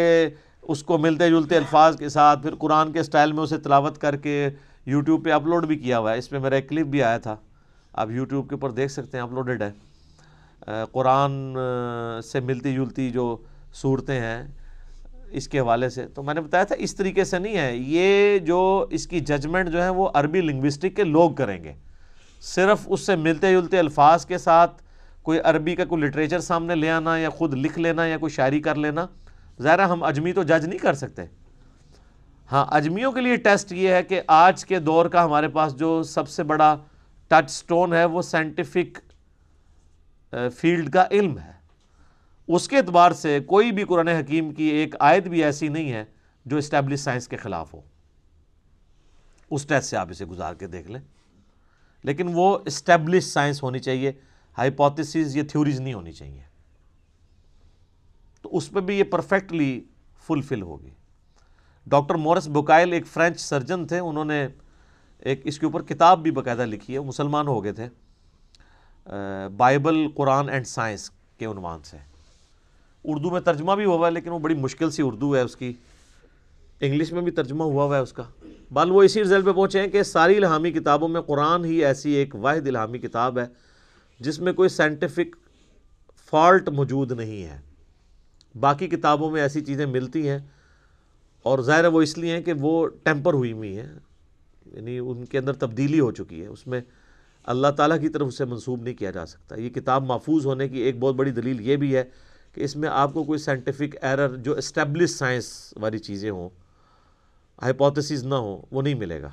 اس کو ملتے جلتے الفاظ کے ساتھ پھر قرآن کے اسٹائل میں اسے تلاوت کر کے یوٹیوب پہ اپلوڈ بھی کیا ہوا ہے. اس پہ میرا ایک کلپ بھی آیا تھا, آپ یوٹیوب کے اوپر دیکھ سکتے ہیں, اپلوڈڈ ہے. قرآن سے ملتی جلتی جو صورتیں ہیں اس کے حوالے سے تو میں نے بتایا تھا اس طریقے سے نہیں ہے. یہ جو اس کی ججمنٹ جو ہے وہ عربی لنگوسٹک کے لوگ کریں گے. صرف اس سے ملتے جلتے الفاظ کے ساتھ کوئی عربی کا کوئی لٹریچر سامنے لے آنا یا خود لکھ لینا یا کوئی شاعری کر لینا, ظاہر ہم اجمی تو جج نہیں کر سکتے. ہاں اجمیوں کے لیے ٹیسٹ یہ ہے کہ آج کے دور کا ہمارے پاس جو سب سے بڑا ٹچ سٹون ہے وہ سائنٹیفک فیلڈ کا علم ہے. اس کے اعتبار سے کوئی بھی قرآن حکیم کی ایک آیت بھی ایسی نہیں ہے جو اسٹیبلش سائنس کے خلاف ہو. اس ٹیسٹ سے آپ اسے گزار کے دیکھ لیں, لیکن وہ اسٹیبلش سائنس ہونی چاہیے, ہائپوتھیسز یا تھیوریز نہیں ہونی چاہیے. تو اس پہ بھی یہ پرفیکٹلی فلفل ہوگی. ڈاکٹر مورس بوکائل ایک فرینچ سرجن تھے, انہوں نے ایک اس کے اوپر کتاب بھی باقاعدہ لکھی ہے, مسلمان ہو گئے تھے, بائبل قرآن اینڈ سائنس کے عنوان سے. اردو میں ترجمہ بھی ہوا ہے لیکن وہ بڑی مشکل سی اردو ہے اس کی, انگلش میں بھی ترجمہ ہوا ہے اس کا. بال وہ اسی رزلٹ پہ پہنچے ہیں کہ ساری الہامی کتابوں میں قرآن ہی ایسی ایک واحد الہامی کتاب ہے جس میں کوئی سائنٹیفک فالٹ موجود نہیں ہے. باقی کتابوں میں ایسی چیزیں ملتی ہیں اور ظاہر ہے وہ اس لیے ہیں کہ وہ ٹیمپر ہوئی ہوئی ہیں, یعنی ان کے اندر تبدیلی ہو چکی ہے, اس میں اللہ تعالیٰ کی طرف اسے منسوب نہیں کیا جا سکتا. یہ کتاب محفوظ ہونے کی ایک بہت بڑی دلیل یہ بھی ہے کہ اس میں آپ کو کوئی سائنٹیفک ایرر جو اسٹیبلش سائنس والی چیزیں ہوں، ہائپوتھیسز نہ ہوں، وہ نہیں ملے گا.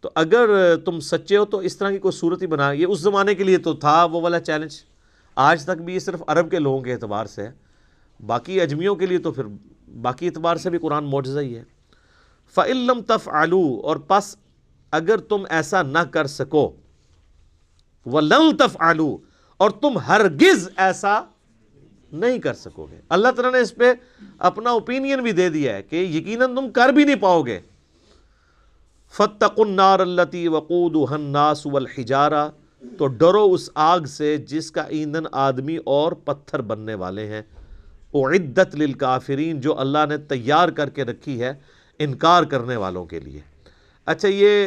تو اگر تم سچے ہو تو اس طرح کی کوئی صورت ہی بنا. یہ اس زمانے کے لیے تو تھا وہ والا چیلنج، آج تک بھی یہ صرف عرب کے لوگوں کے اعتبار سے ہے، باقی اجمیوں کے لیے تو پھر باقی اعتبار سے بھی قرآن معجزہ ہی ہے. فَإِن لَمْ تَفْعَلُوا، اور پس اگر تم ایسا نہ کر سکو، وَلَمْ تَفْعَلُوا، اور تم ہرگز ایسا نہیں کر سکو گے. اللہ تعالیٰ نے اس پہ اپنا اوپینین بھی دے دیا ہے کہ یقیناً تم کر بھی نہیں پاؤ گے. فَاتَّقُوا النَّارَ الَّتِي وَقُودُهَا النَّاسُ وَالْحِجَارَةُ، تو ڈرو اس آگ سے جس کا ایندھن آدمی اور پتھر بننے والے ہیں. اعدت للکافرین، جو اللہ نے تیار کر کے رکھی ہے انکار کرنے والوں کے لیے. اچھا، یہ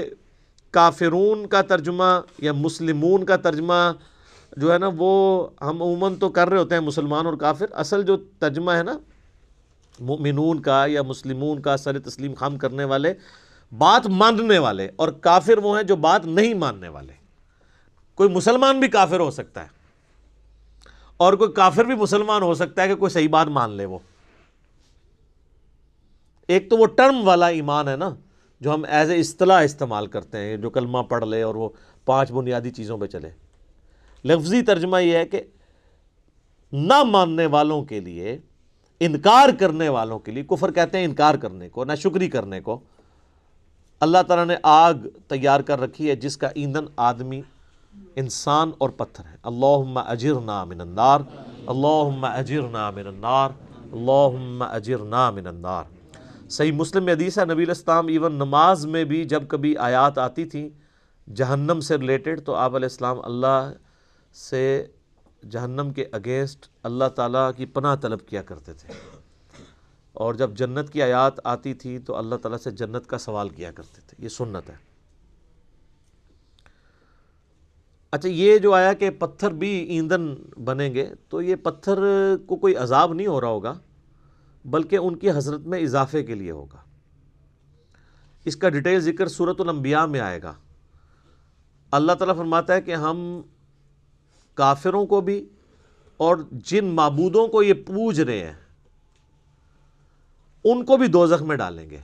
کافرون کا ترجمہ یا مسلمون کا ترجمہ جو ہے نا، وہ ہم عموماً تو کر رہے ہوتے ہیں مسلمان اور کافر. اصل جو ترجمہ ہے نا مومنون کا یا مسلمون کا، سر تسلیم خم کرنے والے، بات ماننے والے، اور کافر وہ ہیں جو بات نہیں ماننے والے. کوئی مسلمان بھی کافر ہو سکتا ہے اور کوئی کافر بھی مسلمان ہو سکتا ہے کہ کوئی صحیح بات مان لے. وہ ایک تو وہ ٹرم والا ایمان ہے نا، جو ہم ایز اے اصطلاح استعمال کرتے ہیں، جو کلمہ پڑھ لے اور وہ 5 بنیادی چیزوں پہ چلے. لفظی ترجمہ یہ ہے کہ نہ ماننے والوں کے لیے، انکار کرنے والوں کے لیے، کفر کہتے ہیں انکار کرنے کو، ناشکری کرنے کو، اللہ تعالیٰ نے آگ تیار کر رکھی ہے جس کا ایندھن آدمی، انسان اور پتھر ہے. اللہم اجرنا من النار، اللہم اجرنا من النار، اللہم اجرنا من النار. صحیح مسلم میں حدیث ہے، نبی علیہ السلام ایون نماز میں بھی جب کبھی آیات آتی تھیں جہنم سے ریلیٹڈ، تو آپ علیہ السلام اللہ سے جہنم کے اگینسٹ اللہ تعالیٰ کی پناہ طلب کیا کرتے تھے، اور جب جنت کی آیات آتی تھی تو اللہ تعالیٰ سے جنت کا سوال کیا کرتے تھے. یہ سنت ہے. اچھا، یہ جو آیا کہ پتھر بھی ایندھن بنیں گے، تو یہ پتھر کو کوئی عذاب نہیں ہو رہا ہوگا، بلکہ ان کی حضرت میں اضافے کے لیے ہوگا. اس کا ڈیٹیل ذکر سورۃ الانبیاء میں آئے گا. اللہ تعالیٰ فرماتا ہے کہ ہم کافروں کو بھی اور جن معبودوں کو یہ پوج رہے ہیں ان کو بھی دوزخ میں ڈالیں گے.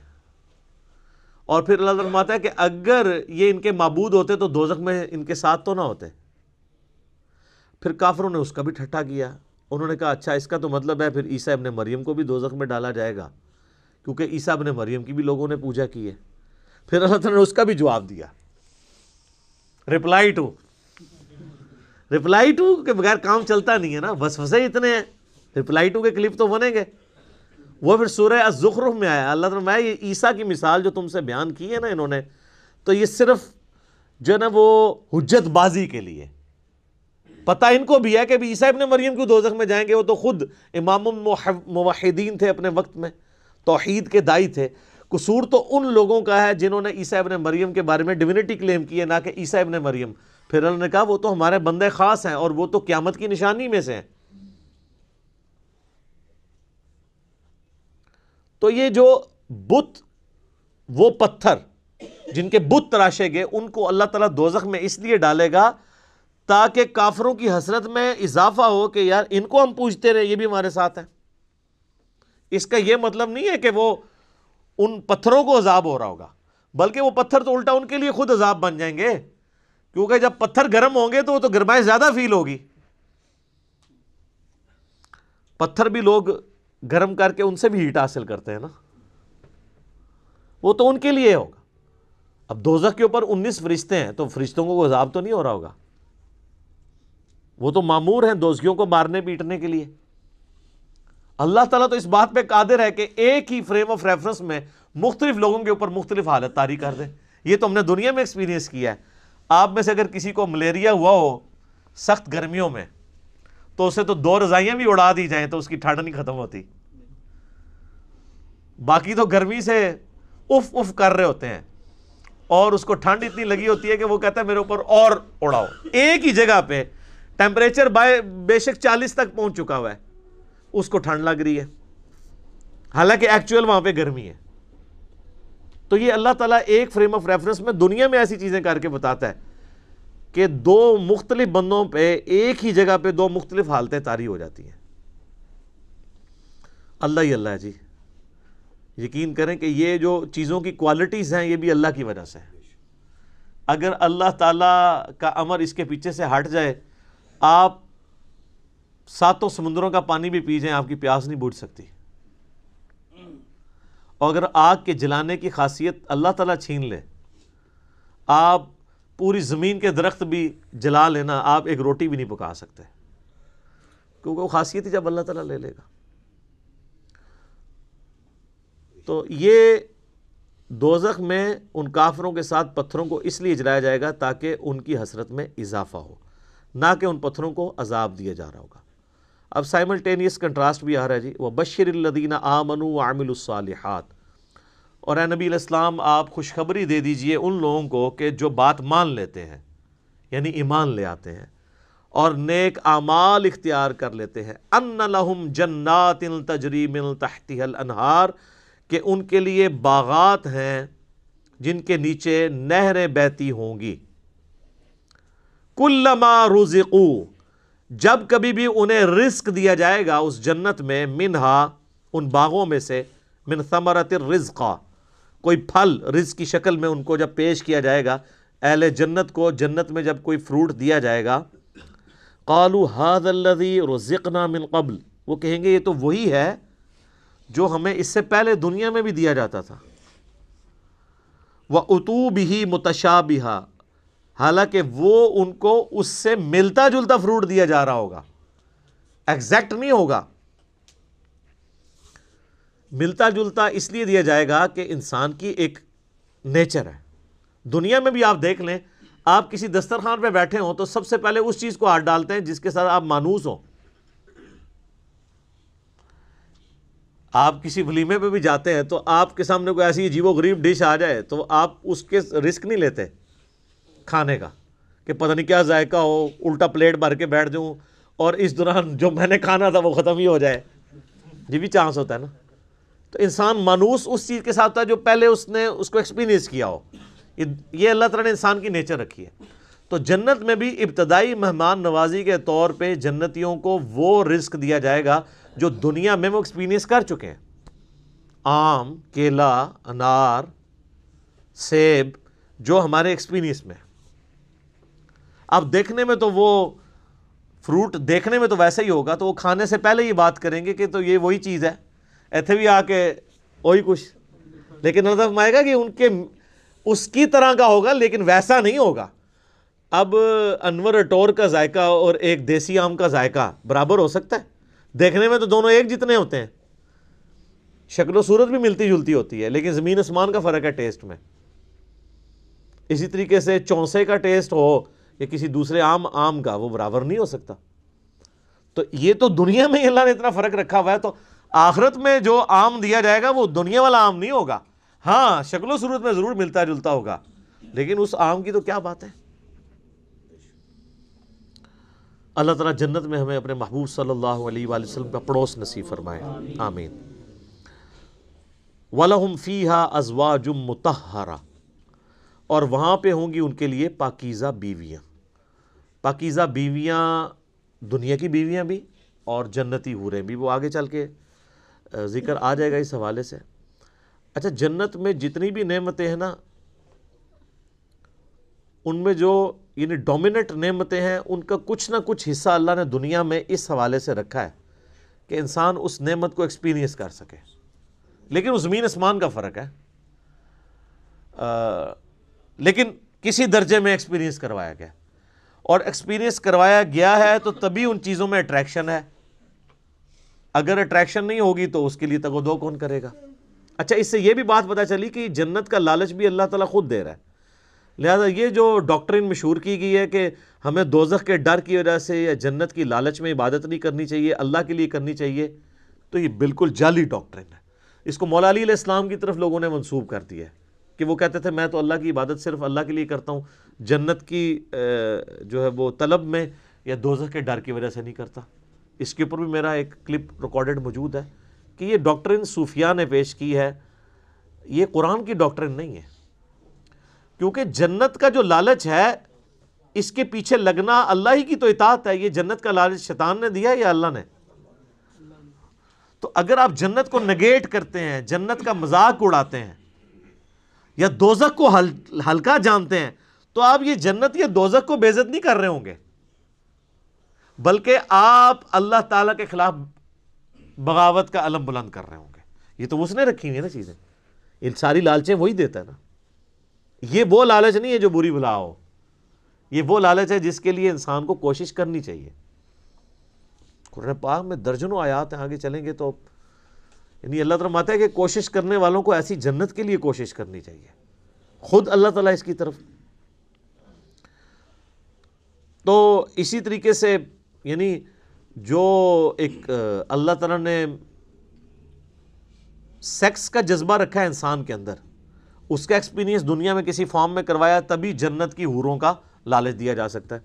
اور پھر اللہ تعالیٰ فرماتا ہے کہ اگر یہ ان کے معبود ہوتے تو دوزخ میں ان کے ساتھ تو نہ ہوتے. پھر کافروں نے اس کا بھی ٹھٹھا کیا، انہوں نے کہا اچھا اس کا تو مطلب ہے پھر عیسیٰ ابن مریم کو بھی دوزخ میں ڈالا جائے گا، کیونکہ عیسیٰ ابن مریم کی بھی لوگوں نے پوجا کی ہے. پھر اللہ تعالیٰ نے اس کا بھی جواب دیا، رپلائی ٹو کے بغیر کام چلتا نہیں ہے نا، وسوسے اتنے ہیں. رپلائی ٹو کے کلپ تو بنیں گے. وہ پھر سورہ الزخرف میں آیا، اللہ تعالیٰ نے یہ عیسیٰ کی مثال جو تم سے بیان کی ہے نا انہوں نے، تو یہ صرف جو ہے نا وہ حجت بازی کے لیے، پتہ ان کو بھی ہے کہ عیسیٰ ابن مریم کیوں دوزخ میں جائیں گے، وہ تو خود امام موحدین تھے اپنے وقت میں، توحید کے دائی تھے. قصور تو ان لوگوں کا ہے جنہوں نے عیسیٰ ابن مریم کے بارے میں ڈیوینٹی کلیم کی ہے، نہ کہ عیسیٰ ابن مریم. پھر انہوں نے کہا وہ تو ہمارے بندے خاص ہیں اور وہ تو قیامت کی نشانی میں سے ہیں. تو یہ جو بت، وہ پتھر جن کے بت تراشے گئے، ان کو اللہ تعالیٰ دوزخ میں اس لیے ڈالے گا تاکہ کافروں کی حسرت میں اضافہ ہو کہ یار ان کو ہم پوجتے رہے، یہ بھی ہمارے ساتھ ہیں. اس کا یہ مطلب نہیں ہے کہ وہ ان پتھروں کو عذاب ہو رہا ہوگا، بلکہ وہ پتھر تو الٹا ان کے لیے خود عذاب بن جائیں گے، کیونکہ جب پتھر گرم ہوں گے تو وہ تو گرمائش زیادہ فیل ہوگی. پتھر بھی لوگ گرم کر کے ان سے بھی ہیٹ حاصل کرتے ہیں نا، وہ تو ان کے لیے ہوگا. اب دوزخ کے اوپر 19 فرشتے ہیں، تو فرشتوں کو عذاب تو نہیں ہو رہا ہوگا، وہ تو مامور ہیں دوزخیوں کو مارنے پیٹنے کے لیے. اللہ تعالیٰ تو اس بات پہ قادر ہے کہ ایک ہی فریم آف ریفرنس میں مختلف لوگوں کے اوپر مختلف حالت طاری کر دیں. یہ تو ہم نے دنیا میں ایکسپیرینس کیا ہے. آپ میں سے اگر کسی کو ملیریا ہوا ہو سخت گرمیوں میں، تو اسے تو 2 رضائیاں بھی اڑا دی جائیں تو اس کی ٹھنڈ نہیں ختم ہوتی. باقی تو گرمی سے اف اف کر رہے ہوتے ہیں اور اس کو ٹھنڈ اتنی لگی ہوتی ہے کہ وہ کہتا ہے میرے اوپر اور اڑاؤ. ایک ہی جگہ پہ ٹیمپریچر بے شک 40 تک پہنچ چکا ہوا ہے، اس کو ٹھنڈ لگ رہی ہے، حالانکہ ایکچوئل وہاں پہ گرمی ہے. تو یہ اللہ تعالیٰ ایک فریم آف ریفرنس میں دنیا میں ایسی چیزیں کر کے بتاتا ہے کہ دو مختلف بندوں پہ ایک ہی جگہ پہ دو مختلف حالتیں طاری ہو جاتی ہیں. اللہ ہی اللہ ہے جی. یقین کریں کہ یہ جو چیزوں کی کوالٹیز ہیں یہ بھی اللہ کی وجہ سے ہے. اگر اللہ تعالیٰ کا امر اس کے پیچھے سے ہٹ جائے, آپ ساتوں سمندروں کا پانی بھی پی جائیں, آپ کی پیاس نہیں بجھ سکتی. اور اگر آگ کے جلانے کی خاصیت اللہ تعالیٰ چھین لے, آپ پوری زمین کے درخت بھی جلا لینا, آپ ایک روٹی بھی نہیں پکا سکتے, کیونکہ وہ خاصیت ہی جب اللہ تعالیٰ لے لے گا. تو یہ دوزخ میں ان کافروں کے ساتھ پتھروں کو اس لیے جلایا جائے گا تاکہ ان کی حسرت میں اضافہ ہو, نہ کہ ان پتھروں کو عذاب دیا جا رہا ہوگا. اب سائملٹینیس کنٹراسٹ بھی آ رہا ہے جی. وبشر الذین آمنوا وعملوا الصالحات. اور اے نبی علیہ السلام, آپ خوشخبری دے دیجئے ان لوگوں کو کہ جو بات مان لیتے ہیں, یعنی ایمان لے آتے ہیں اور نیک اعمال اختیار کر لیتے ہیں, ان لہم جنات تجری من تحتها الانہار, کہ ان کے لیے باغات ہیں جن کے نیچے نہریں بہتی ہوں گی. کلما رزقو, جب کبھی بھی انہیں رزق دیا جائے گا اس جنت میں, منہا, ان باغوں میں سے, من ثمرۃ الرزق, کوئی پھل رزق کی شکل میں ان کو جب پیش کیا جائے گا, اہل جنت کو جنت میں جب کوئی فروٹ دیا جائے گا, قالوا ھذا الذی رزقنا من قبل, وہ کہیں گے یہ تو وہی ہے جو ہمیں اس سے پہلے دنیا میں بھی دیا جاتا تھا. وَأُتُوا بِهِ مُتَشَابِهَا, حالانکہ وہ ان کو اس سے ملتا جلتا فروٹ دیا جا رہا ہوگا, ایگزیکٹ نہیں ہوگا, ملتا جلتا اس لیے دیا جائے گا کہ انسان کی ایک نیچر ہے. دنیا میں بھی آپ دیکھ لیں, آپ کسی دسترخوان پہ بیٹھے ہوں تو سب سے پہلے اس چیز کو ہاتھ ڈالتے ہیں جس کے ساتھ آپ مانوس ہوں. آپ کسی ولیمے پہ بھی جاتے ہیں تو آپ کے سامنے کوئی ایسی عجیب و غریب ڈش آ جائے تو آپ اس کے رسک نہیں لیتے کھانے کا, کہ پتہ نہیں کیا ذائقہ ہو, الٹا پلیٹ بھر کے بیٹھ جاؤں اور اس دوران جو میں نے کھانا تھا وہ ختم ہی ہو جائے. یہ بھی چانس ہوتا ہے نا. تو انسان مانوس اس چیز کے ساتھ ہوتا ہے جو پہلے اس نے اس کو ایکسپیرینس کیا ہو. یہ اللہ تعالیٰ نے انسان کی نیچر رکھی ہے. تو جنت میں بھی ابتدائی مہمان نوازی کے طور پہ جنتیوں کو وہ رزق دیا جائے گا جو دنیا میں وہ ایکسپیرینس کر چکے ہیں. آم, کیلا, انار, سیب, جو ہمارے ایکسپیرینس میں. اب دیکھنے میں تو وہ فروٹ دیکھنے میں تو ویسا ہی ہوگا, تو وہ کھانے سے پہلے یہ بات کریں گے کہ تو یہ وہی چیز ہے, ایتھے بھی آ کے وہی کچھ. لیکن اللہ فرمائے گا کہ ان کے اس کی طرح کا ہوگا لیکن ویسا نہیں ہوگا. اب انور اٹور کا ذائقہ اور ایک دیسی آم کا ذائقہ برابر ہو سکتا ہے؟ دیکھنے میں تو دونوں ایک جتنے ہوتے ہیں, شکل و صورت بھی ملتی جلتی ہوتی ہے, لیکن زمین آسمان کا فرق ہے ٹیسٹ میں. اسی طریقے سے چونسے کا ٹیسٹ ہو یا کسی دوسرے آم کا, وہ برابر نہیں ہو سکتا. تو یہ تو دنیا میں اللہ نے اتنا فرق رکھا ہوا ہے, تو آخرت میں جو آم دیا جائے گا وہ دنیا والا آم نہیں ہوگا. ہاں شکل و صورت میں ضرور ملتا جلتا ہوگا, لیکن اس آم کی تو کیا بات ہے. اللہ تعالیٰ جنت میں ہمیں اپنے محبوب صلی اللہ علیہ وآلہ وسلم کا پڑوس نصیب فرمائے, آمین. وَلَهُمْ فِيهَا أَزْوَاجٌ مُطَهَّرَةٌ, اور وہاں پہ ہوں گی ان کے لیے پاکیزہ بیویاں. پاکیزہ بیویاں دنیا کی بیویاں بھی اور جنتی حوریں بھی, وہ آگے چل کے ذکر آ جائے گا اس حوالے سے. اچھا, جنت میں جتنی بھی نعمتیں ہیں نا, ان میں جو یعنی ڈومیننٹ نعمتیں ہیں ان کا کچھ نہ کچھ حصہ اللہ نے دنیا میں اس حوالے سے رکھا ہے کہ انسان اس نعمت کو ایکسپیرینس کر سکے. لیکن اس زمین آسمان کا فرق ہے, لیکن کسی درجے میں ایکسپیرینس کروایا گیا, اور ایکسپیرینس کروایا گیا ہے تو تبھی ان چیزوں میں اٹریکشن ہے. اگر اٹریکشن نہیں ہوگی تو اس کے لیے تگ و دو کون کرے گا. اچھا, اس سے یہ بھی بات پتہ چلی کہ جنت کا لالچ بھی اللہ تعالیٰ خود دے رہا ہے. لہذا یہ جو ڈاکٹرن مشہور کی گئی ہے کہ ہمیں دوزخ کے ڈر کی وجہ سے یا جنت کی لالچ میں عبادت نہیں کرنی چاہیے, اللہ کے لیے کرنی چاہیے, تو یہ بالکل جعلی ڈاکٹرن ہے. اس کو مولا علی علیہ السلام کی طرف لوگوں نے منسوب کر دیا ہے کہ وہ کہتے تھے میں تو اللہ کی عبادت صرف اللہ کے لیے کرتا ہوں, جنت کی جو ہے وہ طلب میں یا دوزخ کے ڈر کی وجہ سے نہیں کرتا. اس کے اوپر بھی میرا ایک کلپ ریکارڈڈ موجود ہے کہ یہ ڈاکٹرن صوفیہ نے پیش کی ہے, یہ قرآن کی ڈاکٹرن نہیں ہے. کیونکہ جنت کا جو لالچ ہے اس کے پیچھے لگنا اللہ ہی کی تو اطاعت ہے. یہ جنت کا لالچ شیطان نے دیا یا اللہ نے؟ تو اگر آپ جنت کو نگیٹ کرتے ہیں, جنت کا مذاق اڑاتے ہیں یا دوزخ کو ہلکا جانتے ہیں, تو آپ یہ جنت یا دوزخ کو بےعزت نہیں کر رہے ہوں گے, بلکہ آپ اللہ تعالیٰ کے خلاف بغاوت کا علم بلند کر رہے ہوں گے. یہ تو اس نے رکھی ہوئی ہے نا چیزیں, ان ساری لالچیں وہی دیتا ہے نا. یہ وہ لالچ نہیں ہے جو بری بھلا ہو, یہ وہ لالچ ہے جس کے لیے انسان کو کوشش کرنی چاہیے. قرآن پاک میں درجنوں آیات ہیں, آگے چلیں گے تو یعنی اللہ تعالیٰ ماتا ہے کہ کوشش کرنے والوں کو ایسی جنت کے لیے کوشش کرنی چاہیے. خود اللہ تعالیٰ اس کی طرف. تو اسی طریقے سے یعنی جو ایک اللہ تعالیٰ نے سیکس کا جذبہ رکھا ہے انسان کے اندر, اس کا ایکسپیرینس دنیا میں کسی فارم میں کروایا تبھی جنت کی حوروں کا لالچ دیا جا سکتا ہے.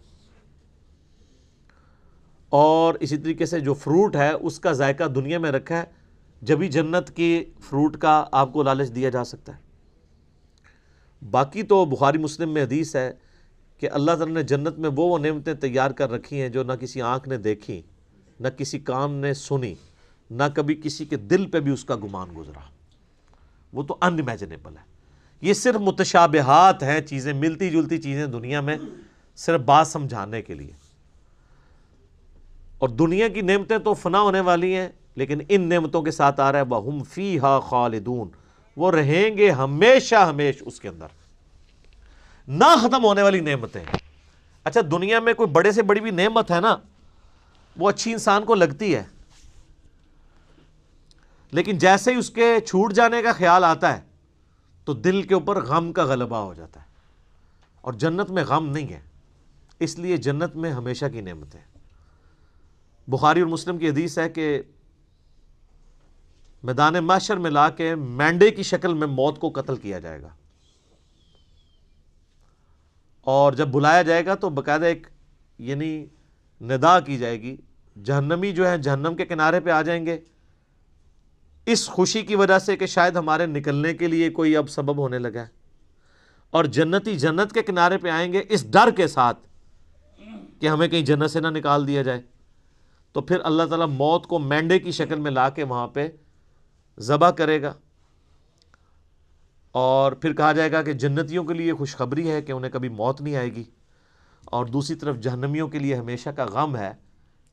اور اسی طریقے سے جو فروٹ ہے اس کا ذائقہ دنیا میں رکھا ہے, جبھی جنت کی فروٹ کا آپ کو لالچ دیا جا سکتا ہے. باقی تو بخاری مسلم میں حدیث ہے کہ اللہ تعالیٰ نے جنت میں وہ نعمتیں تیار کر رکھی ہیں جو نہ کسی آنکھ نے دیکھی, نہ کسی کان نے سنی, نہ کبھی کسی کے دل پہ بھی اس کا گمان گزرا. وہ تو ان امیجنیبل ہے. یہ صرف متشابہات ہیں, چیزیں ملتی جلتی چیزیں دنیا میں, صرف بات سمجھانے کے لیے. اور دنیا کی نعمتیں تو فنا ہونے والی ہیں, لیکن ان نعمتوں کے ساتھ آ رہا ہے وَهُمْ فِيهَا خَالِدُونَ, وہ رہیں گے ہمیشہ ہمیش اس کے اندر, نہ ختم ہونے والی نعمتیں. اچھا دنیا میں کوئی بڑے سے بڑی بھی نعمت ہے نا, وہ اچھی انسان کو لگتی ہے, لیکن جیسے ہی اس کے چھوٹ جانے کا خیال آتا ہے تو دل کے اوپر غم کا غلبہ ہو جاتا ہے. اور جنت میں غم نہیں ہے, اس لیے جنت میں ہمیشہ کی نعمتیں. بخاری اور مسلم کی حدیث ہے کہ میدان محشر میں لا کے مینڈے کی شکل میں موت کو قتل کیا جائے گا, اور جب بلایا جائے گا تو باقاعدہ ایک یعنی ندا کی جائے گی. جہنمی جو ہیں جہنم کے کنارے پہ آ جائیں گے اس خوشی کی وجہ سے کہ شاید ہمارے نکلنے کے لیے کوئی اب سبب ہونے لگا ہے, اور جنتی جنت کے کنارے پہ آئیں گے اس ڈر کے ساتھ کہ ہمیں کہیں جنت سے نہ نکال دیا جائے. تو پھر اللہ تعالیٰ موت کو مینڈے کی شکل میں لا کے وہاں پہ ذبح کرے گا, اور پھر کہا جائے گا کہ جنتیوں کے لیے خوشخبری ہے کہ انہیں کبھی موت نہیں آئے گی, اور دوسری طرف جہنمیوں کے لیے ہمیشہ کا غم ہے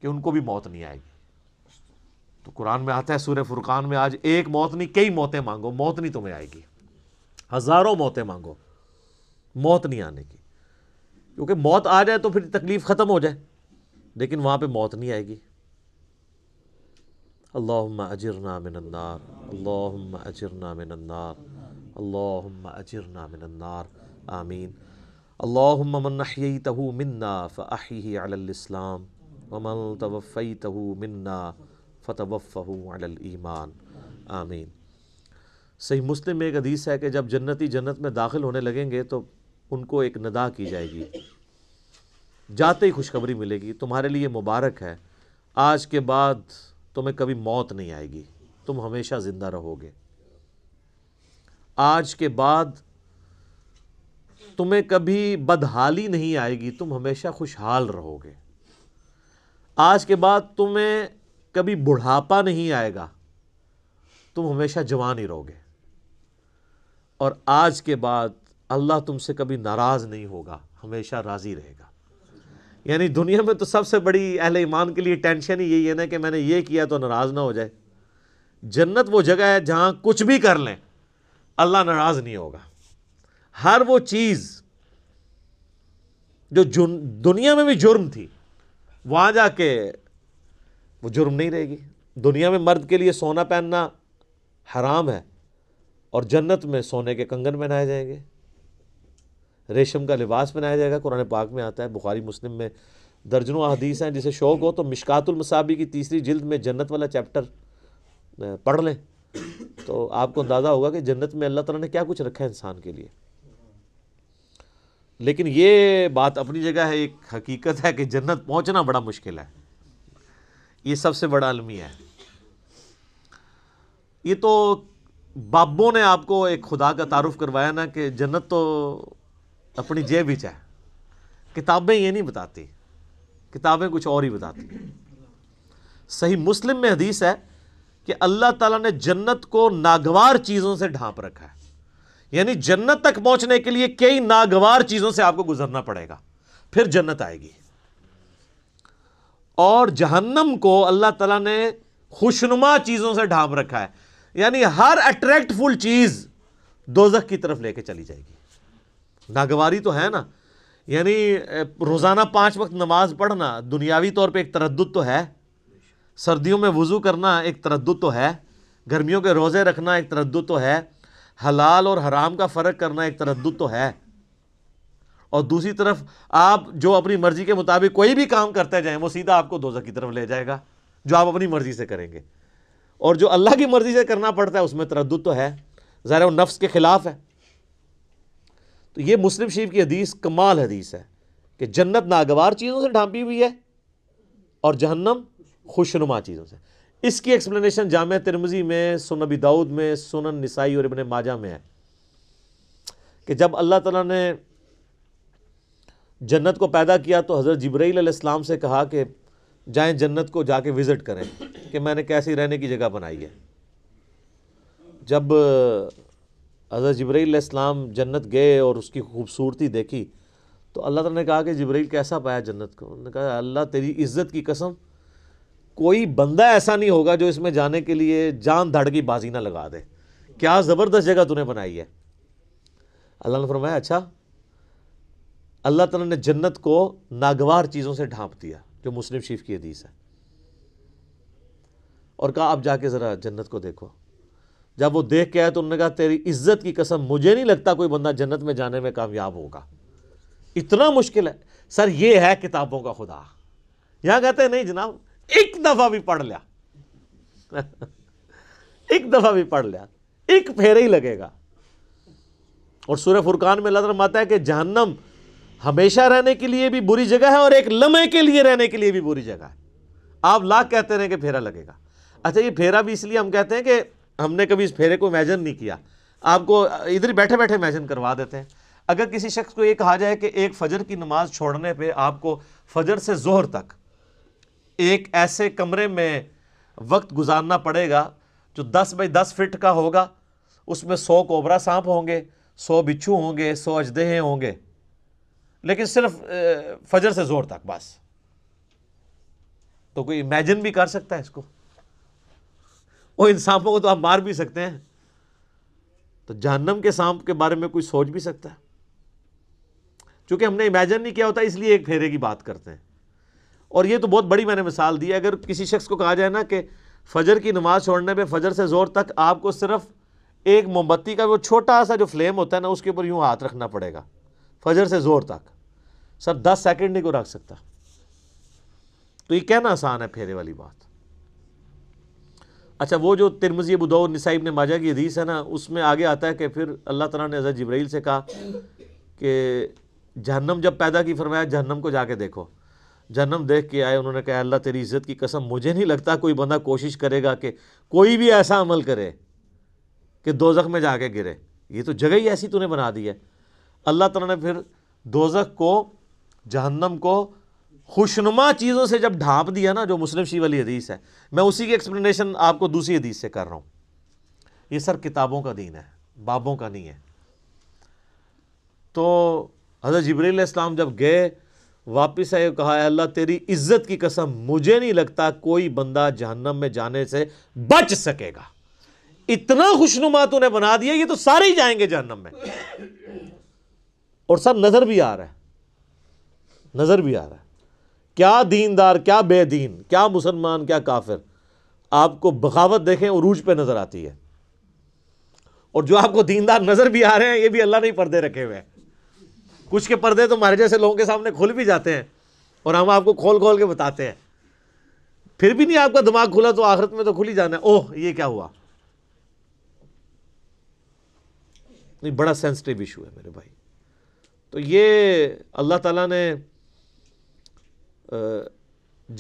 کہ ان کو بھی موت نہیں آئے گی. تو قرآن میں آتا ہے سورہ فرقان میں, آج ایک موت نہیں کئی موتیں مانگو, موت نہیں تمہیں آئے گی, ہزاروں موتیں مانگو, موت نہیں آنے کی. کیونکہ موت آ جائے تو پھر تکلیف ختم ہو جائے, لیکن وہاں پہ موت نہیں آئے گی. اللہم اجرنا من النار, اللہم اجرنا من النار, اللہم اجرنا من النار, آمین. اللہم من احییتہ منا فاحیہ علی الاسلام ومن توفیتہ منا فتوفہ علی الایمان, آمین. صحیح مسلم میں ایک حدیث ہے کہ جب جنتی جنت میں داخل ہونے لگیں گے تو ان کو ایک ندا کی جائے گی, جاتے ہی خوشخبری ملے گی, تمہارے لیے مبارک ہے, آج کے بعد تمہیں کبھی موت نہیں آئے گی, تم ہمیشہ زندہ رہو گے, آج کے بعد تمہیں کبھی بدحالی نہیں آئے گی, تم ہمیشہ خوشحال رہو گے, آج کے بعد تمہیں کبھی بڑھاپا نہیں آئے گا, تم ہمیشہ جوان ہی رہو گے, اور آج کے بعد اللہ تم سے کبھی ناراض نہیں ہوگا, ہمیشہ راضی رہے گا. یعنی دنیا میں تو سب سے بڑی اہل ایمان کے لیے ٹینشن ہی یہی ہے نا کہ میں نے یہ کیا تو ناراض نہ ہو جائے. جنت وہ جگہ ہے جہاں کچھ بھی کر لیں اللہ ناراض نہیں ہوگا. ہر وہ چیز جو دنیا میں بھی جرم تھی, وہاں جا کے وہ جرم نہیں رہے گی. دنیا میں مرد کے لیے سونا پہننا حرام ہے, اور جنت میں سونے کے کنگن پہنائے جائیں گے, ریشم کا لباس بنایا جائے گا. قرآن پاک میں آتا ہے, بخاری مسلم میں درجنوں احادیث ہیں, جسے شوق ہو تو مشکات المصابی کی 3 جلد میں جنت والا چیپٹر پڑھ لیں تو آپ کو اندازہ ہوگا کہ جنت میں اللہ تعالیٰ نے کیا کچھ رکھا ہے انسان کے لیے. لیکن یہ بات اپنی جگہ ہے, ایک حقیقت ہے کہ جنت پہنچنا بڑا مشکل ہے, یہ سب سے بڑا المیہ ہے. یہ تو بابوں نے آپ کو ایک خدا کا تعارف کروایا نا کہ جنت تو اپنی جیب ہی چاہے, کتابیں یہ نہیں بتاتی، کتابیں کچھ اور ہی بتاتی. صحیح مسلم میں حدیث ہے کہ اللہ تعالیٰ نے جنت کو ناگوار چیزوں سے ڈھانپ رکھا ہے، یعنی جنت تک پہنچنے کے لیے کئی ناگوار چیزوں سے آپ کو گزرنا پڑے گا، پھر جنت آئے گی. اور جہنم کو اللہ تعالیٰ نے خوشنما چیزوں سے ڈھانپ رکھا ہے، یعنی ہر اٹریکٹ فل چیز دوزخ کی طرف لے کے چلی جائے گی. ناگواری تو ہے نا، یعنی روزانہ 5 وقت نماز پڑھنا دنیاوی طور پہ ایک تردد تو ہے، سردیوں میں وضو کرنا ایک تردد تو ہے، گرمیوں کے روزے رکھنا ایک تردد تو ہے، حلال اور حرام کا فرق کرنا ایک تردد تو ہے. اور دوسری طرف آپ جو اپنی مرضی کے مطابق کوئی بھی کام کرتے جائیں وہ سیدھا آپ کو دوزخ کی طرف لے جائے گا، جو آپ اپنی مرضی سے کریں گے. اور جو اللہ کی مرضی سے کرنا پڑتا ہے اس میں تردد تو ہے، ظاہر ہے وہ نفس کے خلاف ہے. تو یہ مسلم شریف کی حدیث کمال حدیث ہے کہ جنت ناگوار چیزوں سے ڈھانپی ہوئی ہے اور جہنم خوشنما چیزوں سے. اس کی ایکسپلینیشن جامعہ ترمذی میں، سنن ابی داؤد میں، سنن نسائی اور ابن ماجہ میں ہے کہ جب اللہ تعالیٰ نے جنت کو پیدا کیا تو حضرت جبرائیل علیہ السلام سے کہا کہ جائیں جنت کو جا کے وزٹ کریں کہ میں نے کیسی رہنے کی جگہ بنائی ہے. جب حضرت جبرائیل علیہ السلام جنت گئے اور اس کی خوبصورتی دیکھی تو اللہ تعالیٰ نے کہا کہ جبرائیل کیسا پایا جنت کو؟ انہوں نے کہا اللہ تیری عزت کی قسم کوئی بندہ ایسا نہیں ہوگا جو اس میں جانے کے لیے جان دھڑ کی بازی نہ لگا دے، کیا زبردست جگہ تو نے بنائی ہے. اللہ نے فرمایا اچھا، اللہ تعالیٰ نے جنت کو ناگوار چیزوں سے ڈھانپ دیا، جو مسلم شریف کی حدیث ہے، اور کہا آپ جا کے ذرا جنت کو دیکھو. جب وہ دیکھ کے آئے تو انہوں نے کہا تیری عزت کی قسم مجھے نہیں لگتا کوئی بندہ جنت میں جانے میں کامیاب ہوگا، اتنا مشکل ہے. سر یہ ہے کتابوں کا خدا، یہاں کہتے ہیں نہیں جناب ایک دفعہ بھی پڑھ لیا ایک دفعہ بھی پڑھ لیا ایک پھیرے ہی لگے گا. اور سورہ فرقان میں اللہ تعالیٰ فرماتا ہے کہ جہنم ہمیشہ رہنے کے لیے بھی بری جگہ ہے اور ایک لمحے کے لیے رہنے کے لیے بھی بری جگہ ہے. آپ لاکھ کہتے رہے کہ پھیرا لگے گا. اچھا یہ پھیرا بھی اس لیے ہم کہتے ہیں کہ ہم نے کبھی اس پھیرے کو امیجن نہیں کیا، آپ کو ادھر بیٹھے بیٹھے امیجن کروا دیتے ہیں. اگر کسی شخص کو یہ کہا جائے کہ ایک فجر کی نماز چھوڑنے پہ آپ کو فجر سے ظہر تک ایک ایسے کمرے میں وقت گزارنا پڑے گا جو 10 بائی 10 فٹ کا ہوگا، اس میں 100 کوبرا سانپ ہوں گے، 100 بچھو ہوں گے، 100 اژدہے ہوں گے، لیکن صرف فجر سے ظہر تک بس. تو کوئی امیجن بھی کر سکتا ہے اس کو؟ وہ ان سانپوں کو تو آپ مار بھی سکتے ہیں، تو جہنم کے سانپ کے بارے میں کوئی سوچ بھی سکتا ہے؟ چونکہ ہم نے امیجن نہیں کیا ہوتا اس لیے ایک پھیرے کی بات کرتے ہیں. اور یہ تو بہت بڑی میں نے مثال دی ہے. اگر کسی شخص کو کہا جائے نا کہ فجر کی نماز چھوڑنے پہ فجر سے ظہر تک آپ کو صرف ایک موم بتی کا وہ چھوٹا سا جو فلیم ہوتا ہے نا اس کے اوپر یوں ہاتھ رکھنا پڑے گا فجر سے ظہر تک، سر 10 سیکنڈ نہیں کو رکھ سکتا. تو یہ کہنا آسان ہے پھیرے والی بات. اچھا وہ جو ترمذی، ابو داؤد، نسائی، ابن ماجہ کی حدیث ہے نا، اس میں آگے آتا ہے کہ پھر اللہ تعالیٰ نے حضرت جبرائیل سے کہا کہ جہنم جب پیدا کی، فرمایا جہنم کو جا کے دیکھو. جہنم دیکھ کے آئے، انہوں نے کہا اللہ تیری عزت کی قسم مجھے نہیں لگتا کوئی بندہ کوشش کرے گا کہ کوئی بھی ایسا عمل کرے کہ دوزخ میں جا کے گرے، یہ تو جگہ ہی ایسی تو نے بنا دی ہے. اللہ تعالیٰ نے پھر دوزخ کو، جہنم کو خوشنما چیزوں سے جب ڈھانپ دیا نا، جو مسلم شریف والی حدیث ہے، میں اسی کی ایکسپلینیشن آپ کو دوسری حدیث سے کر رہا ہوں. یہ سر کتابوں کا دین ہے، بابوں کا نہیں ہے. تو حضرت جبرائیل علیہ السلام جب گئے واپس آئے، کہا اے اللہ تیری عزت کی قسم مجھے نہیں لگتا کوئی بندہ جہنم میں جانے سے بچ سکے گا، اتنا خوشنما تو نے بنا دیا، یہ تو سارے ہی جائیں گے جہنم میں. اور سب نظر بھی آ رہا ہے، نظر بھی آ رہا ہے، کیا دیندار، کیا بے دین، کیا مسلمان، کیا کافر. آپ کو بغاوت دیکھیں عروج پہ نظر آتی ہے، اور جو آپ کو دیندار نظر بھی آ رہے ہیں یہ بھی اللہ نے پردے رکھے ہوئے ہیں. کچھ کے پردے تو ہمارے جیسے لوگوں کے سامنے کھل بھی جاتے ہیں اور ہم آپ کو کھول کھول کے بتاتے ہیں، پھر بھی نہیں آپ کا دماغ کھلا تو آخرت میں تو کھل ہی جانا ہے. اوہ یہ کیا ہوا! یہ بڑا سینسٹیو ایشو ہے میرے بھائی. تو یہ اللہ تعالیٰ نے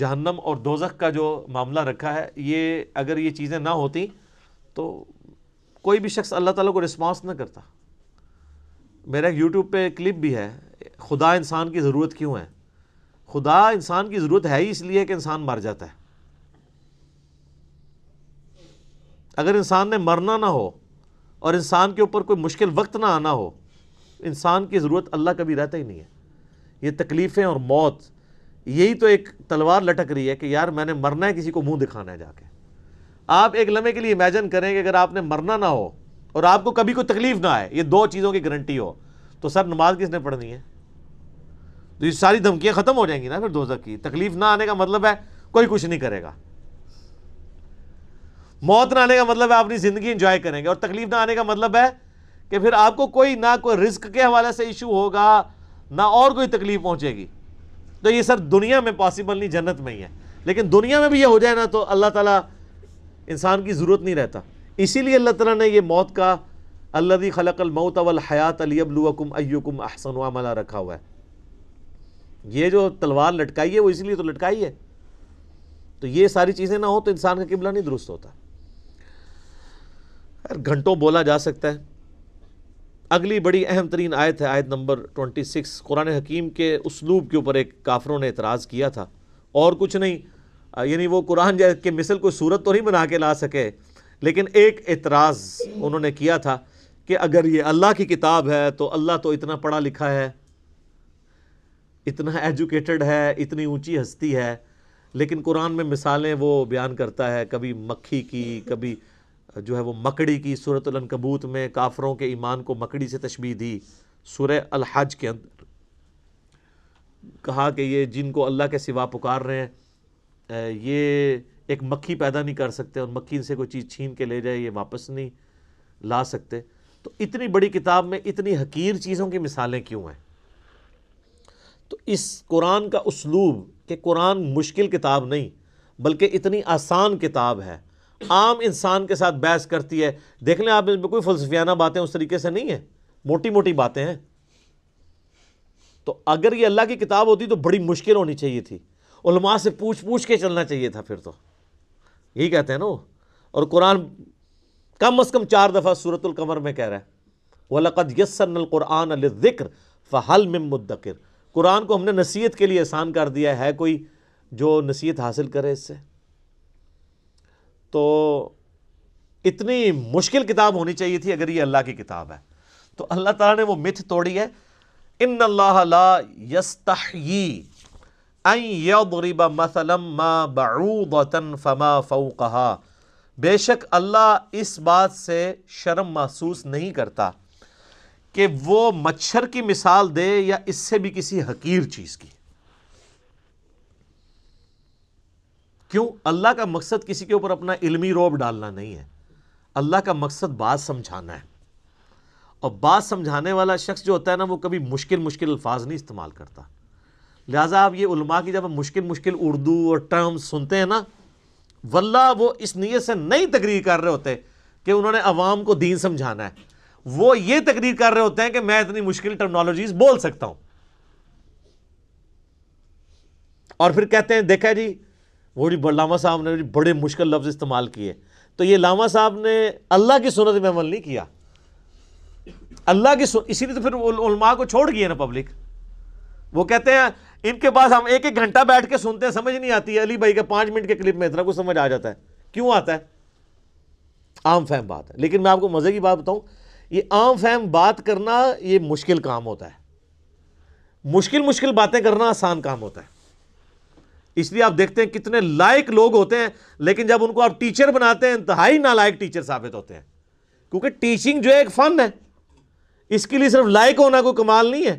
جہنم اور دوزخ کا جو معاملہ رکھا ہے، یہ اگر یہ چیزیں نہ ہوتی تو کوئی بھی شخص اللہ تعالیٰ کو رسپانس نہ کرتا. میرا ایک یوٹیوب پہ کلپ بھی ہے، خدا انسان کی ضرورت کیوں ہے؟ خدا انسان کی ضرورت ہے ہی اس لیے کہ انسان مر جاتا ہے. اگر انسان نے مرنا نہ ہو اور انسان کے اوپر کوئی مشکل وقت نہ آنا ہو، انسان کی ضرورت اللہ کبھی رہتا ہی نہیں ہے. یہ تکلیفیں اور موت، یہی تو ایک تلوار لٹک رہی ہے کہ یار میں نے مرنا ہے، کسی کو منہ دکھانا ہے جا کے. آپ ایک لمحے کے لیے امیجن کریں کہ اگر آپ نے مرنا نہ ہو اور آپ کو کبھی کوئی تکلیف نہ آئے، یہ دو چیزوں کی گارنٹی ہو، تو سر نماز کس نے پڑھنی ہے؟ تو یہ ساری دھمکیاں ختم ہو جائیں گی نا. پھر دوزخ کی تکلیف نہ آنے کا مطلب ہے کوئی کچھ نہیں کرے گا. موت نہ آنے کا مطلب ہے آپ اپنی زندگی انجوائے کریں گے. اور تکلیف نہ آنے کا مطلب ہے کہ پھر آپ کو کوئی نہ کوئی رزق کے حوالے سے ایشو ہوگا، نہ اور کوئی تکلیف پہنچے گی. تو یہ سر دنیا میں پاسبل نہیں، جنت میں ہی ہے. لیکن دنیا میں بھی یہ ہو جائے نا تو اللہ تعالیٰ انسان کی ضرورت نہیں رہتا. اسی لیے اللہ تعالیٰ نے یہ موت کا الذی خلق الموت والحیات لیبلوکم ایکم احسن عملا رکھا ہوا ہے. یہ جو تلوار لٹکائی ہے وہ اسی لیے تو لٹکائی ہے. تو یہ ساری چیزیں نہ ہوں تو انسان کا قبلہ نہیں درست ہوتا. گھنٹوں بولا جا سکتا ہے. اگلی بڑی اہم ترین آیت ہے، آیت نمبر 26. قرآن حکیم کے اسلوب کے اوپر ایک کافروں نے اعتراض کیا تھا، اور کچھ نہیں. یعنی وہ قرآن کے مثل کوئی صورت تو نہیں بنا کے لا سکے، لیکن ایک اعتراض انہوں نے کیا تھا کہ اگر یہ اللہ کی کتاب ہے تو اللہ تو اتنا پڑھا لکھا ہے، اتنا ایجوکیٹڈ ہے، اتنی اونچی ہستی ہے، لیکن قرآن میں مثالیں وہ بیان کرتا ہے، کبھی مکھی کی، کبھی جو ہے وہ مکڑی کی. سورۃ العنکبوت میں کافروں کے ایمان کو مکڑی سے تشبیہ دی. سورہ الحج کے اندر کہا کہ یہ جن کو اللہ کے سوا پکار رہے ہیں، یہ ایک مکھی پیدا نہیں کر سکتے، اور مکھی سے کوئی چیز چھین کے لے جائے یہ واپس نہیں لا سکتے. تو اتنی بڑی کتاب میں اتنی حقیر چیزوں کی مثالیں کیوں ہیں؟ تو اس قرآن کا اسلوب کہ قرآن مشکل کتاب نہیں بلکہ اتنی آسان کتاب ہے، عام انسان کے ساتھ بحث کرتی ہے. دیکھ لیں آپ، اس میں کوئی فلسفیانہ باتیں اس طریقے سے نہیں ہیں، موٹی موٹی باتیں ہیں. تو اگر یہ اللہ کی کتاب ہوتی تو بڑی مشکل ہونی چاہیے تھی، علماء سے پوچھ کے چلنا چاہیے تھا. پھر تو یہی کہتے ہیں نا، اور قرآن کم از کم 4 دفعہ سورۃ القمر میں کہہ رہا ہے وَلَقَدْ يَسَّرْنَا الْقُرْآنَ لِلذِّكْرِ فَهَلْ مِن مُدَّكِرٍ. قرآن کو ہم نے نصیحت کے لیے آسان کر دیا ہے، کوئی جو نصیحت حاصل کرے اس سے؟ تو اتنی مشکل کتاب ہونی چاہیے تھی اگر یہ اللہ کی کتاب ہے. تو اللہ تعالیٰ نے وہ متھ توڑی ہے. ان اللہ لا یستحیی ان یضرب مثلا ما بعوضۃ فما فوقہا. بے شک اللہ اس بات سے شرم محسوس نہیں کرتا کہ وہ مچھر کی مثال دے یا اس سے بھی کسی حقیر چیز کی. کیوں؟ اللہ کا مقصد کسی کے اوپر اپنا علمی رعب ڈالنا نہیں ہے، اللہ کا مقصد بات سمجھانا ہے. اور بات سمجھانے والا شخص جو ہوتا ہے نا، وہ کبھی مشکل الفاظ نہیں استعمال کرتا. لہٰذا آپ یہ علماء کی جب ہم مشکل اردو اور ٹرم سنتے ہیں نا، واللہ وہ اس نیت سے نہیں تقریر کر رہے ہوتے کہ انہوں نے عوام کو دین سمجھانا ہے، وہ یہ تقریر کر رہے ہوتے ہیں کہ میں اتنی مشکل ٹرمنالوجیز بول سکتا ہوں. اور پھر کہتے ہیں دیکھا جی وہ جی علامہ صاحب نے بڑے مشکل لفظ استعمال کیے. تو یہ علامہ صاحب نے اللہ کی سنت میں عمل نہیں کیا، اللہ کی اسی لیے تو پھر علماء کو چھوڑ گئے نا پبلک. وہ کہتے ہیں ان کے پاس ہم ایک ایک گھنٹہ بیٹھ کے سنتے ہیں، سمجھ نہیں آتی ہے. علی بھائی کے 5 منٹ کے کلپ میں اتنا کچھ سمجھ آ جاتا ہے. کیوں آتا ہے؟ عام فہم بات ہے. لیکن میں آپ کو مزے کی بات بتاؤں، یہ عام فہم بات کرنا یہ مشکل کام ہوتا ہے، مشکل باتیں کرنا آسان کام ہوتا ہے. اس لیے آپ دیکھتے ہیں کتنے لائق لوگ ہوتے ہیں، لیکن جب ان کو آپ ٹیچر بناتے ہیں انتہائی نالائق ٹیچر ثابت ہوتے ہیں. کیونکہ ٹیچنگ جو ہے ایک فن ہے، اس کے لیے صرف لائق ہونا کوئی کمال نہیں ہے.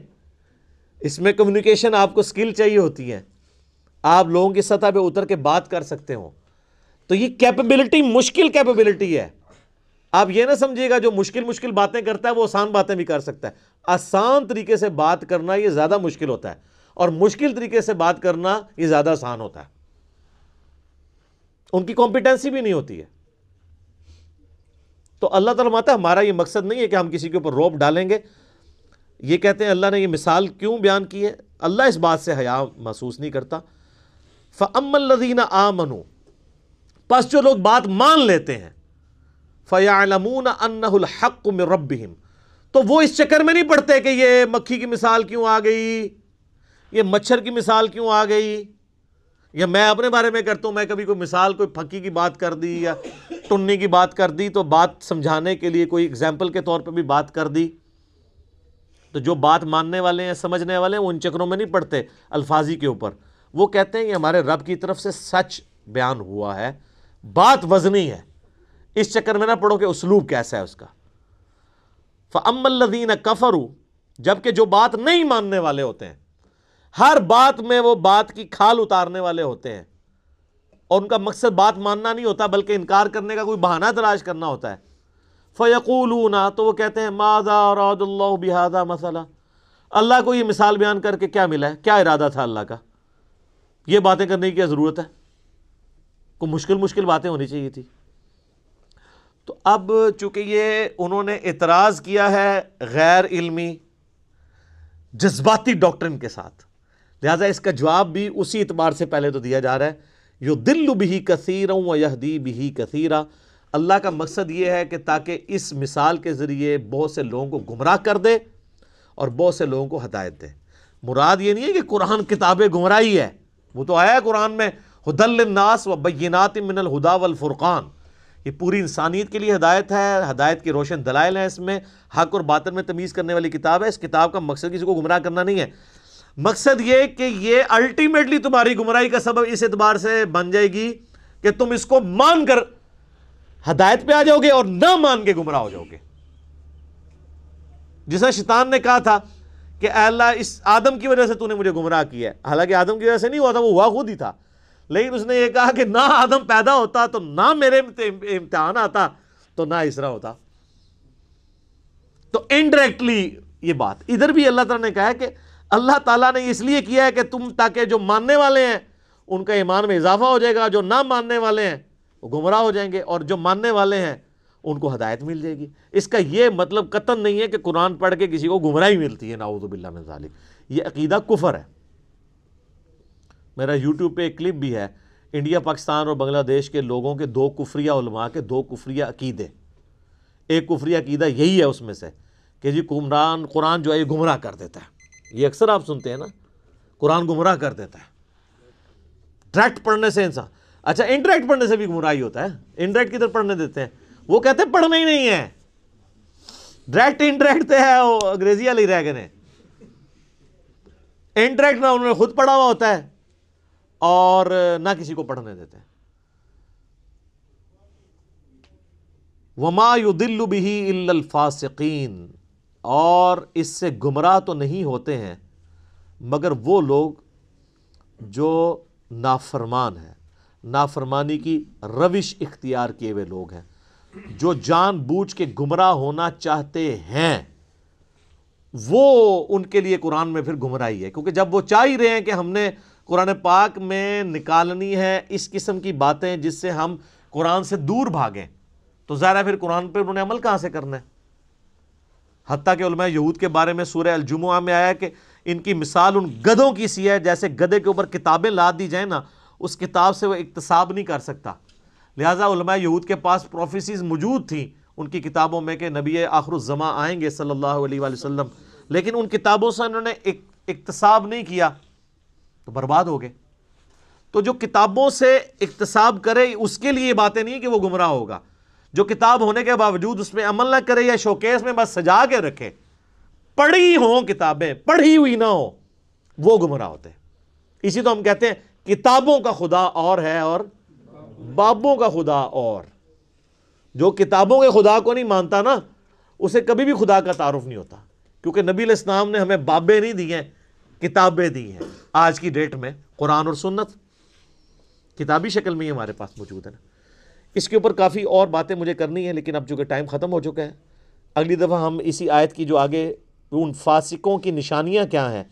اس میں کمیونیکیشن آپ کو سکل چاہیے ہوتی ہے، آپ لوگوں کی سطح پہ اتر کے بات کر سکتے ہو. تو یہ کیپیبلٹی مشکل کیپیبلٹی ہے. آپ یہ نہ سمجھیے گا جو مشکل باتیں کرتا ہے وہ آسان باتیں بھی کر سکتا ہے. آسان طریقے سے بات کرنا یہ زیادہ مشکل ہوتا ہے، اور مشکل طریقے سے بات کرنا یہ زیادہ آسان ہوتا ہے. ان کی کمپیٹنسی بھی نہیں ہوتی ہے. تو اللہ تعالیٰ ماتا ہمارا یہ مقصد نہیں ہے کہ ہم کسی کے اوپر روپ ڈالیں گے. یہ کہتے ہیں اللہ نے یہ مثال کیوں بیان کی ہے؟ اللہ اس بات سے حیا محسوس نہیں کرتا. فَأَمَّا الَّذِينَ آمَنُوا، پس جو لوگ بات مان لیتے ہیں، فَيَعْلَمُونَ أَنَّهُ الْحَقُّ مِنْ رَبِّهِمْ، تو وہ اس چکر میں نہیں پڑتے کہ یہ مکھی کی مثال کیوں آ گئی، یہ مچھر کی مثال کیوں آ گئی، یا میں اپنے بارے میں کرتا ہوں، میں کبھی کوئی مثال، کوئی پھکی کی بات کر دی یا ٹنی کی بات کر دی تو بات سمجھانے کے لیے کوئی ایگزامپل کے طور پہ بھی بات کر دی، تو جو بات ماننے والے ہیں، سمجھنے والے ہیں، وہ ان چکروں میں نہیں پڑتے الفاظی کے اوپر. وہ کہتے ہیں کہ ہمارے رب کی طرف سے سچ بیان ہوا ہے، بات وزنی ہے، اس چکر میں نہ پڑھو کہ اسلوب کیسا ہے اس کا. فَأَمَّا الَّذِينَ كَفَرُوا، جبکہ جو بات نہیں ماننے والے ہوتے ہیں، ہر بات میں وہ بات کی کھال اتارنے والے ہوتے ہیں، اور ان کا مقصد بات ماننا نہیں ہوتا بلکہ انکار کرنے کا کوئی بہانہ تلاش کرنا ہوتا ہے. فَيَقُولُونَ، تو وہ کہتے ہیں مَاذَا أَرَادَ اللَّهُ بِهَذَا مَثَلًا، اللہ کو یہ مثال بیان کر کے کیا ملا ہے، کیا ارادہ تھا اللہ کا، یہ باتیں کرنے کی کیا ضرورت ہے، کوئی مشکل باتیں ہونی چاہیے تھی. تو اب چونکہ یہ انہوں نے اعتراض کیا ہے غیر علمی جذباتی ڈاکٹرن کے ساتھ، لہٰذا اس کا جواب بھی اسی اعتبار سے پہلے تو دیا جا رہا ہے، یُضِلُّ بِهِ كَثِيرًا وَيَهْدِي بِهِ كَثِيرًا، اللہ کا مقصد یہ ہے کہ تاکہ اس مثال کے ذریعے بہت سے لوگوں کو گمراہ کر دے اور بہت سے لوگوں کو ہدایت دے. مراد یہ نہیں ہے کہ قرآن کتاب گمراہی ہے، وہ تو آیا ہے قرآن میں ہدی للناس وبینات من الہدی والفرقان، یہ پوری انسانیت کے لیے ہدایت ہے، ہدایت کی روشن دلائل ہیں، اس میں حق اور باطل میں تمیز کرنے والی کتاب ہے. اس کتاب کا مقصد کسی کو گمراہ کرنا نہیں ہے، مقصد یہ کہ یہ الٹیمیٹلی تمہاری گمراہی کا سبب اس اعتبار سے بن جائے گی کہ تم اس کو مان کر ہدایت پہ آ جاؤ گے اور نہ مان کے گمراہ ہو جاؤ گے. جس طرح شیطان نے کہا تھا کہ اے اللہ اس آدم کی وجہ سے تو نے مجھے گمراہ کیا ہے، حالانکہ آدم کی وجہ سے نہیں ہوا تھا، وہ ہوا خود ہی تھا، لیکن اس نے یہ کہا کہ نہ آدم پیدا ہوتا تو نہ میرے امتحان آتا تو نہ اس طرح ہوتا. تو انڈائریکٹلی یہ بات ادھر بھی اللہ تعالیٰ نے کہا ہے کہ اللہ تعالیٰ نے اس لیے کیا ہے کہ تم تاکہ جو ماننے والے ہیں ان کا ایمان میں اضافہ ہو جائے گا، جو نہ ماننے والے ہیں وہ گمراہ ہو جائیں گے، اور جو ماننے والے ہیں ان کو ہدایت مل جائے گی. اس کا یہ مطلب قطعاً نہیں ہے کہ قرآن پڑھ کے کسی کو گمراہی ملتی ہے، نعوذ باللہ من ذالک، یہ عقیدہ کفر ہے. میرا یوٹیوب پہ ایک کلپ بھی ہے، انڈیا، پاکستان اور بنگلہ دیش کے لوگوں کے دو کفریہ علماء کے دو کفریہ عقیدے. ایک کفریہ عقیدہ یہی ہے اس میں سے کہ جی قرآن جو ہے یہ گمراہ کر دیتا ہے، یہ اکثر آپ سنتے ہیں نا، قرآن گمراہ کر دیتا ہے، ڈائریکٹ پڑھنے سے انسان. اچھا انڈائریکٹ پڑھنے سے بھی گمراہی ہوتا ہے، انڈائریکٹ کدھر پڑھنے دیتے ہیں، وہ کہتے ہیں پڑھنا ہی نہیں ہے، ڈائریکٹ انڈائریکٹ تو ہے، وہ انگریزی لے رہ گئے نے، انڈائریکٹ نہ انہوں نے خود پڑھا ہوا ہوتا ہے اور نہ کسی کو پڑھنے دیتے ہیں. وما یضل به الا الفاسقین، اور اس سے گمراہ تو نہیں ہوتے ہیں مگر وہ لوگ جو نافرمان ہیں، نافرمانی کی روش اختیار کیے ہوئے لوگ ہیں، جو جان بوجھ کے گمراہ ہونا چاہتے ہیں، وہ ان کے لیے قرآن میں پھر گمراہی ہے. کیونکہ جب وہ چاہ ہی رہے ہیں کہ ہم نے قرآن پاک میں نکالنی ہے اس قسم کی باتیں جس سے ہم قرآن سے دور بھاگیں، تو ظاہر ہے پھر قرآن پہ انہوں نے عمل کہاں سے کرنا ہے. حتیٰ کہ علماء یہود کے بارے میں سورہ الجمعہ میں آیا کہ ان کی مثال ان گدھوں کی سی ہے، جیسے گدھے کے اوپر کتابیں لاد دی جائیں نا، اس کتاب سے وہ اقتصاب نہیں کر سکتا. لہٰذا علماء یہود کے پاس پروفیسیز موجود تھیں ان کی کتابوں میں کہ نبی آخر الزماں آئیں گے صلی اللہ علیہ وآلہ وسلم، لیکن ان کتابوں سے انہوں نے اقتصاب نہیں کیا تو برباد ہو گئے. تو جو کتابوں سے اقتصاب کرے اس کے لیے باتیں نہیں کہ وہ گمراہ ہوگا، جو کتاب ہونے کے باوجود اس میں عمل نہ کرے یا شوکیس میں بس سجا کے رکھے، پڑھی ہوں کتابیں، پڑھی ہوئی نہ ہوں، وہ گمراہ ہوتے ہیں. اسی تو ہم کہتے ہیں کتابوں کا خدا اور ہے اور بابوں کا خدا اور. جو کتابوں کے خدا کو نہیں مانتا نا، اسے کبھی بھی خدا کا تعارف نہیں ہوتا، کیونکہ نبی علیہ السلام نے ہمیں بابیں نہیں دی ہیں، کتابیں دی ہیں. آج کی ڈیٹ میں قرآن اور سنت کتابی شکل میں ہی ہمارے پاس موجود ہے نا. اس کے اوپر کافی اور باتیں مجھے کرنی ہیں، لیکن اب چونکہ ٹائم ختم ہو چکا ہے، اگلی دفعہ ہم اسی آیت کی جو آگے ان فاسقوں کی نشانیاں کیا ہیں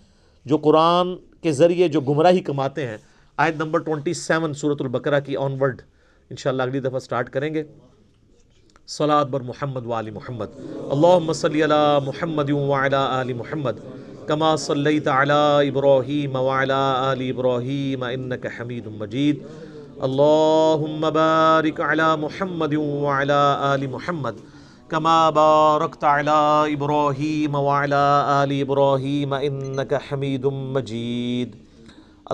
جو قرآن کے ذریعے جو گمراہی کماتے ہیں، آیت نمبر 27 سورۃ البقرہ کی آنورڈ انشاءاللہ اگلی دفعہ سٹارٹ کریں گے. صلاۃ بر محمد وآل محمد، اللہم صلی علی محمد وعلی آل محمد کما صلیت علی ابراہیم وعلی آل ابراہیم انک حمید مجید، اللہم بارک علی محمد وعلی آل محمد كما باركت على ابراہیم وعلى آل ابراہیم انك حمید مجید۔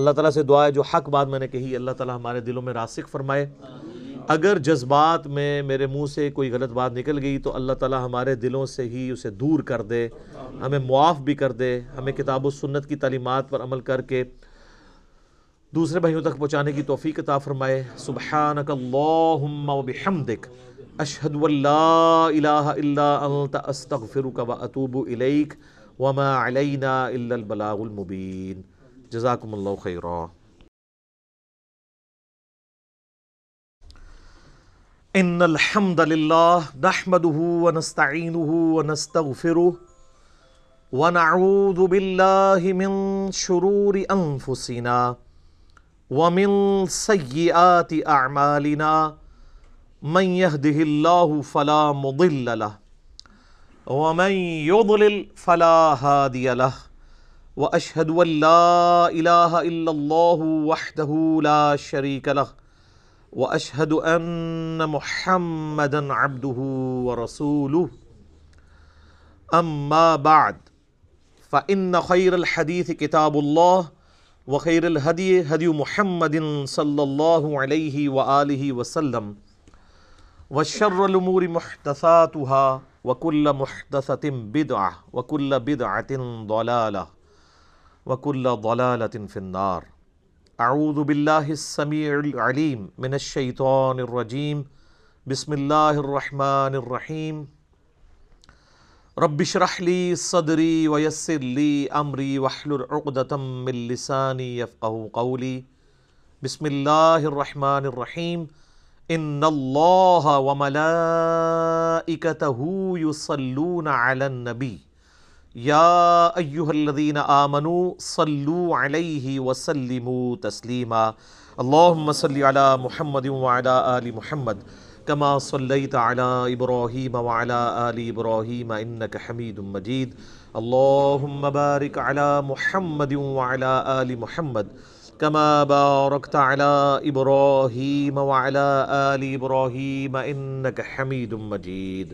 اللہ تعالیٰ سے دعا ہے جو حق بات میں نے کہی اللہ تعالیٰ ہمارے دلوں میں راسخ فرمائے۔ اگر جذبات میں میرے منہ سے کوئی غلط بات نکل گئی تو اللہ تعالیٰ ہمارے دلوں سے ہی اسے دور کر دے، ہمیں معاف بھی کر دے، ہمیں کتاب و سنت کی تعلیمات پر عمل کر کے دوسرے بھائیوں تک پہنچانے کی توفیق عطا فرمائے۔ سبحانک اللہم و بحمدک اشہد ان لا الہ الا انت استغفرک و اتوب الیک وما علینا الا البلاغ المبین۔ جزاکم اللہ خیرا۔ ان الحمد للہ نحمده ونستعینه ونستغفره ونعوذ باللہ من شرور انفسنا ومن سیئات اعمالنا من یهده اللہ فلا مضل له ومن یضلل فلا هادی له واشہد ان لا الہ الا اللہ وحده لا شریک له واشہد ان محمدا عبدہ ورسولہ۔ اما بعد فان خیر الحدیث کتاب اللہ وخیر الہدی ہدی محمد صلی اللہ علیہ وآلہ وسلم وشر الامور محدثاتہا وکل محدثۃ بدعہ وکل بدعۃ ضلالہ وکل ضلالۃ فی النار۔ اعوذ باللہ السمیع العلیم من الشیطان الرجیم، بسم اللہ الرحمن الرحیم۔ رب اشرح لی صدری ویسر لی امری واحلل عقدۃ من لسانی یفقہوا قولی۔ بسم اللہ الرحمن الرحیم۔ ان اللہ وملائکتہ یصلون علی النبی یا ایہا الذین آمنوا صلوا علیہ وسلموا تسلیما۔ اللہم صلی علی محمد وعلی آل محمد کما صلیت علی ابراہیم وعلی آل ابراہیم انک حمید مجید۔ اللہم بارک علی محمد وعلی آل محمد کما بارکت علی ابراہیم وعلی آل ابراہیم انک حمید مجید۔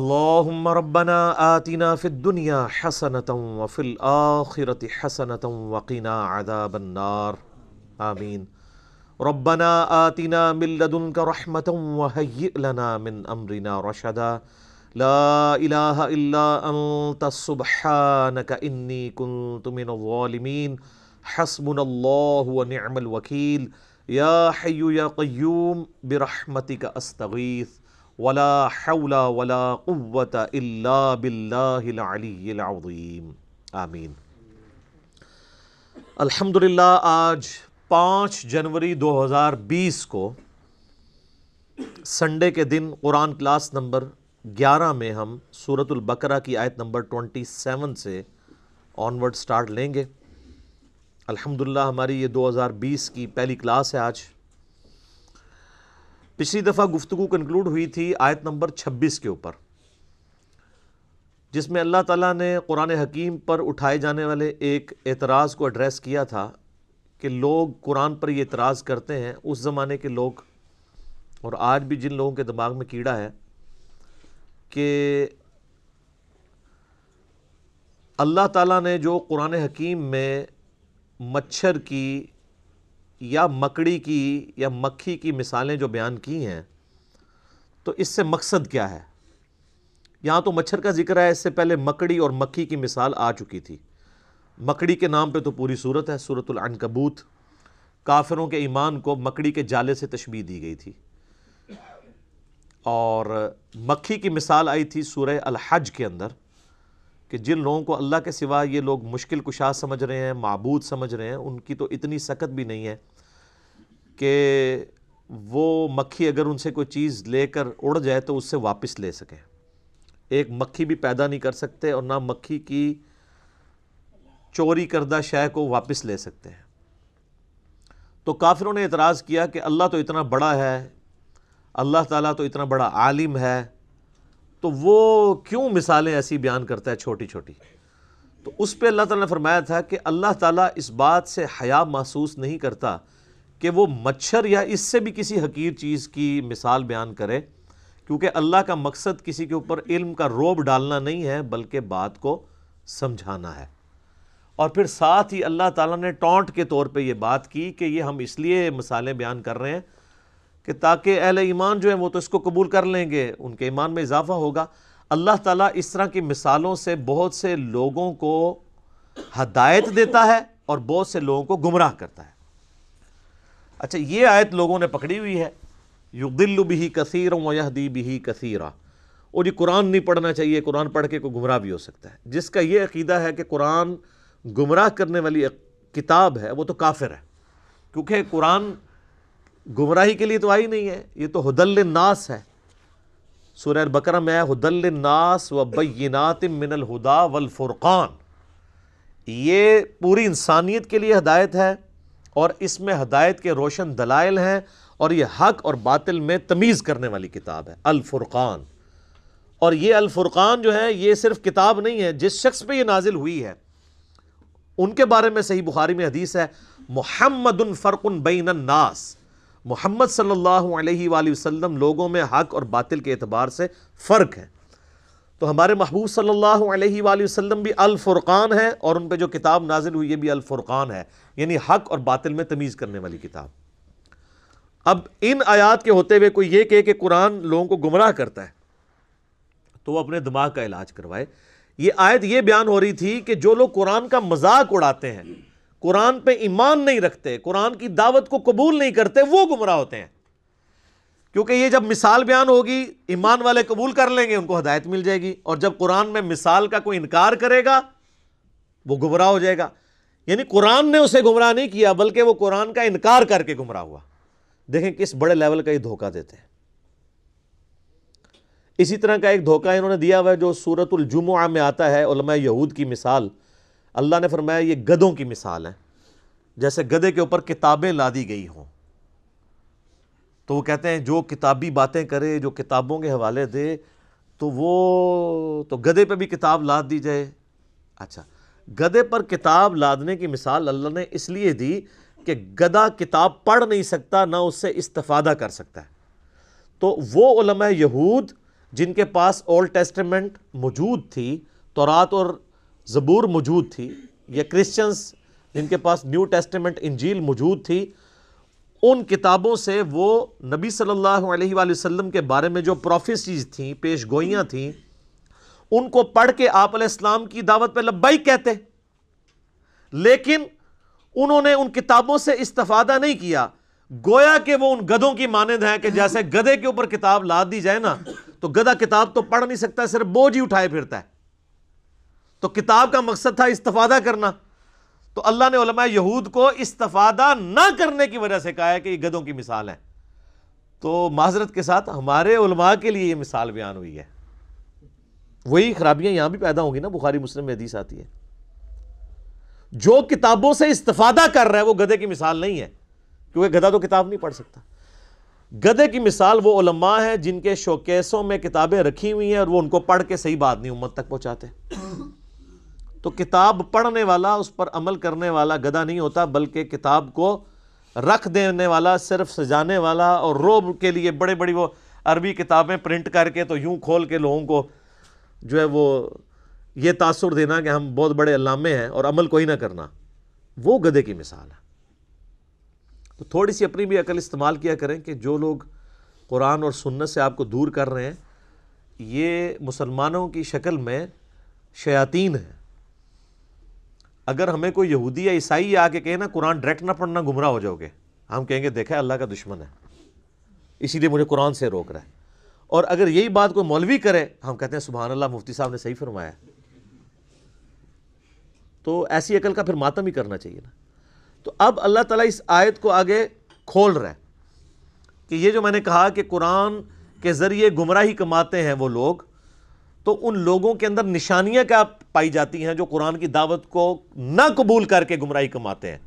اللہم ربنا آتنا فی الدنیا حسنة وفی الآخرة حسنة وقنا عذاب النار، آمین۔ ربنا آتنا من لدنک رحمة وهیئ لنا من امرنا رشدا۔ لا الہ الا انت سبحانک انی کنت من الظالمین۔ حسبنا اللہ ونعم الوکیل۔ یا حی یا قیوم برحمتک استغیث۔ ولا حول ولا قوة الا باللہ العلی العظیم، آمین۔ الحمدللہ آج 5 جنوری 2020 کو سنڈے کے دن قرآن کلاس نمبر 11 میں ہم سورۃ البقرہ کی آیت نمبر 27 سے آنورڈ سٹارٹ لیں گے۔ الحمدللہ ہماری یہ 2020 کی پہلی کلاس ہے۔ آج پچھلی دفعہ گفتگو کنکلوڈ ہوئی تھی آیت نمبر 26 کے اوپر، جس میں اللہ تعالیٰ نے قرآن حکیم پر اٹھائے جانے والے ایک اعتراض کو ایڈریس کیا تھا کہ لوگ قرآن پر یہ اعتراض کرتے ہیں، اس زمانے کے لوگ اور آج بھی جن لوگوں کے دماغ میں کیڑا ہے کہ اللہ تعالیٰ نے جو قرآن حکیم میں مچھر کی یا مکڑی کی یا مکھی کی مثالیں جو بیان کی ہیں تو اس سے مقصد کیا ہے؟ یہاں تو مچھر کا ذکر ہے، اس سے پہلے مکڑی اور مکھی کی مثال آ چکی تھی۔ مکڑی کے نام پہ تو پوری سورت ہے، سورۃ العنکبوت۔ کافروں کے ایمان کو مکڑی کے جالے سے تشبیہ دی گئی تھی، اور مکھی کی مثال آئی تھی سورہ الحج کے اندر کہ جن لوگوں کو اللہ کے سوا یہ لوگ مشکل کشا سمجھ رہے ہیں، معبود سمجھ رہے ہیں، ان کی تو اتنی سکت بھی نہیں ہے کہ وہ مکھی اگر ان سے کوئی چیز لے کر اڑ جائے تو اس سے واپس لے سکیں۔ ایک مکھی بھی پیدا نہیں کر سکتے اور نہ مکھی کی چوری کردہ شے کو واپس لے سکتے ہیں۔ تو کافروں نے اعتراض کیا کہ اللہ تو اتنا بڑا ہے، اللہ تعالیٰ تو اتنا بڑا عالم ہے، تو وہ کیوں مثالیں ایسی بیان کرتا ہے چھوٹی چھوٹی؟ تو اس پہ اللہ تعالیٰ نے فرمایا تھا کہ اللہ تعالیٰ اس بات سے حیا محسوس نہیں کرتا کہ وہ مچھر یا اس سے بھی کسی حقیر چیز کی مثال بیان کرے، کیونکہ اللہ کا مقصد کسی کے اوپر علم کا رعب ڈالنا نہیں ہے بلکہ بات کو سمجھانا ہے. اور پھر ساتھ ہی اللہ تعالیٰ نے ٹانٹ کے طور پہ یہ بات کی کہ یہ ہم اس لیے مثالیں بیان کر رہے ہیں کہ تاکہ اہل ایمان جو ہیں وہ تو اس کو قبول کر لیں گے, ان کے ایمان میں اضافہ ہوگا. اللہ تعالیٰ اس طرح کی مثالوں سے بہت سے لوگوں کو ہدایت دیتا ہے اور بہت سے لوگوں کو گمراہ کرتا ہے. اچھا, یہ آیت لوگوں نے پکڑی ہوئی ہے, یضل بہ کثیرا ویہدی بہ کثیرا, اور یہ قرآن نہیں پڑھنا چاہیے, قرآن پڑھ کے کوئی گمراہ بھی ہو سکتا ہے. جس کا یہ عقیدہ ہے کہ قرآن گمراہ کرنے والی کتاب ہے وہ تو کافر ہے, کیونکہ قرآن گمراہی کے لیے تو آئی نہیں ہے, یہ تو ہدی للناس ہے. سورہ البقرہ میں ہدی للناس وبینات من الہدی والفرقان, یہ پوری انسانیت کے لیے ہدایت ہے اور اس میں ہدایت کے روشن دلائل ہیں, اور یہ حق اور باطل میں تمیز کرنے والی کتاب ہے الفرقان. اور یہ الفرقان جو ہے یہ صرف کتاب نہیں ہے, جس شخص پہ یہ نازل ہوئی ہے ان کے بارے میں صحیح بخاری میں حدیث ہے, محمد فرق بین الناس, محمد صلی اللہ علیہ وآلہ وسلم لوگوں میں حق اور باطل کے اعتبار سے فرق ہے. تو ہمارے محبوب صلی اللہ علیہ وآلہ وسلم بھی الفرقان ہیں, اور ان پہ جو کتاب نازل ہوئی یہ بھی الفرقان ہے, یعنی حق اور باطل میں تمیز کرنے والی کتاب. اب ان آیات کے ہوتے ہوئے کوئی یہ کہے کہ قرآن لوگوں کو گمراہ کرتا ہے تو وہ اپنے دماغ کا علاج کروائے. یہ آیت یہ بیان ہو رہی تھی کہ جو لوگ قرآن کا مذاق اڑاتے ہیں, قرآن پہ ایمان نہیں رکھتے, قرآن کی دعوت کو قبول نہیں کرتے, وہ گمراہ ہوتے ہیں. کیونکہ یہ جب مثال بیان ہوگی ایمان والے قبول کر لیں گے, ان کو ہدایت مل جائے گی, اور جب قرآن میں مثال کا کوئی انکار کرے گا وہ گمراہ ہو جائے گا. یعنی قرآن نے اسے گمراہ نہیں کیا بلکہ وہ قرآن کا انکار کر کے گمراہ ہوا. دیکھیں کس بڑے لیول کا یہ دھوکہ دیتے ہیں. اسی طرح کا ایک دھوکہ انہوں نے دیا ہوا ہے جو سورۃ الجمعہ میں آتا ہے, علماء یہود کی مثال. اللہ نے فرمایا یہ گدوں کی مثال ہے, جیسے گدے کے اوپر کتابیں لادی گئی ہوں. تو وہ کہتے ہیں جو کتابی باتیں کرے, جو کتابوں کے حوالے دے, تو وہ تو گدے پہ بھی کتاب لاد دی جائے. اچھا, گدے پر کتاب لادنے کی مثال اللہ نے اس لیے دی کہ گدھا کتاب پڑھ نہیں سکتا, نہ اس سے استفادہ کر سکتا ہے. تو وہ علماء یہود جن کے پاس اولڈ ٹیسٹیمنٹ موجود تھی, تورات اور زبور موجود تھی, یا کرسچنز جن کے پاس نیو ٹیسٹیمنٹ انجیل موجود تھی, ان کتابوں سے وہ نبی صلی اللہ علیہ وآلہ وسلم کے بارے میں جو پروفیسیز تھیں, پیش گوئیاں تھیں, ان کو پڑھ کے آپ علیہ السلام کی دعوت پہ لبیک کہتے. لیکن انہوں نے ان کتابوں سے استفادہ نہیں کیا, گویا کہ وہ ان گدھوں کی مانند ہیں کہ جیسے گدھے کے اوپر کتاب لاد دی جائے نا, تو گدھا کتاب تو پڑھ نہیں سکتا, صرف بوجھ ہی اٹھائے پھرتا ہے. تو کتاب کا مقصد تھا استفادہ کرنا, تو اللہ نے علماء یہود کو استفادہ نہ کرنے کی وجہ سے کہا ہے کہ یہ گدھوں کی مثال ہے. تو معذرت کے ساتھ ہمارے علماء کے لیے یہ مثال بیان ہوئی ہے, وہی خرابیاں یہاں بھی پیدا ہوں گی نا. بخاری مسلم میں حدیث آتی ہے جو کتابوں سے استفادہ کر رہا ہے وہ گدھے کی مثال نہیں ہے, کیونکہ گدھا تو کتاب نہیں پڑھ سکتا. گدھے کی مثال وہ علماء ہیں جن کے شوکیسوں میں کتابیں رکھی ہوئی ہیں اور وہ ان کو پڑھ کے صحیح بات نہیں امت تک پہنچاتے. تو کتاب پڑھنے والا, اس پر عمل کرنے والا گدھا نہیں ہوتا, بلکہ کتاب کو رکھ دینے والا, صرف سجانے والا, اور روب کے لیے بڑے بڑی وہ عربی کتابیں پرنٹ کر کے تو یوں کھول کے لوگوں کو جو ہے وہ یہ تاثر دینا کہ ہم بہت بڑے علامے ہیں اور عمل کوئی نہ کرنا, وہ گدھے کی مثال ہے. تو تھوڑی سی اپنی بھی عقل استعمال کیا کریں کہ جو لوگ قرآن اور سنت سے آپ کو دور کر رہے ہیں یہ مسلمانوں کی شکل میں شیاطین ہیں. اگر ہمیں کوئی یہودی یا عیسائی آ کے کہے نا قرآن ڈائریکٹ نہ پڑھنا گمراہ ہو جاؤ گے, ہم کہیں گے دیکھا اللہ کا دشمن ہے اسی لیے مجھے قرآن سے روک رہا ہے. اور اگر یہی بات کوئی مولوی کرے ہم کہتے ہیں سبحان اللہ مفتی صاحب نے صحیح فرمایا. تو ایسی عقل کا پھر ماتم ہی کرنا چاہیے نا. تو اب اللہ تعالیٰ اس آیت کو آگے کھول رہا ہے کہ یہ جو میں نے کہا کہ قرآن کے ذریعے گمراہی کماتے ہیں وہ لوگ, تو ان لوگوں کے اندر نشانیاں کیا پائی جاتی ہیں جو قرآن کی دعوت کو نہ قبول کر کے گمراہی کماتے ہیں.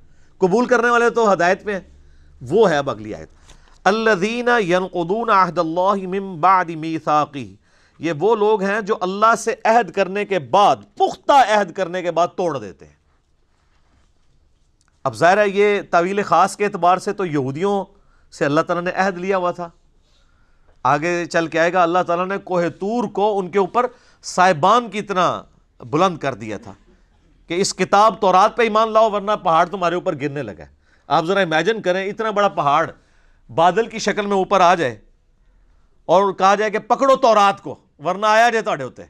قبول کرنے والے تو ہدایت میں ہیں, وہ ہے اب اگلی آیت الذین ینقضون عہد اللہ من بعد میثاقہ, یہ وہ لوگ ہیں جو اللہ سے عہد کرنے کے بعد, پختہ عہد کرنے کے بعد توڑ دیتے ہیں. اب ظاہر ہے یہ تعویل خاص کے اعتبار سے تو یہودیوں سے اللہ تعالیٰ نے عہد لیا ہوا تھا, آگے چل کے آئے گا، اللہ تعالیٰ نے کوہ طور کو ان کے اوپر سائبان کی اتنا بلند کر دیا تھا کہ اس کتاب تورات پہ ایمان لاؤ ورنہ پہاڑ تمہارے اوپر گرنے لگا ہے۔ آپ ذرا امیجن کریں، اتنا بڑا پہاڑ بادل کی شکل میں اوپر آ جائے اور کہا جائے کہ پکڑو تورات کو ورنہ آیا جائے تاڑے ہوتے،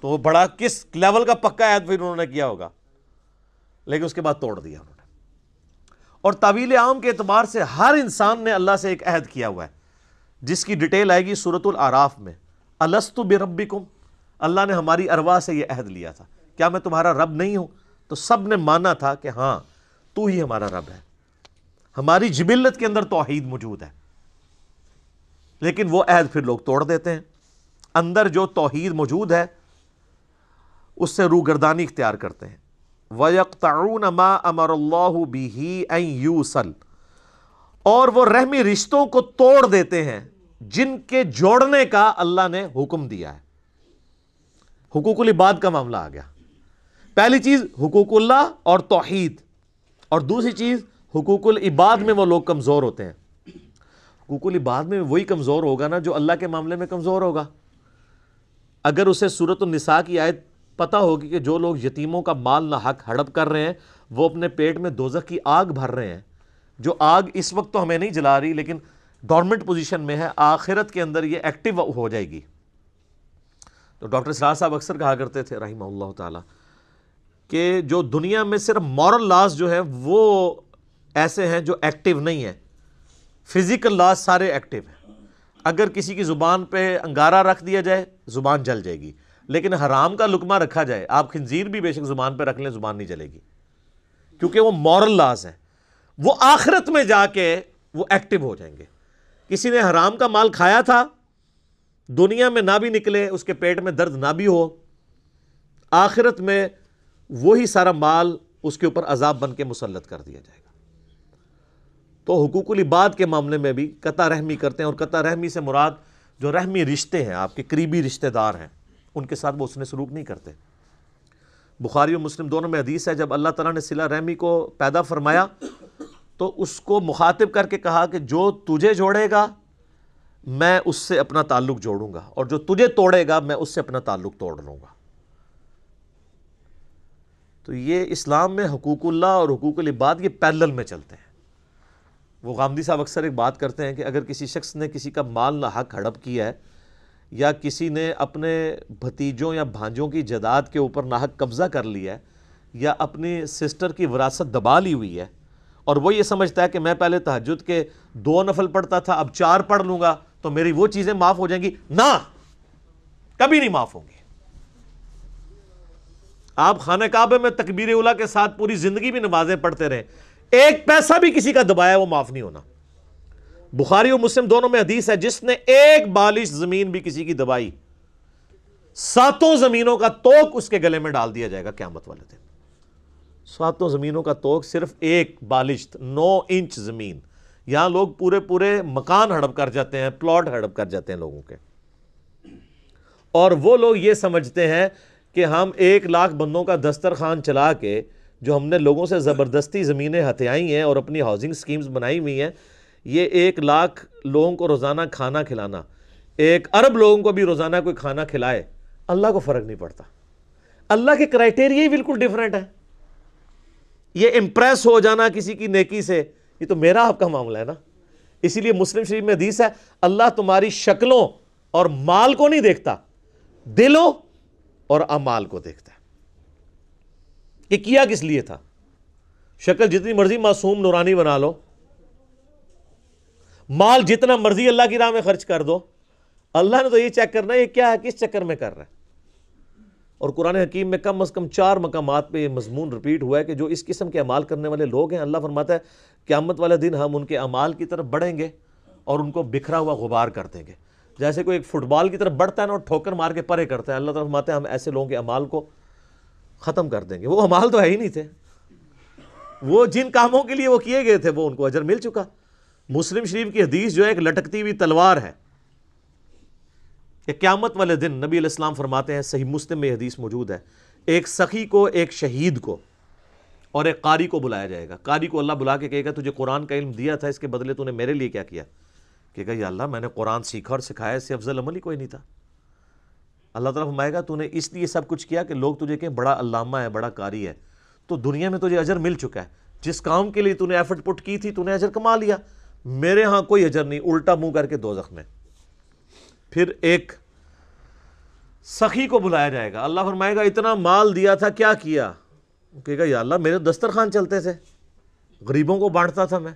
تو بڑا کس لیول کا پکا عہد پھر انہوں نے کیا ہوگا، لیکن اس کے بعد توڑ دیا انہوں نے۔ اور تاویل عام کے اعتبار سے ہر انسان نے اللہ سے ایک عہد کیا ہوا ہے، جس کی ڈیٹیل آئے گی سورۃ الاعراف میں۔ الست بربکم، اللہ نے ہماری ارواح سے یہ عہد لیا تھا، کیا میں تمہارا رب نہیں ہوں؟ تو سب نے مانا تھا کہ ہاں تو ہی ہمارا رب ہے، ہماری جبلت کے اندر توحید موجود ہے، لیکن وہ عہد پھر لوگ توڑ دیتے ہیں، اندر جو توحید موجود ہے اس سے روگردانی اختیار کرتے ہیں۔ وَيَقْطَعُونَ مَا أَمَرَ اللَّهُ بِهِ أَن يُوصَلَ، اور وہ رحمی رشتوں کو توڑ دیتے ہیں جن کے جوڑنے کا اللہ نے حکم دیا ہے۔ حقوق العباد کا معاملہ آ گیا، پہلی چیز حقوق اللہ اور توحید، اور دوسری چیز حقوق العباد میں وہ لوگ کمزور ہوتے ہیں۔ حقوق العباد میں وہی کمزور ہوگا نا جو اللہ کے معاملے میں کمزور ہوگا۔ اگر اسے سورۃ النساء کی آیت پتہ ہوگی کہ جو لوگ یتیموں کا مال ناحق ہڑپ کر رہے ہیں وہ اپنے پیٹ میں دوزخ کی آگ بھر رہے ہیں، جو آگ اس وقت تو ہمیں نہیں جلا رہی لیکن ڈورمنٹ پوزیشن میں ہے، آخرت کے اندر یہ ایکٹیو ہو جائے گی۔ تو ڈاکٹر اسرار صاحب اکثر کہا کرتے تھے رحمہ اللہ تعالیٰ کہ جو دنیا میں صرف مورل لاز جو ہے وہ ایسے ہیں جو ایکٹیو نہیں ہیں، فزیکل لاز سارے ایکٹیو ہیں۔ اگر کسی کی زبان پہ انگارہ رکھ دیا جائے زبان جل جائے گی، لیکن حرام کا لقمہ رکھا جائے، آپ خنزیر بھی بے شک زبان پہ رکھ لیں زبان نہیں جلے گی، کیونکہ وہ مورل لاز ہیں، وہ آخرت میں جا کے وہ ایکٹیو ہو جائیں گے۔ کسی نے حرام کا مال کھایا تھا، دنیا میں نہ بھی نکلے، اس کے پیٹ میں درد نہ بھی ہو، آخرت میں وہی سارا مال اس کے اوپر عذاب بن کے مسلط کر دیا جائے گا۔ تو حقوق العباد کے معاملے میں بھی قطع رحمی کرتے ہیں، اور قطع رحمی سے مراد جو رحمی رشتے ہیں، آپ کے قریبی رشتہ دار ہیں، ان کے ساتھ وہ حسن سلوک نہیں کرتے۔ بخاری و مسلم دونوں میں حدیث ہے، جب اللہ تعالیٰ نے صلہ رحمی کو پیدا فرمایا تو اس کو مخاطب کر کے کہا کہ جو تجھے جوڑے گا میں اس سے اپنا تعلق جوڑوں گا، اور جو تجھے توڑے گا میں اس سے اپنا تعلق توڑ لوں گا۔ تو یہ اسلام میں حقوق اللہ اور حقوق العباد یہ پیرلل میں چلتے ہیں۔ وہ غامدی صاحب اکثر ایک بات کرتے ہیں کہ اگر کسی شخص نے کسی کا مال ناحق ہڑپ کیا ہے، یا کسی نے اپنے بھتیجوں یا بھانجوں کی جائیداد کے اوپر ناحق قبضہ کر لیا ہے، یا اپنی سسٹر کی وراثت دبا لی ہوئی ہے، اور وہ یہ سمجھتا ہے کہ میں پہلے تہجد کے 2 نفل پڑھتا تھا اب 4 پڑھ لوں گا تو میری وہ چیزیں معاف ہو جائیں گی، نہ، کبھی نہیں معاف ہوں گی۔ آپ خانہ کعبہ میں تکبیر اولیٰ کے ساتھ پوری زندگی بھی نمازیں پڑھتے رہیں، ایک پیسہ بھی کسی کا دبایا وہ معاف نہیں ہونا۔ بخاری و مسلم دونوں میں حدیث ہے، جس نے ایک بالش زمین بھی کسی کی دبائی، 7 زمینوں کا توق اس کے گلے میں ڈال دیا جائے گا قیامت والے دن۔ 7 زمینوں کا توق، صرف ایک بالش 9 انچ زمین، یہاں لوگ پورے پورے مکان ہڑپ کر جاتے ہیں، پلاٹ ہڑپ کر جاتے ہیں لوگوں کے، اور وہ لوگ یہ سمجھتے ہیں کہ ہم 1 لاکھ بندوں کا دسترخوان چلا کے جو ہم نے لوگوں سے زبردستی زمینیں ہتھیائی ہیں اور اپنی ہاؤسنگ سکیمز بنائی ہوئی ہیں، یہ 1 لاکھ لوگوں کو روزانہ کھانا کھلانا، 1 ارب لوگوں کو بھی روزانہ کوئی کھانا کھلائے، اللہ کو فرق نہیں پڑتا۔ اللہ کے کرائٹیریا ہی بالکل ڈیفرنٹ ہیں۔ یہ امپریس ہو جانا کسی کی نیکی سے، یہ تو میرا آپ کا معاملہ ہے نا۔ اسی لیے مسلم شریف میں حدیث ہے، اللہ تمہاری شکلوں اور مال کو نہیں دیکھتا، دلوں اور اعمال کو دیکھتا ہے۔ یہ کیا کس لیے تھا؟ شکل جتنی مرضی معصوم نورانی بنا لو، مال جتنا مرضی اللہ کی راہ میں خرچ کر دو، اللہ نے تو یہ چیک کرنا ہے یہ کیا ہے، کس چکر میں کر رہا ہے۔ اور قرآن حکیم میں کم از کم 4 مقامات پہ یہ مضمون رپیٹ ہوا ہے کہ جو اس قسم کے اعمال کرنے والے لوگ ہیں، اللہ فرماتا ہے قیامت والے دن ہم ان کے اعمال کی طرف بڑھیں گے اور ان کو بکھرا ہوا غبار کر دیں گے۔ جیسے کوئی ایک فٹ بال کی طرف بڑھتا ہے نا اور ٹھوکر مار کے پرے کرتا ہے، اللہ تعالیٰ فرماتے ہیں ہم ایسے لوگوں کے اعمال کو ختم کر دیں گے۔ وہ اعمال تو ہے ہی نہیں تھے، وہ جن کاموں کے لیے وہ کیے گئے تھے وہ ان کو اجر مل چکا۔ مسلم شریف کی حدیث جو ہے ایک لٹکتی ہوئی تلوار ہے کہ قیامت والے دن نبی علیہ السلام فرماتے ہیں، صحیح مسلم میں حدیث موجود ہے، ایک سخی کو، ایک شہید کو اور ایک قاری کو بلایا جائے گا۔ قاری کو اللہ بلا کے کہے گا تجھے قرآن کا علم دیا تھا، اس کے بدلے تو نے میرے لیے کیا کیا؟ کہ کہا یا اللہ میں نے قرآن سیکھا اور سکھایا، اس سے افضل عمل ہی کوئی نہیں تھا. اللہ تعالیٰ فرمائے گا تو نے اس لیے سب کچھ کیا کہ لوگ تجھے کہیں بڑا علامہ ہے، بڑا قاری ہے. تو دنیا میں تجھے اجر مل چکا ہے، جس کام کے لیے تو نے ایفرٹ پٹ کی تھی تو نے اجر کما لیا، میرے ہاں کوئی اجر نہیں، الٹا منہ کر کے دوزخ میں. پھر ایک سخی کو بلایا جائے گا، اللہ فرمائے گا اتنا مال دیا تھا کیا کیا؟ کہے گا یا اللہ میرے دسترخوان چلتے تھے، غریبوں کو بانٹتا تھا، میں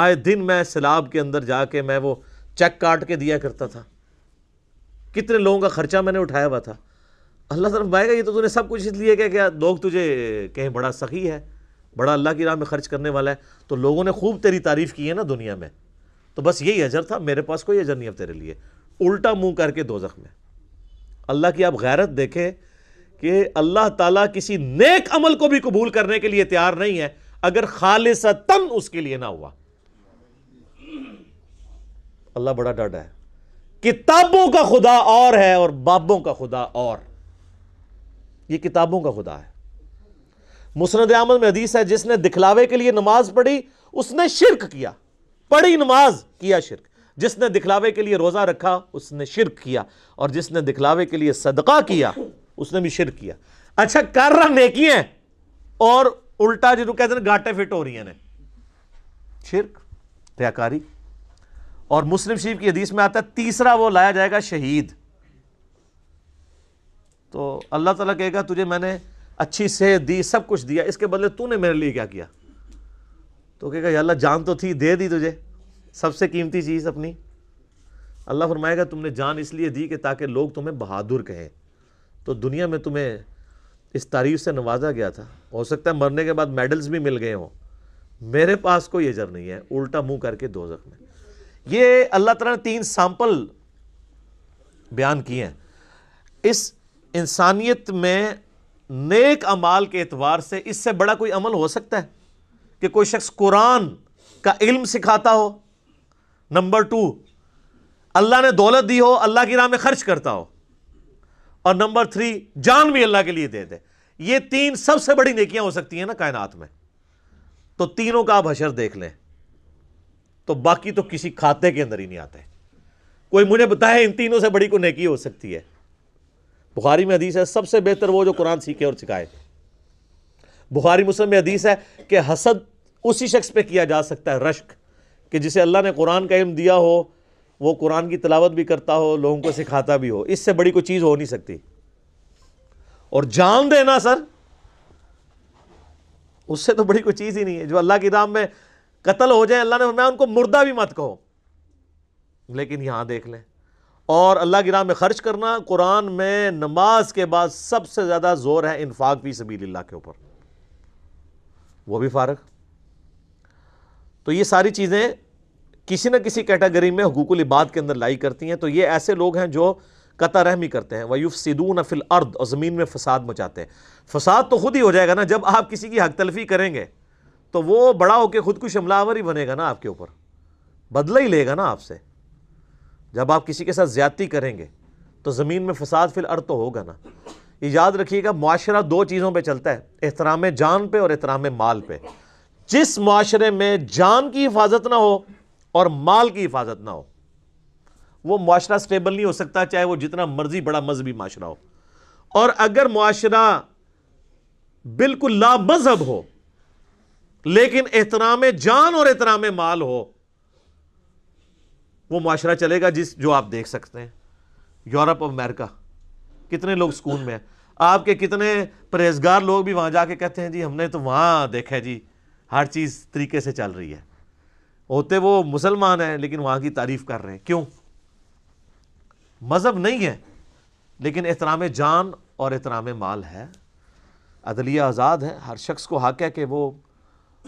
آئے دن میں سیلاب کے اندر جا کے میں وہ چیک کاٹ کے دیا کرتا تھا، کتنے لوگوں کا خرچہ میں نے اٹھایا ہوا تھا. اللہ تعالیٰ فرمائے گا یہ تو نے سب کچھ اس لیے کیا لوگ تجھے کہیں بڑا سخی ہے، بڑا اللہ کی راہ میں خرچ کرنے والا ہے، تو لوگوں نے خوب تیری تعریف کی ہے نا دنیا میں، تو بس یہی اجر تھا، میرے پاس کوئی اجر نہیں اب تیرے لیے، الٹا منہ کر کے دوزخ میں. اللہ کی آپ غیرت دیکھیں کہ اللہ تعالیٰ کسی نیک عمل کو بھی قبول کرنے کے لیے تیار نہیں ہے اگر خالصتاً اس کے لیے نہ ہوا. اللہ بڑا ڈاڈا ہے. کتابوں کا خدا اور ہے اور بابوں کا خدا اور، یہ کتابوں کا خدا ہے. مسند احمد میں حدیث ہے جس نے دکھلاوے کے لیے نماز پڑھی اس نے شرک کیا، پڑھی نماز کیا شرک، جس نے دکھلاوے کے لیے روزہ رکھا اس نے شرک کیا، اور جس نے دکھلاوے کے لیے صدقہ کیا اس نے بھی شرک کیا. اچھا کر رہا نیکی ہیں اور الٹا جنہوں کہتے ہیں گاٹے فٹ ہو رہی ہیں شرک، ریاکاری. اور مسلم شریف کی حدیث میں آتا ہے تیسرا وہ لایا جائے گا شہید، تو اللہ تعالیٰ کہے گا تجھے میں نے اچھی صحت دی، سب کچھ دیا، اس کے بدلے تو نے میرے لیے کیا کیا؟ تو کہے گا یا اللہ جان تو تھی، دے دی تجھے سب سے قیمتی چیز اپنی. اللہ فرمائے گا تم نے جان اس لیے دی کہ تاکہ لوگ تمہیں بہادر کہیں، تو دنیا میں تمہیں اس تعریف سے نوازا گیا تھا، ہو سکتا ہے مرنے کے بعد میڈلز بھی مل گئے ہوں، میرے پاس کوئی اجر نہیں ہے، الٹا منہ کر کے دوزخ میں. یہ اللہ تعالیٰ نے تین سیمپل بیان کیے ہیں اس انسانیت میں نیک اعمال کے اعتبار سے. اس سے بڑا کوئی عمل ہو سکتا ہے کہ کوئی شخص قرآن کا علم سکھاتا ہو، نمبر 2 اللہ نے دولت دی ہو اللہ کی راہ میں خرچ کرتا ہو، اور نمبر 3 جان بھی اللہ کے لیے دے دے. یہ تین سب سے بڑی نیکیاں ہو سکتی ہیں نا کائنات میں، تو تینوں کا آپ حشر دیکھ لیں تو باقی تو کسی کھاتے کے اندر ہی نہیں آتے. کوئی مجھے بتائے ان تینوں سے بڑی کوئی نیکی ہو سکتی ہے؟ بخاری میں حدیث ہے سب سے بہتر وہ جو قرآن سیکھے اور سکھائے. بخاری مسلم میں حدیث ہے کہ حسد اسی شخص پہ کیا جا سکتا ہے، رشک، کہ جسے اللہ نے قرآن کا علم دیا ہو، وہ قرآن کی تلاوت بھی کرتا ہو، لوگوں کو سکھاتا بھی ہو، اس سے بڑی کوئی چیز ہو نہیں سکتی. اور جان دینا سر، اس سے تو بڑی کوئی چیز ہی نہیں ہے. جو اللہ کی راہ میں قتل ہو جائیں اللہ نے فرمایا ان کو مردہ بھی مت کہو، لیکن یہاں دیکھ لیں. اور اللہ کی راہ میں خرچ کرنا، قرآن میں نماز کے بعد سب سے زیادہ زور ہے انفاق فی سبیل اللہ کے اوپر، وہ بھی فارغ. تو یہ ساری چیزیں کسی نہ کسی کیٹیگری میں حقوق العباد کے اندر لائی کرتی ہیں. تو یہ ایسے لوگ ہیں جو قطع رحمی کرتے ہیں، وَيُفْسِدُونَ فِي الْأَرْضِ، اور زمین میں فساد مچاتے ہیں. فساد تو خود ہی ہو جائے گا نا، جب آپ کسی کی حق تلفی کریں گے تو وہ بڑا ہو کے خود کو شملہ آور ہی بنے گا نا، آپ کے اوپر بدلہ ہی لے گا نا آپ سے. جب آپ کسی کے ساتھ زیادتی کریں گے تو زمین میں فساد فی الارض تو ہوگا نا. یہ یاد رکھیے گا، معاشرہ دو چیزوں پہ چلتا ہے، احترام جان پہ اور احترام مال پہ. جس معاشرے میں جان کی حفاظت نہ ہو اور مال کی حفاظت نہ ہو، وہ معاشرہ سٹیبل نہیں ہو سکتا، چاہے وہ جتنا مرضی بڑا مذہبی معاشرہ ہو. اور اگر معاشرہ بالکل لا مذہب ہو لیکن احترام جان اور احترام مال ہو، وہ معاشرہ چلے گا. جس جو آپ دیکھ سکتے ہیں یورپ اور امریکہ، کتنے لوگ سکون میں ہیں. آپ کے کتنے پرہیزگار لوگ بھی وہاں جا کے کہتے ہیں جی ہم نے تو وہاں دیکھا جی ہر چیز طریقے سے چل رہی ہے، ہوتے وہ مسلمان ہیں لیکن وہاں کی تعریف کر رہے ہیں. کیوں؟ مذہب نہیں ہے لیکن احترام جان اور احترام مال ہے. عدلیہ آزاد ہے، ہر شخص کو حق ہے کہ وہ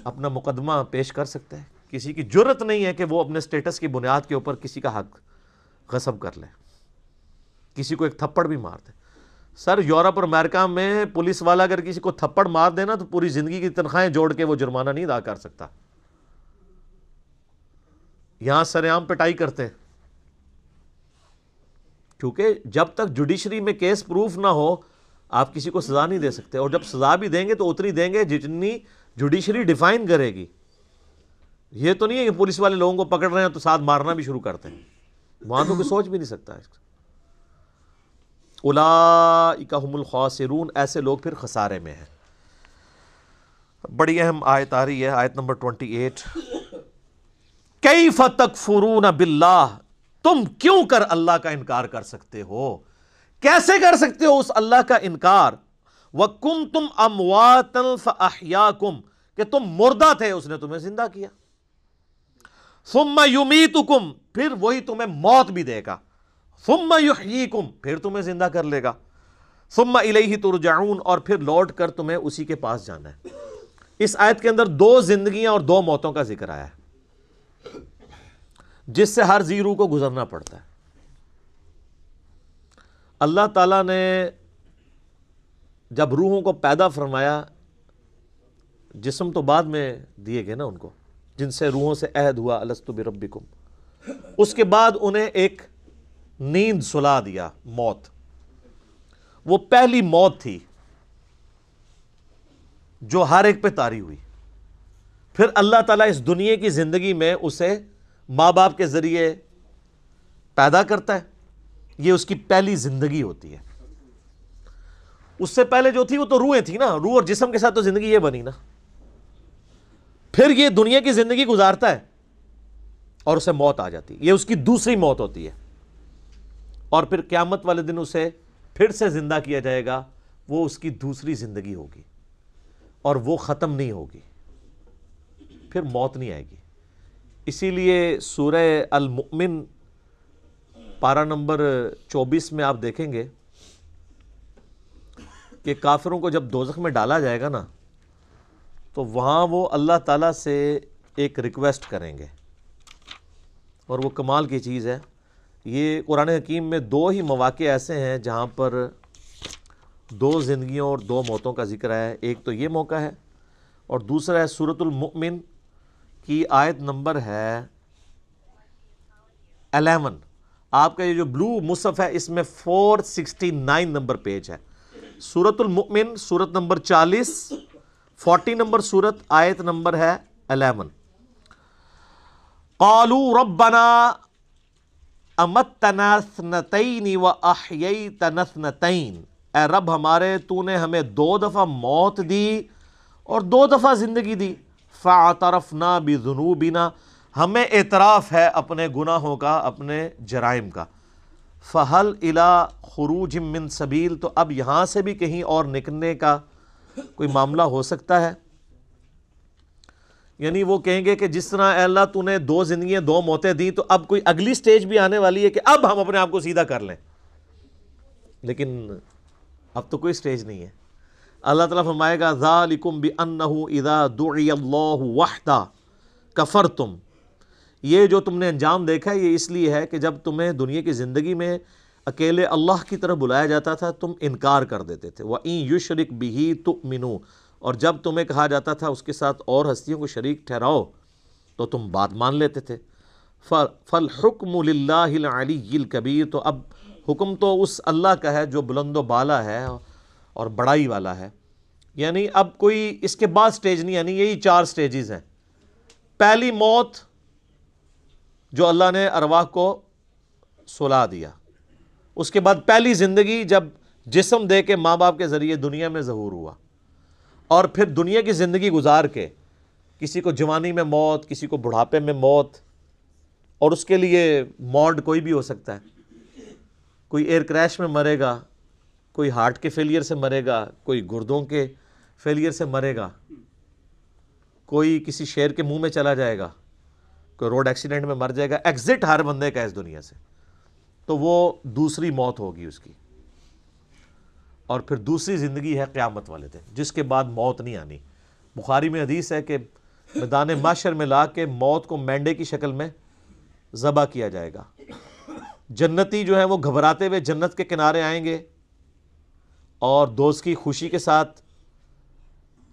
اپنا مقدمہ پیش کر سکتا ہے. کسی کی جرت نہیں ہے کہ وہ اپنے سٹیٹس کی بنیاد کے اوپر کسی کا حق غصب کر لے، کسی کو ایک تھپڑ بھی مار دے. سر یورپ اور امریکہ میں پولیس والا اگر کسی کو تھپڑ مار دے نا تو پوری زندگی کی تنخواہیں جوڑ کے وہ جرمانہ نہیں ادا کر سکتا. یہاں سر عام پٹائی کرتے ہیں، کیونکہ جب تک جوڈیشری میں کیس پروف نہ ہو آپ کسی کو سزا نہیں دے سکتے، اور جب سزا بھی دیں گے تو اتنی دیں گے جتنی جوڈیشری ڈیفائن کرے گی. یہ تو نہیں ہے کہ پولیس والے لوگوں کو پکڑ رہے ہیں تو ساتھ مارنا بھی شروع کرتے ہیں, وہاں تو کوئی سوچ بھی نہیں سکتا. اولئک هم الخاسرون, ایسے لوگ پھر خسارے میں ہیں. بڑی اہم آیت آ رہی ہے, آیت نمبر 28. کیف تکفرون باللہ, تم کیوں کر اللہ کا انکار کر سکتے ہو, کیسے کر سکتے ہو اس اللہ کا انکار. وَكُنْتُمْ أَمْوَاتًا فَأَحْيَاكُمْ, کہ تم مردہ تھے اس نے تمہیں زندہ کیا. ثُمَّ يُمِيتُكُمْ, پھر وہی تمہیں موت بھی دے گا. ثُمَّ يُحْيِيكُمْ, پھر تمہیں زندہ کر لے گا. ثُمَّ إِلَيْهِ تُرْجَعُونَ, اور پھر لوٹ کر تمہیں اسی کے پاس جانا ہے. اس آیت کے اندر دو زندگیاں اور دو موتوں کا ذکر آیا ہے, جس سے ہر زیرو کو گزرنا پڑتا ہے. اللہ تعالیٰ نے جب روحوں کو پیدا فرمایا, جسم تو بعد میں دیے گئے نا ان کو, جن سے روحوں سے عہد ہوا الستُ بربکم, اس کے بعد انہیں ایک نیند سلا دیا, موت. وہ پہلی موت تھی جو ہر ایک پہ طاری ہوئی. پھر اللہ تعالیٰ اس دنیا کی زندگی میں اسے ماں باپ کے ذریعے پیدا کرتا ہے, یہ اس کی پہلی زندگی ہوتی ہے. اس سے پہلے جو تھی وہ تو روحیں تھیں نا, روح اور جسم کے ساتھ تو زندگی یہ بنی نا. پھر یہ دنیا کی زندگی گزارتا ہے اور اسے موت آ جاتی ہے, یہ اس کی دوسری موت ہوتی ہے. اور پھر قیامت والے دن اسے پھر سے زندہ کیا جائے گا, وہ اس کی دوسری زندگی ہوگی اور وہ ختم نہیں ہوگی, پھر موت نہیں آئے گی. اسی لیے سورہ المؤمن پارہ نمبر 24 میں آپ دیکھیں گے کہ کافروں کو جب دوزخ میں ڈالا جائے گا نا, تو وہاں وہ اللہ تعالیٰ سے ایک ریکویسٹ کریں گے. اور وہ کمال کی چیز ہے, یہ قرآن حکیم میں دو ہی مواقع ایسے ہیں جہاں پر دو زندگیوں اور دو موتوں کا ذکر آیا ہے. ایک تو یہ موقع ہے اور دوسرا ہے سورۃ المؤمن کی آیت نمبر ہے 11. آپ کا یہ جو بلو مصحف ہے اس میں 469 نمبر پیج ہے. سورۃ المؤمن سورت نمبر 40, 40 نمبر سورت, آیت نمبر ہے 11. قَالُوا رَبَّنَا أَمَتَّنَا اثْنَتَيْنِ وَأَحْيَيْتَنَا اثْنَتَيْنِ, اے رب ہمارے تو نے ہمیں دو دفعہ موت دی اور دو دفعہ زندگی دی. فَاعْتَرَفْنَا بِذُنُوبِنَا, ہمیں اعتراف ہے اپنے گناہوں کا, اپنے جرائم کا. فہل الا خروج من سبیل, تو اب یہاں سے بھی کہیں اور نکلنے کا کوئی معاملہ ہو سکتا ہے. یعنی وہ کہیں گے کہ جس طرح اے اللہ تو نے دو زندگیاں دو موتیں دیں, تو اب کوئی اگلی سٹیج بھی آنے والی ہے کہ اب ہم اپنے آپ کو سیدھا کر لیں. لیکن اب تو کوئی سٹیج نہیں ہے. اللہ تعالیٰ فرمائے گا ذالکم بأنہ اذا دعی اللہ وحدہ کفرتم, یہ جو تم نے انجام دیکھا ہے یہ اس لیے ہے کہ جب تمہیں دنیا کی زندگی میں اکیلے اللہ کی طرف بلایا جاتا تھا تم انکار کر دیتے تھے. وَإِن يُشْرِكْ بِهِ تُؤْمِنُوا, اور جب تمہیں کہا جاتا تھا اس کے ساتھ اور ہستیوں کو شریک ٹھہراؤ تو تم بات مان لیتے تھے. فَالْحُكْمُ لِلَّهِ الْعَلِيِّ الْكَبِيرِ, تو اب حکم تو اس اللہ کا ہے جو بلند و بالا ہے اور بڑائی والا ہے. یعنی اب کوئی اس کے بعد سٹیج نہیں, یعنی یہی چار سٹیجز ہیں. پہلی موت جو اللہ نے ارواح کو سلا دیا, اس کے بعد پہلی زندگی جب جسم دے کے ماں باپ کے ذریعے دنیا میں ظہور ہوا, اور پھر دنیا کی زندگی گزار کے کسی کو جوانی میں موت, کسی کو بڑھاپے میں موت, اور اس کے لیے موڈ کوئی بھی ہو سکتا ہے. کوئی ایئر کریش میں مرے گا, کوئی ہارٹ کے فیلئر سے مرے گا, کوئی گردوں کے فیلئر سے مرے گا, کوئی کسی شیر کے منہ میں چلا جائے گا, کوئی روڈ ایکسیڈنٹ میں مر جائے گا. ایگزٹ ہر بندے کا اس دنیا سے, تو وہ دوسری موت ہوگی اس کی. اور پھر دوسری زندگی ہے قیامت والے دن, جس کے بعد موت نہیں آنی. بخاری میں حدیث ہے کہ میدان محشر میں لا کے موت کو مینڈے کی شکل میں ذبح کیا جائے گا. جنتی جو ہیں وہ گھبراتے ہوئے جنت کے کنارے آئیں گے, اور دوزخ کی خوشی کے ساتھ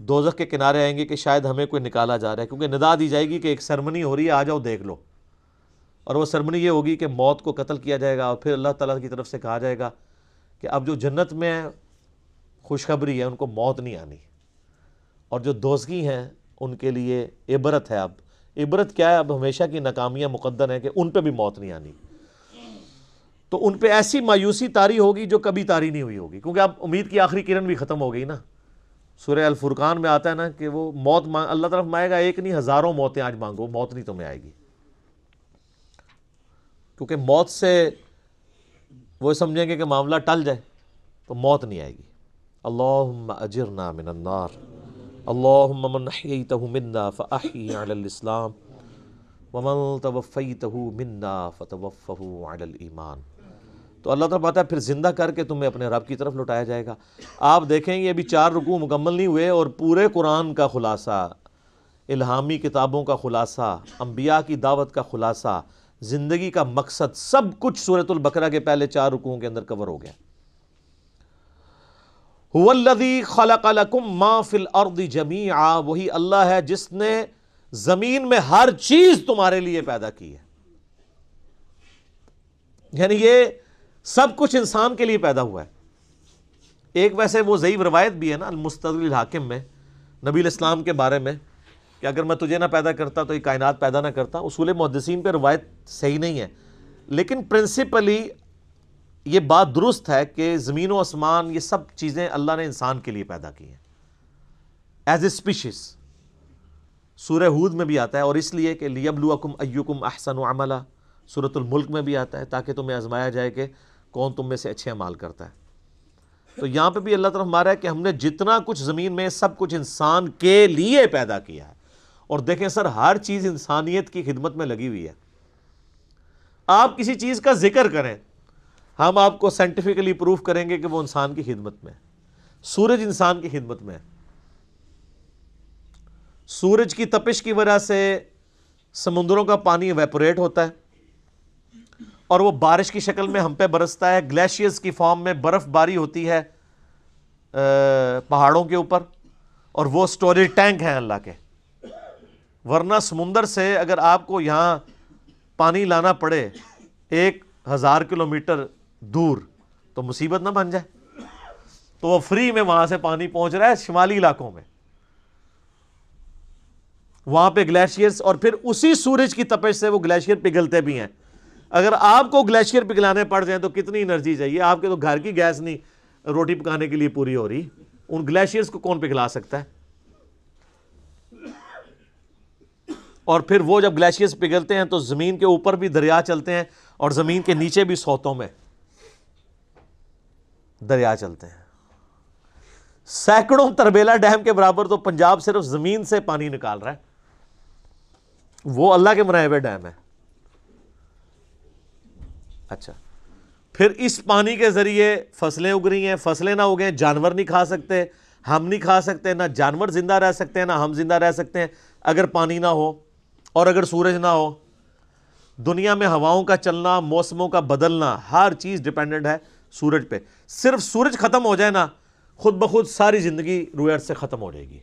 دوزخ کے کنارے آئیں گے کہ شاید ہمیں کوئی نکالا جا رہا ہے, کیونکہ ندا دی جائے گی کہ ایک سرمنی ہو رہی ہے, آ جاؤ دیکھ لو. اور وہ سرمنی یہ ہوگی کہ موت کو قتل کیا جائے گا, اور پھر اللہ تعالیٰ کی طرف سے کہا جائے گا کہ اب جو جنت میں خوشخبری ہے ان کو موت نہیں آنی, اور جو دوزخی ہیں ان کے لیے عبرت ہے, اب عبرت کیا ہے؟ اب ہمیشہ کی ناکامیاں مقدر ہیں کہ ان پہ بھی موت نہیں آنی، تو ان پہ ایسی مایوسی طاری ہوگی جو کبھی طاری نہیں ہوئی ہوگی، کیونکہ اب امید کی آخری کرن بھی ختم ہو گئی نا۔ سورہ الفرقان میں آتا ہے نا کہ وہ موت اللہ طرف مائے گا، ایک نہیں ہزاروں موتیں آج مانگو، موت نہیں تمہیں آئے گی، کیونکہ موت سے وہ سمجھیں گے کہ معاملہ ٹل جائے، تو موت نہیں آئے گی۔ اللہم اجرنا من النار، اللہم من احییتہ منا فاحی علی الاسلام ومن توفیتہ منا فتوفہ علی الایمان۔ تو اللہ تعالیٰ بات ہے پھر زندہ کر کے تمہیں اپنے رب کی طرف لٹایا جائے گا۔ آپ دیکھیں یہ ابھی 4 رکوع مکمل نہیں ہوئے اور پورے قرآن کا خلاصہ، الہامی کتابوں کا خلاصہ، انبیاء کی دعوت کا خلاصہ، زندگی کا مقصد، سب کچھ سورۃ البقرہ کے پہلے 4 رکوعوں کے اندر کور ہو گیا۔ هو الذی خلق لکم ما فی الارض جميعا، وہی اللہ ہے جس نے زمین میں ہر چیز تمہارے لیے پیدا کی ہے، یعنی یہ سب کچھ انسان کے لیے پیدا ہوا ہے۔ ایک ویسے وہ ضعیف روایت بھی ہے نا المستدل الحاکم میں نبی علیہ السلام کے بارے میں کہ اگر میں تجھے نہ پیدا کرتا تو یہ کائنات پیدا نہ کرتا۔ اصول محدثین پہ روایت صحیح نہیں ہے، لیکن پرنسپلی یہ بات درست ہے کہ زمین و آسمان یہ سب چیزیں اللہ نے انسان کے لیے پیدا کی ہیں، ایز اے اسپیشیز۔ سورہ ہود میں بھی آتا ہے، اور اس لیے کہ لیبلوکم ایکم احسن عملا، سورۃ الملک میں بھی آتا ہے، تاکہ تمہیں آزمایا جائے کہ کون تم میں سے اچھے اعمال کرتا ہے۔ تو یہاں پہ بھی اللہ تعالیٰ ہمارا ہے کہ ہم نے جتنا کچھ زمین میں سب کچھ انسان کے لیے پیدا کیا ہے، اور دیکھیں سر ہر چیز انسانیت کی خدمت میں لگی ہوئی ہے۔ آپ کسی چیز کا ذکر کریں، ہم آپ کو سائنٹیفکلی پروف کریں گے کہ وہ انسان کی خدمت میں ہے۔ سورج انسان کی خدمت میں ہے، سورج کی تپش کی وجہ سے سمندروں کا پانی ایویپوریٹ ہوتا ہے اور وہ بارش کی شکل میں ہم پہ برستا ہے، گلیشیئرز کی فارم میں برف باری ہوتی ہے پہاڑوں کے اوپر، اور وہ سٹوریج ٹینک ہیں اللہ کے، ورنہ سمندر سے اگر آپ کو یہاں پانی لانا پڑے 1000 کلومیٹر دور تو مصیبت نہ بن جائے، تو وہ فری میں وہاں سے پانی پہنچ رہا ہے شمالی علاقوں میں، وہاں پہ گلیشیئرز، اور پھر اسی سورج کی تپش سے وہ گلیشیئر پگھلتے بھی ہیں۔ اگر آپ کو گلیشیئر پگھلانے پڑ جائیں تو کتنی انرجی چاہیے، آپ کے تو گھر کی گیس نہیں روٹی پکانے کے لیے پوری ہو رہی، ان گلیشیئرز کو کون پگھلا سکتا ہے؟ اور پھر وہ جب گلیشیئرز پگھلتے ہیں تو زمین کے اوپر بھی دریا چلتے ہیں اور زمین کے نیچے بھی سوتوں میں دریا چلتے ہیں، سینکڑوں تربیلا ڈیم کے برابر تو پنجاب صرف زمین سے پانی نکال رہا ہے، وہ اللہ کے بنائے ہوئے ڈیم ہے۔ اچھا پھر اس پانی کے ذریعے فصلیں اگ رہی ہیں، فصلیں نہ اگیں جانور نہیں کھا سکتے، ہم نہیں کھا سکتے، نہ جانور زندہ رہ سکتے ہیں نہ ہم زندہ رہ سکتے ہیں اگر پانی نہ ہو اور اگر سورج نہ ہو۔ دنیا میں ہواؤں کا چلنا، موسموں کا بدلنا، ہر چیز ڈیپینڈنٹ ہے سورج پہ۔ صرف سورج ختم ہو جائے نا، خود بخود ساری زندگی روئے ارض سے ختم ہو جائے گی،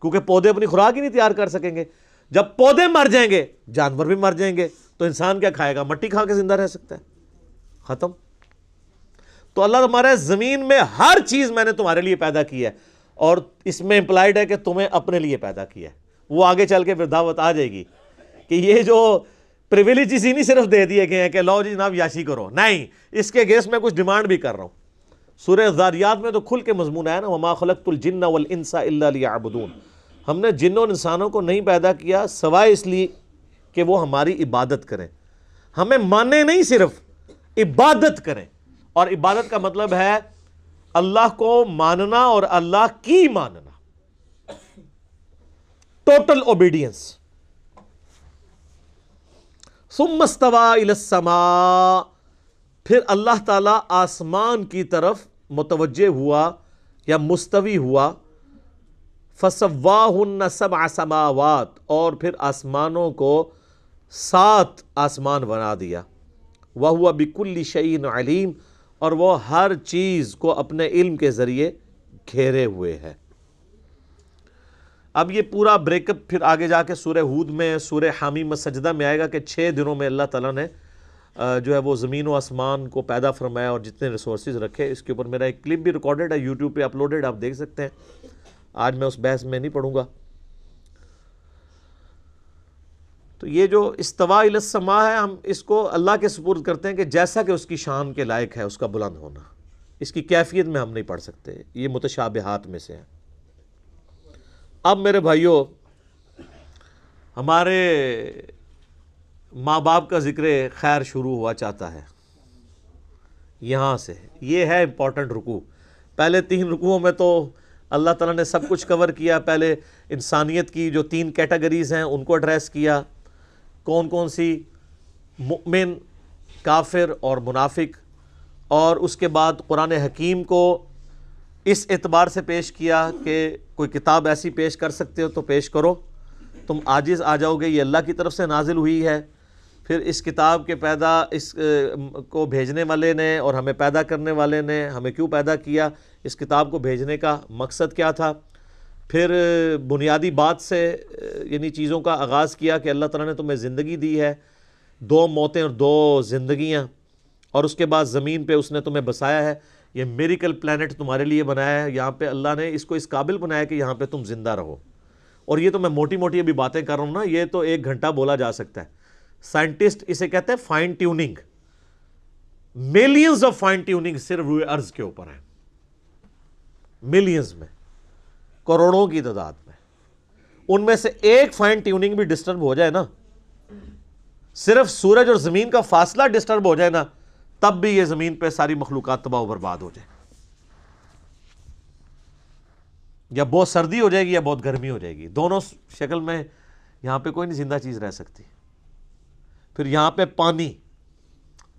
کیونکہ پودے اپنی خوراک ہی نہیں تیار کر سکیں گے۔ جب پودے مر جائیں گے جانور بھی مر جائیں گے، تو انسان کیا کھائے گا؟ مٹی کھا کے زندہ رہ سکتا ہے، ختم۔ تو اللہ تمہارے زمین میں ہر چیز میں نے تمہارے لیے پیدا کی ہے، اور اس میں امپلائڈ ہے کہ تمہیں اپنے لیے پیدا کیا ہے۔ وہ آگے چل کے پھر دعوت آ جائے گی کہ یہ جو پریویلیجز ہی نہیں صرف دے دیے گئے ہیں کہ لو جی جناب یاشی کرو، نہیں، اس کے گیس میں کچھ ڈیمانڈ بھی کر رہا ہوں۔ سورہ ذاریات میں تو کھل کے مضمون آیا نا، وما خلقت الجن والانس الا لیعبدون، ہم نے جنوں اور انسانوں کو نہیں پیدا کیا سوائے اس لیے کہ وہ ہماری عبادت کریں، ہمیں مانیں نہیں، صرف عبادت کریں۔ اور عبادت کا مطلب ہے اللہ کو ماننا اور اللہ کی ماننا، ٹوٹل اوبیڈینس۔ ثم استوى الى السماء، پھر اللہ تعالی آسمان کی طرف متوجہ ہوا یا مستوی ہوا، فسواهن 7 سماوات، اور پھر آسمانوں کو 7 آسمان بنا دیا۔ وهو بكل شيء عليم، اور وہ ہر چیز کو اپنے علم کے ذریعے گھیرے ہوئے ہے۔ اب یہ پورا بریک اپ پھر آگے جا کے سورہ ہود میں، سورہ حامیم سجدہ میں آئے گا کہ 6 دنوں میں اللہ تعالیٰ نے جو ہے وہ زمین و آسمان کو پیدا فرمایا اور جتنے ریسورسز رکھے۔ اس کے اوپر میرا ایک کلپ بھی ریکارڈڈ ہے، یوٹیوب پہ اپلوڈڈ، آپ دیکھ سکتے ہیں۔ آج میں اس بحث میں نہیں پڑھوں گا۔ تو یہ جو استوا الی السماء ہے ہم اس کو اللہ کے سپرد کرتے ہیں کہ جیسا کہ اس کی شان کے لائق ہے اس کا بلند ہونا، اس کی کیفیت میں ہم نہیں پڑھ سکتے، یہ متشابہات میں سے ہیں. اب میرے بھائیو، ہمارے ماں باپ کا ذکر خیر شروع ہوا چاہتا ہے یہاں سے، یہ ہے امپورٹنٹ رکوع. پہلے 3 رکوعوں میں تو اللہ تعالیٰ نے سب کچھ کور کیا، پہلے انسانیت کی جو 3 کیٹیگریز ہیں ان کو ایڈریس کیا، کون کون سی، مؤمن، کافر اور منافق، اور اس کے بعد قرآن حکیم کو اس اعتبار سے پیش کیا کہ کوئی کتاب ایسی پیش کر سکتے ہو تو پیش کرو، تم عاجز آ جاؤ گے، یہ اللہ کی طرف سے نازل ہوئی ہے. پھر اس کتاب کے پیدا، اس کو بھیجنے والے نے اور ہمیں پیدا کرنے والے نے، ہمیں کیوں پیدا کیا، اس کتاب کو بھیجنے کا مقصد کیا تھا. پھر بنیادی بات سے یعنی چیزوں کا آغاز کیا کہ اللہ تعالیٰ نے تمہیں زندگی دی ہے، 2 موتیں اور 2 زندگیاں، اور اس کے بعد زمین پہ اس نے تمہیں بسایا ہے، یہ میریکل پلینٹ تمہارے لیے بنایا ہے، یہاں پہ اللہ نے اس کو اس قابل بنایا کہ یہاں پہ تم زندہ رہو. اور یہ تو میں موٹی موٹی ابھی باتیں کر رہا ہوں نا، یہ تو 1 گھنٹہ بولا جا سکتا ہے. سائنٹسٹ اسے کہتے ہیں fine tuning, millions of fine tuning صرف روئے ارض کے اوپر ہیں، ملینز میں، کروڑوں کی تعداد میں. ان میں سے 1 فائن ٹیوننگ بھی ڈسٹرب ہو جائے نا، صرف سورج اور زمین کا فاصلہ ڈسٹرب ہو جائے نا، تب بھی یہ زمین پہ ساری مخلوقات تباہ و برباد ہو جائے، یا بہت سردی ہو جائے گی یا بہت گرمی ہو جائے گی، دونوں شکل میں یہاں پہ کوئی نہیں زندہ چیز رہ سکتی. پھر یہاں پہ پانی،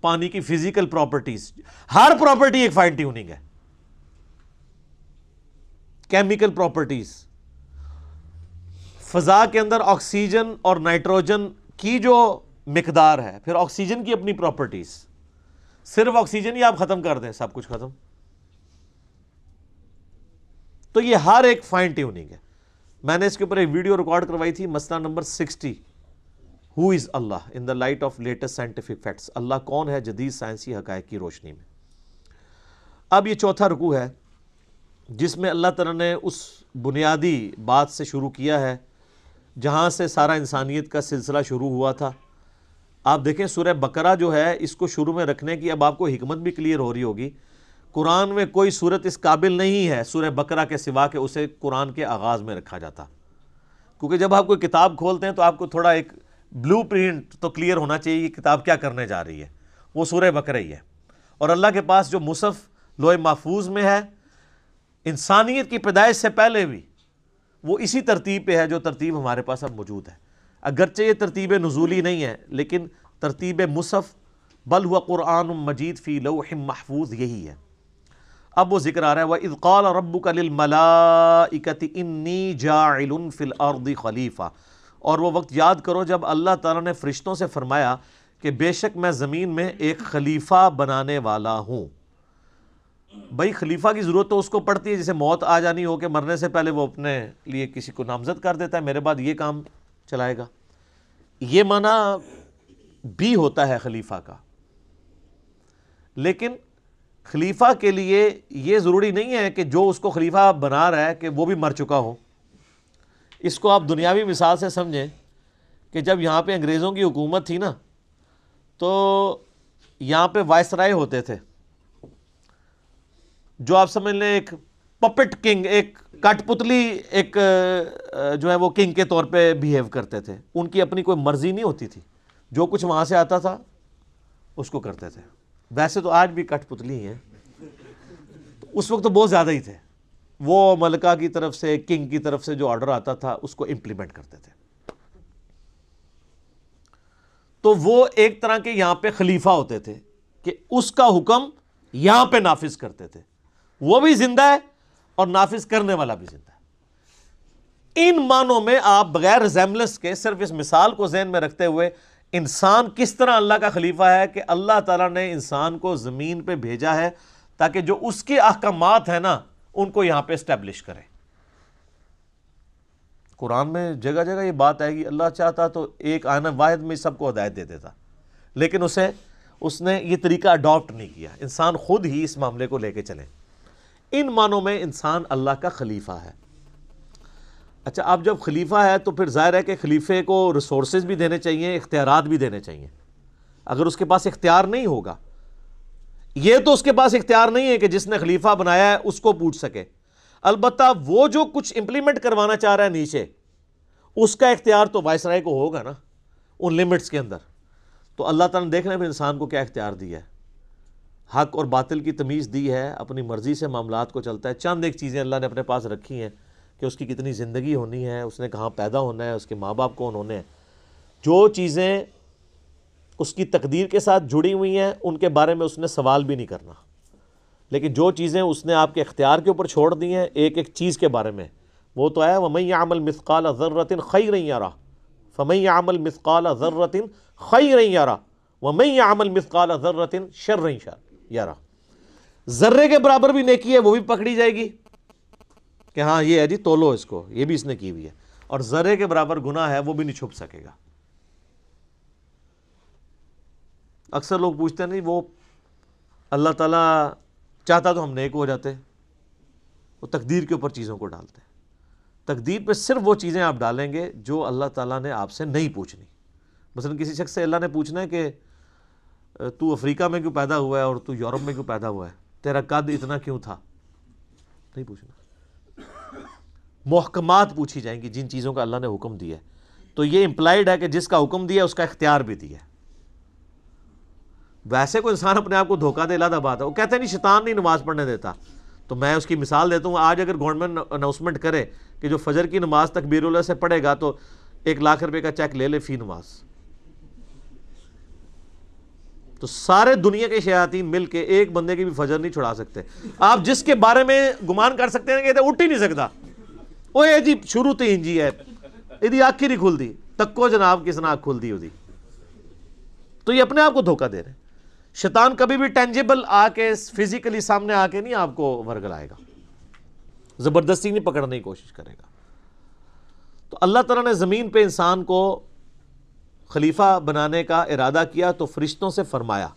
پانی کی فزیکل پراپرٹیز، ہر پراپرٹی ایک فائن ٹیوننگ ہے، کیمیکل پراپرٹیز. فضا کے اندر آکسیجن اور نائٹروجن کی جو مقدار ہے، پھر آکسیجن کی اپنی پراپرٹیز، صرف آکسیجن ہی آپ ختم کر دیں سب کچھ ختم. تو یہ ہر ایک فائن ٹیوننگ ہے. میں نے اس کے اوپر ایک ویڈیو ریکارڈ کروائی تھی، مسئلہ number 60، who is Allah in the light of latest scientific facts, Allah کون ہے جدید سائنسی حقائق کی روشنی میں. اب یہ 4تھا رکوع ہے جس میں اللہ تعالیٰ نے اس بنیادی بات سے شروع کیا ہے جہاں سے سارا انسانیت کا سلسلہ شروع ہوا تھا. آپ دیکھیں سورہ بقرہ جو ہے اس کو شروع میں رکھنے کی اب آپ کو حکمت بھی کلیئر ہو رہی ہوگی. قرآن میں کوئی صورت اس قابل نہیں ہے سورہ بقرہ کے سوا کہ اسے قرآن کے آغاز میں رکھا جاتا، کیونکہ جب آپ کوئی کتاب کھولتے ہیں تو آپ کو تھوڑا ایک بلو پرنٹ تو کلیئر ہونا چاہیے کہ کتاب کیا کرنے جا رہی ہے، وہ سورہ بقرہ ہی ہے. اور اللہ کے پاس جو مصحف لوح محفوظ میں ہے، انسانیت کی پیدائش سے پہلے بھی وہ اسی ترتیب پہ ہے جو ترتیب ہمارے پاس اب موجود ہے. اگرچہ یہ ترتیب نزولی نہیں ہے لیکن ترتیب مصحف بل ہوا قرآن مجید فی لوح محفوظ یہی ہے. اب وہ ذکر آ رہا ہے، وَإِذْ قَالَ رَبُّكَ لِلْمَلَائِكَةِ إِنِّي جَاعِلٌ فِي الْأَرْضِ خَلِيفَةً، اور وہ وقت یاد کرو جب اللہ تعالیٰ نے فرشتوں سے فرمایا کہ بے شک میں زمین میں ایک خلیفہ بنانے والا ہوں. بھائی خلیفہ کی ضرورت تو اس کو پڑتی ہے جسے موت آ جانی ہو کہ مرنے سے پہلے وہ اپنے لیے کسی کو نامزد کر دیتا ہے، میرے بعد یہ کام چلائے گا. یہ معنی بھی ہوتا ہے خلیفہ کا، لیکن خلیفہ کے لیے یہ ضروری نہیں ہے کہ جو اس کو خلیفہ بنا رہا ہے کہ وہ بھی مر چکا ہو. اس کو آپ دنیاوی مثال سے سمجھیں کہ جب یہاں پہ انگریزوں کی حکومت تھی نا تو یہاں پہ وائسرائے ہوتے تھے، جو آپ سمجھ لیں ایک پپٹ کنگ، ایک کٹ پتلی ایک جو ہے وہ کنگ کے طور پہ بیہیو کرتے تھے. ان کی اپنی کوئی مرضی نہیں ہوتی تھی، جو کچھ وہاں سے آتا تھا اس کو کرتے تھے. ویسے تو آج بھی کٹ پتلی ہیں، اس وقت تو بہت زیادہ ہی تھے. وہ ملکہ کی طرف سے، کنگ کی طرف سے جو آرڈر آتا تھا اس کو امپلیمنٹ کرتے تھے. تو وہ ایک طرح کے یہاں پہ خلیفہ ہوتے تھے کہ اس کا حکم یہاں پہ نافذ کرتے تھے، وہ بھی زندہ ہے اور نافذ کرنے والا بھی زندہ ہے. ان معنوں میں آپ بغیر ریزمبلنس کے صرف اس مثال کو ذہن میں رکھتے ہوئے انسان کس طرح اللہ کا خلیفہ ہے کہ اللہ تعالیٰ نے انسان کو زمین پہ بھیجا ہے تاکہ جو اس کے احکامات ہیں نا ان کو یہاں پہ اسٹیبلش کرے. قرآن میں جگہ جگہ یہ بات آئے گی، اللہ چاہتا تو ایک آئینہ واحد میں سب کو ہدایت دے دیتا، لیکن اس نے یہ طریقہ اڈاپٹ نہیں کیا، انسان خود ہی اس معاملے کو لے کے چلے. ان معنوں میں انسان اللہ کا خلیفہ ہے. اچھا آپ جب خلیفہ ہے تو پھر ظاہر ہے کہ خلیفے کو ریسورسز بھی دینے چاہیے, اختیارات بھی دینے چاہیے. اگر اس کے پاس اختیار نہیں ہوگا, یہ تو اس کے پاس اختیار نہیں ہے کہ جس نے خلیفہ بنایا ہے اس کو پوچھ سکے, البتہ وہ جو کچھ امپلیمنٹ کروانا چاہ رہا ہے نیچے, اس کا اختیار تو وائس رائے کو ہوگا نا ان لمٹس کے اندر. تو اللہ تعالیٰ نے دیکھنا ہے انسان کو کیا اختیار دیا ہے, حق اور باطل کی تمیز دی ہے, اپنی مرضی سے معاملات کو چلتا ہے. چند ایک چیزیں اللہ نے اپنے پاس رکھی ہیں کہ اس کی کتنی زندگی ہونی ہے, اس نے کہاں پیدا ہونا ہے, اس کے ماں باپ کون ہونے ہیں, جو چیزیں اس کی تقدیر کے ساتھ جڑی ہوئی ہیں ان کے بارے میں اس نے سوال بھی نہیں کرنا, لیکن جو چیزیں اس نے آپ کے اختیار کے اوپر چھوڑ دی ہیں ایک ایک چیز کے بارے میں, وہ تو آیا وَمَن يَعْمَلْ مِثْقَالَ ذَرَّةٍ خَيْرًا يَرَهُ فَمَن يَعْمَلْ مِثْقَالَ ذَرَّةٍ خَيْرًا يَرَهُ وَمَن يَعْمَلْ مِثْقَالَ ذَرَّةٍ شَرًّا يَرَهُ. ذرے کے برابر بھی نیکی ہے وہ بھی پکڑی جائے گی کہ ہاں یہ ہے جی تولو اس کو, یہ بھی اس نے کی ہوئی ہے, اور ذرے کے برابر گناہ ہے وہ بھی نہیں چھپ سکے گا. اکثر لوگ پوچھتے ہیں نہیں وہ اللہ تعالیٰ چاہتا تو ہم نیک ہو جاتے, وہ تقدیر کے اوپر چیزوں کو ڈالتے ہیں. تقدیر پہ صرف وہ چیزیں آپ ڈالیں گے جو اللہ تعالیٰ نے آپ سے نہیں پوچھنی. مثلا کسی شخص سے اللہ نے پوچھنا ہے کہ تو افریقہ میں کیوں پیدا ہوا ہے اور تو یورپ میں کیوں پیدا ہوا ہے, تیرا قد اتنا کیوں تھا, نہیں پوچھنا. محکمات پوچھی جائیں گی جن چیزوں کا اللہ نے حکم دیا ہے, تو یہ امپلائڈ ہے کہ جس کا حکم دیا ہے اس کا اختیار بھی دیا ہے. ویسے کوئی انسان اپنے آپ کو دھوکہ دے لادہ بات ہے. وہ کہتے ہیں نہیں شیطان نہیں نماز پڑھنے دیتا, تو میں اس کی مثال دیتا ہوں. آج اگر گورنمنٹ اناؤنسمنٹ کرے کہ جو فجر کی نماز تکبیر اللہ سے پڑھے گا تو 1 لاکھ روپے کا چیک لے لے فی نماز, تو سارے دنیا کے شیاطین مل کے ایک بندے کی بھی فجر نہیں چھڑا سکتے. آپ جس کے بارے میں گمان کر سکتے ہیں کہ اٹھ ہی نہیں سکتا, وہ یہ جی شروع تو انجی ہے, یہ آنکھ ہی نہیں کھل دی تکو جناب کس نے آنکھ کھل دی, تو یہ اپنے آپ کو دھوکہ دے رہے ہیں. شیطان کبھی بھی ٹینجیبل آ کے فزیکلی سامنے آ کے نہیں آپ کو ورگلائے گا, زبردستی نہیں پکڑنے کی کوشش کرے گا. تو اللہ تعالیٰ نے زمین پہ انسان کو خلیفہ بنانے کا ارادہ کیا تو فرشتوں سے فرمایا,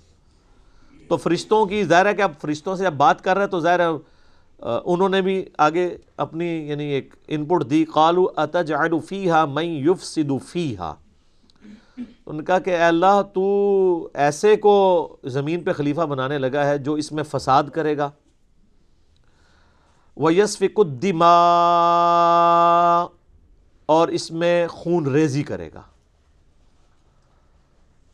تو فرشتوں کی ظاہر ہے کہ آپ فرشتوں سے آپ بات کر رہے ہیں تو ظاہر ہے انہوں نے بھی آگے اپنی یعنی ایک ان پٹ دی. قَالُوا أَتَجْعَلُ فِيهَا مَن يُفْسِدُ فِيهَا, ان کا کہ اے اللہ تو ایسے کو زمین پہ خلیفہ بنانے لگا ہے جو اس میں فساد کرے گا, وَيَسْفِكُ الدِّمَاءَ, اور اس میں خون ریزی کرے گا.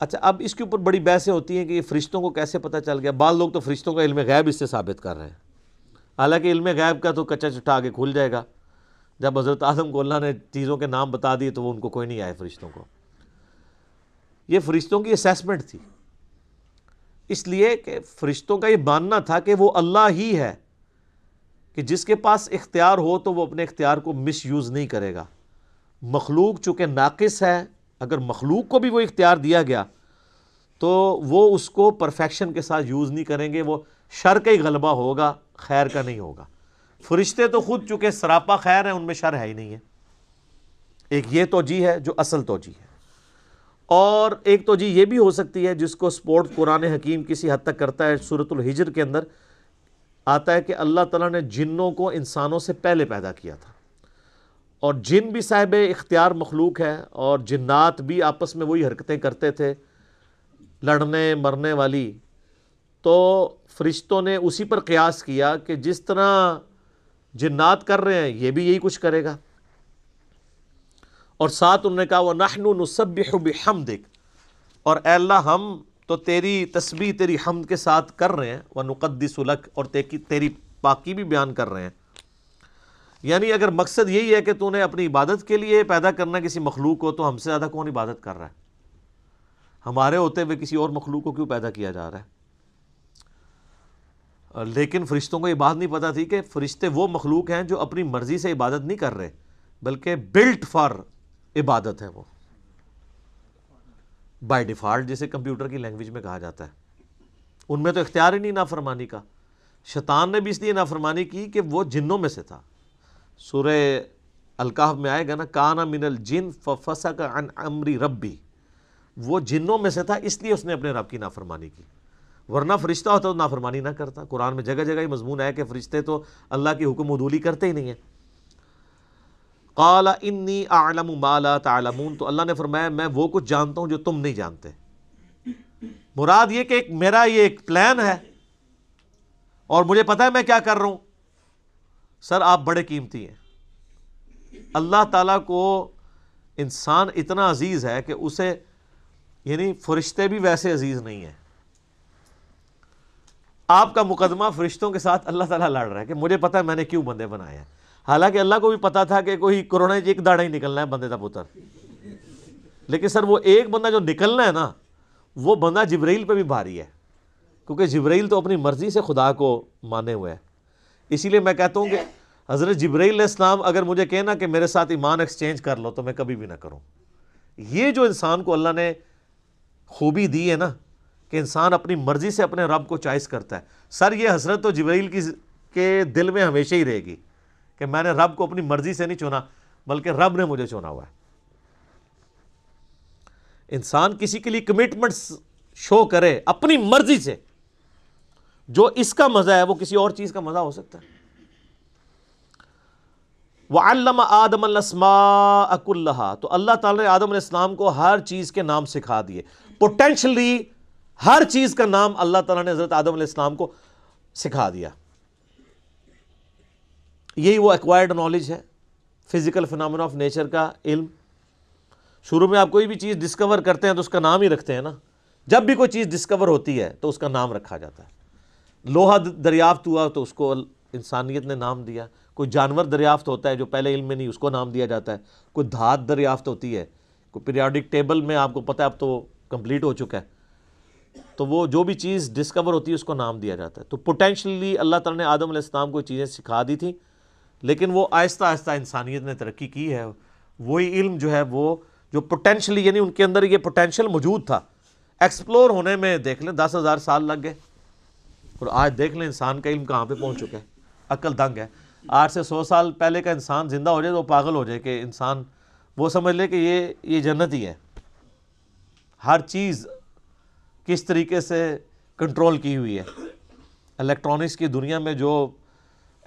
اچھا اب اس کے اوپر بڑی بحثیں ہوتی ہیں کہ یہ فرشتوں کو کیسے پتہ چل گیا. بعض لوگ تو فرشتوں کا علم غیب اس سے ثابت کر رہے ہیں, حالانکہ علم غیب کا تو کچا چٹا آگے کھل جائے گا. جب حضرت آدم کو اللہ نے چیزوں کے نام بتا دیے تو وہ ان کو کوئی نہیں آئے فرشتوں کو. یہ فرشتوں کی اسیسمنٹ تھی, اس لیے کہ فرشتوں کا یہ ماننا تھا کہ وہ اللہ ہی ہے کہ جس کے پاس اختیار ہو تو وہ اپنے اختیار کو مس یوز نہیں کرے گا. مخلوق چونکہ ناقص ہے, اگر مخلوق کو بھی وہ اختیار دیا گیا تو وہ اس کو پرفیکشن کے ساتھ یوز نہیں کریں گے, وہ شر کا ہی غلبہ ہوگا, خیر کا نہیں ہوگا. فرشتے تو خود چونکہ سراپا خیر ہیں, ان میں شر ہے ہی نہیں ہے. ایک یہ توجیہ ہے جو اصل توجیہ ہے, اور ایک تو جی یہ بھی ہو سکتی ہے جس کو سپورٹ قرآن حکیم کسی حد تک کرتا ہے. سورۃ الحجر کے اندر آتا ہے کہ اللہ تعالیٰ نے جنوں کو انسانوں سے پہلے پیدا کیا تھا, اور جن بھی صاحب اختیار مخلوق ہے, اور جنات بھی آپس میں وہی حرکتیں کرتے تھے لڑنے مرنے والی. تو فرشتوں نے اسی پر قیاس کیا کہ جس طرح جنات کر رہے ہیں یہ بھی یہی کچھ کرے گا, اور ساتھ انہوں نے کہا وَنَحْنُ نُسَبِّحُ بِحَمْدِكَ, اور اے اللہ ہم تو تیری تسبیح تیری حمد کے ساتھ کر رہے ہیں, وَنُقَدِّسُ لَكَ, اور تیری پاکی بھی بیان کر رہے ہیں. یعنی اگر مقصد یہی ہے کہ تو نے اپنی عبادت کے لیے پیدا کرنا کسی مخلوق کو, تو ہم سے زیادہ کون عبادت کر رہا ہے, ہمارے ہوتے ہوئے کسی اور مخلوق کو کیوں پیدا کیا جا رہا ہے. لیکن فرشتوں کو یہ بات نہیں پتہ تھی کہ فرشتے وہ مخلوق ہیں جو اپنی مرضی سے عبادت نہیں کر رہے, بلکہ بلٹ فار عبادت ہے, وہ بائی ڈیفالٹ جسے کمپیوٹر کی لینگویج میں کہا جاتا ہے. ان میں تو اختیار ہی نہیں نافرمانی کا. شیطان نے بھی اس لیے نافرمانی کی کہ وہ جنوں میں سے تھا. سورہ الکہف میں آئے گا نا کانا من الجن ففسق عن امر ربی, وہ جنوں میں سے تھا اس لیے اس نے اپنے رب کی نافرمانی کی, ورنہ فرشتہ ہوتا تو نافرمانی نہ کرتا. قرآن میں جگہ جگہ یہ مضمون آیا کہ فرشتے تو اللہ کی حکم عدولی کرتے ہی نہیں ہیں. قال انی اعلم ما لا تعلمون، تو اللہ نے فرمایا میں وہ کچھ جانتا ہوں جو تم نہیں جانتے. مراد یہ کہ ایک میرا یہ ایک پلان ہے اور مجھے پتہ ہے میں کیا کر رہا ہوں. سر آپ بڑے قیمتی ہیں، اللہ تعالیٰ کو انسان اتنا عزیز ہے کہ اسے یعنی فرشتے بھی ویسے عزیز نہیں ہیں. آپ کا مقدمہ فرشتوں کے ساتھ اللہ تعالیٰ لڑ رہا ہے کہ مجھے پتہ ہے میں نے کیوں بندے بنائے ہیں، حالانکہ اللہ کو بھی پتہ تھا کہ کوئی کرونا جی ایک داڑھا ہی نکلنا ہے بندے دا پتر. لیکن سر وہ ایک بندہ جو نکلنا ہے نا، وہ بندہ جبرائیل پہ بھی بھاری ہے، کیونکہ جبرائیل تو اپنی مرضی سے خدا کو مانے ہوئے ہے. اسی لیے میں کہتا ہوں کہ حضرت جبرائیل علیہ السلام اگر مجھے کہنا کہ میرے ساتھ ایمان ایکسچینج کر لو تو میں کبھی بھی نہ کروں. یہ جو انسان کو اللہ نے خوبی دی ہے نا کہ انسان اپنی مرضی سے اپنے رب کو چوائس کرتا ہے، سر یہ حسرت تو جبرائیل کے دل میں ہمیشہ ہی رہے گی کہ میں نے رب کو اپنی مرضی سے نہیں چنا بلکہ رب نے مجھے چنا ہوا ہے. انسان کسی کے لیے کمٹمنٹ شو کرے اپنی مرضی سے، جو اس کا مزہ ہے وہ کسی اور چیز کا مزہ ہو سکتا ہے. وَعَلَّمَ آدَمَ الْأَسْمَاءَ كُلَّهَا، تو اللہ تعالیٰ نے آدم علیہ السلام کو ہر چیز کے نام سکھا دیے. پوٹینشلی ہر چیز کا نام اللہ تعالیٰ نے حضرت آدم علیہ السلام کو سکھا دیا. یہی وہ ایکوائرڈ نالج ہے، فزیکل فنامنا آف نیچر کا علم. شروع میں آپ کوئی بھی چیز ڈسکور کرتے ہیں تو اس کا نام ہی رکھتے ہیں نا، جب بھی کوئی چیز ڈسکور ہوتی ہے تو اس کا نام رکھا جاتا ہے. لوہا دریافت ہوا تو اس کو انسانیت نے نام دیا، کوئی جانور دریافت ہوتا ہے جو پہلے علم میں نہیں اس کو نام دیا جاتا ہے، کوئی دھات دریافت ہوتی ہے، کوئی پیریاڈک ٹیبل میں آپ کو پتہ ہے اب تو کمپلیٹ ہو چکا ہے، تو وہ جو بھی چیز ڈسکور ہوتی ہے اس کو نام دیا جاتا ہے. تو پوٹینشلی اللہ تعالیٰ نے آدم علیہ السلام کو چیزیں سکھا دی تھیں، لیکن وہ آہستہ آہستہ انسانیت نے ترقی کی ہے. وہی علم جو ہے وہ جو پوٹینشلی یعنی ان کے اندر یہ پوٹینشل موجود تھا، ایکسپلور ہونے میں دیکھ لیں 10,000 سال لگ گئے، اور آج دیکھ لیں انسان کا علم کہاں پہ پہنچ چکا ہے. عقل دنگ ہے. 8 سے 100 سال پہلے کا انسان زندہ ہو جائے تو وہ پاگل ہو جائے کہ انسان وہ سمجھ لے کہ یہ جنت ہی ہے. ہر چیز کس طریقے سے کنٹرول کی ہوئی ہے. الیکٹرانکس کی دنیا میں جو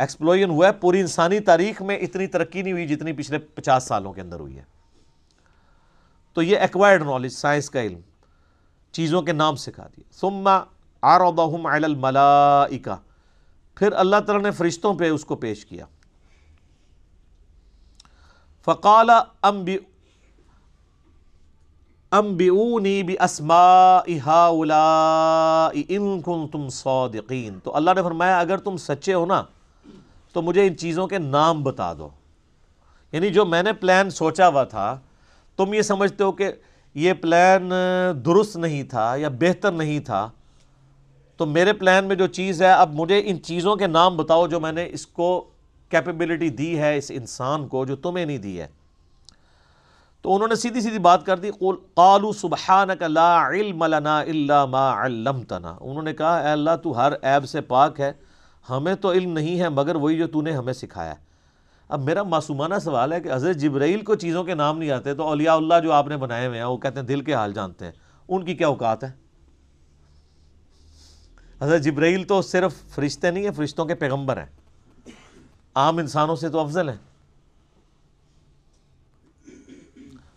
ایکسپلوژن ہوا ہے، پوری انسانی تاریخ میں اتنی ترقی نہیں ہوئی جتنی پچھلے 50 سالوں کے اندر ہوئی ہے. تو یہ ایکوائرڈ نالج، سائنس کا علم، چیزوں کے نام سکھا دیے. ثم عرضهم علی الملائکہ، پھر اللہ تعالیٰ نے فرشتوں پہ اس کو پیش کیا. فقال انبئونی باسماء ہؤلاء ان کنتم صادقین، تو اللہ نے فرمایا اگر تم سچے ہو نا تو مجھے ان چیزوں کے نام بتا دو. یعنی جو میں نے پلان سوچا ہوا تھا، تم یہ سمجھتے ہو کہ یہ پلان درست نہیں تھا یا بہتر نہیں تھا، تو میرے پلان میں جو چیز ہے اب مجھے ان چیزوں کے نام بتاؤ جو میں نے اس کو کیپیبلٹی دی ہے اس انسان کو جو تمہیں نہیں دی ہے. تو انہوں نے سیدھی سیدھی بات کر دی. قالوا سبحانک لا علم لنا الا ما علمتنا، انہوں نے کہا اے اللہ تو ہر عیب سے پاک ہے، ہمیں تو علم نہیں ہے مگر وہی جو تو نے ہمیں سکھایا. اب میرا معصومانہ سوال ہے کہ حضرت جبرائیل کو چیزوں کے نام نہیں آتے، تو اولیاء اللہ جو آپ نے بنائے ہوئے ہیں وہ کہتے ہیں دل کے حال جانتے ہیں، ان کی کیا اوقات ہے؟ حضرت جبرائیل تو صرف فرشتے نہیں ہیں، فرشتوں کے پیغمبر ہیں، عام انسانوں سے تو افضل ہیں.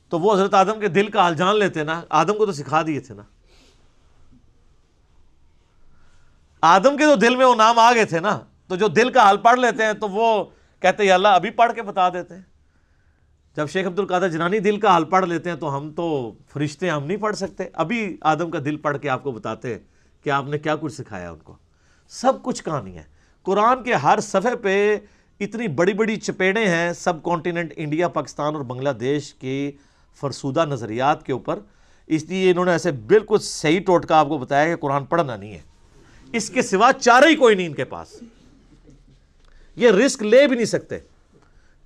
تو وہ حضرت آدم کے دل کا حال جان لیتے نا، آدم کو تو سکھا دیے تھے نا، آدم کے تو دل میں وہ نام آ گئے تھے نا. تو جو دل کا حال پڑھ لیتے ہیں تو وہ کہتے ہیں یا اللہ ابھی پڑھ کے بتا دیتے ہیں. جب شیخ عبد القادر جنانی دل کا حال پڑھ لیتے ہیں تو ہم تو فرشتے ہم نہیں پڑھ سکتے. ابھی آدم کا دل پڑھ کے آپ کو بتاتے کہ آپ نے کیا کچھ سکھایا ان کو. سب کچھ کہانی ہے قرآن کے ہر صفحے پہ. اتنی بڑی بڑی چپیڑیں ہیں سب کانٹیننٹ انڈیا، پاکستان اور بنگلہ دیش کی فرسودہ نظریات کے اوپر. اس لیے انہوں نے ایسے بالکل صحیح ٹوٹکا آپ کو بتایا کہ قرآن پڑھنا نہیں ہے، اس کے سوا چارہ ہی کوئی نہیں ان کے پاس. یہ رسک لے بھی نہیں سکتے.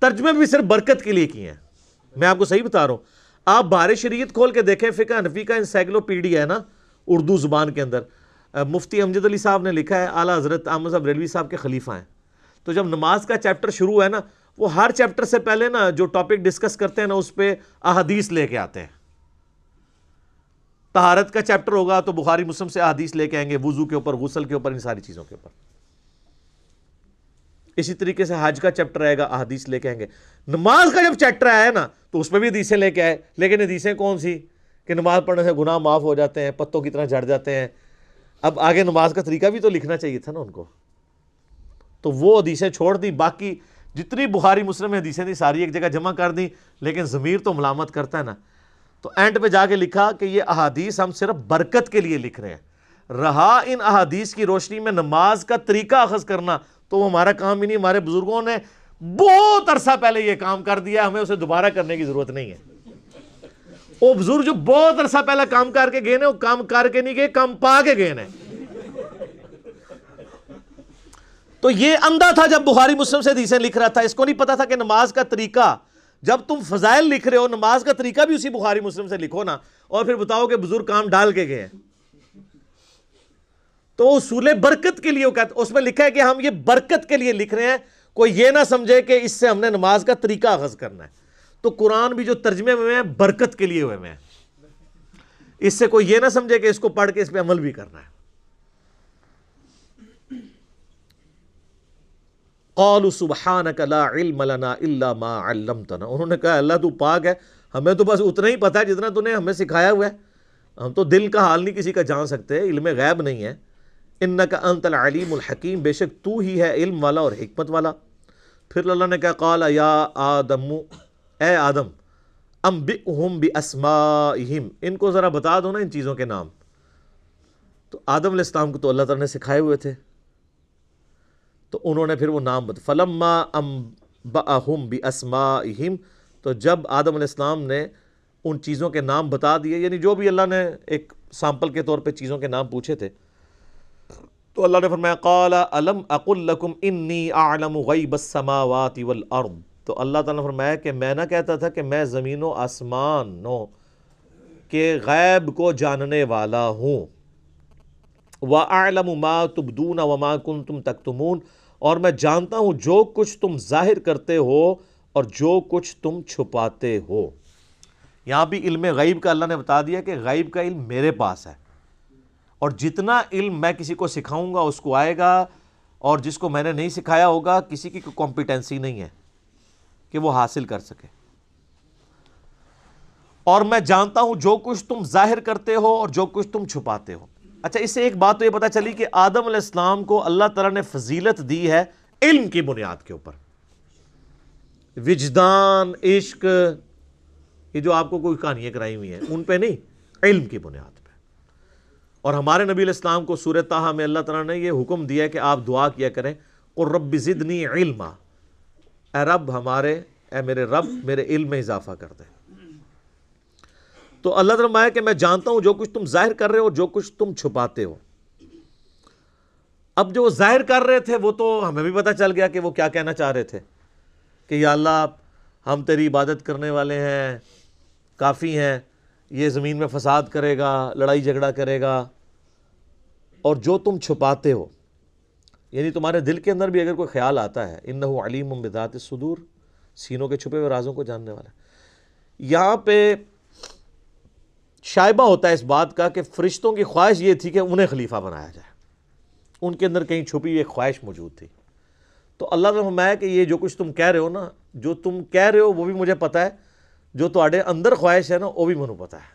ترجمے بھی صرف برکت کے لیے کی ہیں، میں آپ کو صحیح بتا رہا ہوں. آپ بہار شریعت کھول کے دیکھیں، فقہ حنفی کا انسائکلوپیڈیا ہے نا اردو زبان کے اندر. مفتی امجد علی صاحب نے لکھا ہے، اعلیٰ حضرت احمد صاحب ریلوی صاحب کے خلیفہ ہیں. تو جب نماز کا چیپٹر شروع ہے نا، وہ ہر چیپٹر سے پہلے نا جو ٹاپک ڈسکس کرتے ہیں نا اس پہ احادیث لے کے آتے ہیں. طہارت کا چیپٹر ہوگا تو بخاری مسلم سے احادیث لے کے آئیں گے، وضو کے اوپر، غسل کے اوپر، ان ساری چیزوں کے اوپر. اسی طریقے سے حج کا چیپٹر آئے گا, احادیث لے کے آئیں گے. نماز کا جب چیپٹر آیا نا تو اس میں بھی حدیثیں لے کے آئے, لیکن حدیثیں کون سی کہ نماز پڑھنے سے گناہ معاف ہو جاتے ہیں, پتوں کی طرح جھڑ جاتے ہیں. اب آگے نماز کا طریقہ بھی تو لکھنا چاہیے تھا نا ان کو, تو وہ حدیثیں چھوڑ دی. باقی جتنی بخاری مسلم میں حدیثیں تھیں ساری ایک جگہ جمع کر دیں, لیکن ضمیر تو ملامت کرتا ہے نا. تو اینڈ پہ جا کے لکھا کہ یہ احادیث ہم صرف برکت کے لیے لکھ رہے ہیں, رہا ان احادیث کی روشنی میں نماز کا طریقہ اخذ کرنا تو وہ ہمارا کام ہی نہیں. ہمارے بزرگوں نے بہت عرصہ پہلے یہ کام کر دیا, ہمیں اسے دوبارہ کرنے کی ضرورت نہیں ہے. وہ بزرگ جو بہت عرصہ پہلے کام کر کے گئے نا, وہ کام کر کے نہیں گئے, کام پا کے گئے نا. تو یہ اندھا تھا جب بخاری مسلم سے حدیثیں لکھ رہا تھا, اس کو نہیں پتا تھا کہ نماز کا طریقہ, جب تم فضائل لکھ رہے ہو نماز کا طریقہ بھی اسی بخاری مسلم سے لکھو نا, اور پھر بتاؤ کہ بزرگ کام ڈال کے گئے ہیں. تو اصول برکت کے لیے وہ کہتے, اس میں لکھا ہے کہ ہم یہ برکت کے لیے لکھ رہے ہیں, کوئی یہ نہ سمجھے کہ اس سے ہم نے نماز کا طریقہ اخذ کرنا ہے. تو قرآن بھی جو ترجمے ہوئے ہیں برکت کے لیے ہوئے ہیں, اس سے کوئی یہ نہ سمجھے کہ اس کو پڑھ کے اس پہ عمل بھی کرنا ہے. قَالُوا سُبْحَانَكَ لَا عِلْمَ لَنَا إِلَّا مَا عَلَّمْتَنَا, انہوں نے کہا اللہ تو پاک ہے, ہمیں تو بس اتنا ہی پتہ ہے جتنا تو نے ہمیں سکھایا ہوا ہے, ہم تو دل کا حال نہیں کسی کا جان سکتے, علم غیب نہیں ہے. إِنَّكَ أَنْتَ الْعَلِيمُ الْحَكِيمُ, بے شک تو ہی ہے علم والا اور حکمت والا. پھر اللہ نے کہا قَالَ يَا آدَمُ, اے آدم, أَنْبِئْهُمْ بِأَسْمَائِهِمْ, ان کو ذرا بتا دو نا ان چیزوں کے نام. تو آدم علیہ السلام کو تو اللہ تعالیٰ نے سکھائے ہوئے تھے, تو انہوں نے پھر وہ نام بتا. فلما انبأہم باسمائہم, تو جب آدم علیہ السلام نے ان چیزوں کے نام بتا دیے, یعنی جو بھی اللہ نے ایک سیمپل کے طور پہ چیزوں کے نام پوچھے تھے, تو اللہ نے فرمایا قال الم اقل لکم انی اعلم غیب السماوات والارض, تو اللہ تعالیٰ نے فرمایا کہ میں نہ کہتا تھا کہ میں زمین و آسمانوں کے غیب کو جاننے والا ہوں. وَأَعْلَمُ مَا تُبْدُونَ وَمَا كُنْتُمْ تَكْتُمُونَ, اور میں جانتا ہوں جو کچھ تم ظاہر کرتے ہو اور جو کچھ تم چھپاتے ہو. یہاں بھی علم غیب کا اللہ نے بتا دیا کہ غیب کا علم میرے پاس ہے, اور جتنا علم میں کسی کو سکھاؤں گا اس کو آئے گا, اور جس کو میں نے نہیں سکھایا ہوگا کسی کی کوئی کمپیٹنسی نہیں ہے کہ وہ حاصل کر سکے. اور میں جانتا ہوں جو کچھ تم ظاہر کرتے ہو اور جو کچھ تم چھپاتے ہو. اچھا, اس سے ایک بات تو یہ پتہ چلی کہ آدم علیہ السلام کو اللہ تعالیٰ نے فضیلت دی ہے علم کی بنیاد کے اوپر. وجدان, عشق, یہ جو آپ کو کوئی کہانیاں کرائی ہوئی ہیں ان پہ نہیں, علم کی بنیاد پہ. اور ہمارے نبی علیہ السلام کو سورۃ طہ میں اللہ تعالیٰ نے یہ حکم دیا ہے کہ آپ دعا کیا کریں, قُلْ رَبِّ زِدْنِی عِلْمًا, اے رب ہمارے, اے میرے رب میرے علم میں اضافہ کر دیں. تو اللہ تعالیٰ فرمایا کہ میں جانتا ہوں جو کچھ تم ظاہر کر رہے ہو اور جو کچھ تم چھپاتے ہو. اب جو ظاہر کر رہے تھے وہ تو ہمیں بھی پتہ چل گیا کہ وہ کیا کہنا چاہ رہے تھے کہ یا اللہ ہم تیری عبادت کرنے والے ہیں, کافی ہیں, یہ زمین میں فساد کرے گا, لڑائی جھگڑا کرے گا. اور جو تم چھپاتے ہو, یعنی تمہارے دل کے اندر بھی اگر کوئی خیال آتا ہے, انہ علیم بذات الصدور, سینوں کے چھپے ہوئے رازوں کو جاننے والا. یہاں پہ شائبہ ہوتا ہے اس بات کا کہ فرشتوں کی خواہش یہ تھی کہ انہیں خلیفہ بنایا جائے, ان کے اندر کہیں چھپی ہوئی ایک خواہش موجود تھی. تو اللہ نے فرمایا کہ یہ جو کچھ تم کہہ رہے ہو نا, جو تم کہہ رہے ہو وہ بھی مجھے پتہ ہے, جو تواڈے اندر خواہش ہے نا وہ بھی مجھے پتہ ہے.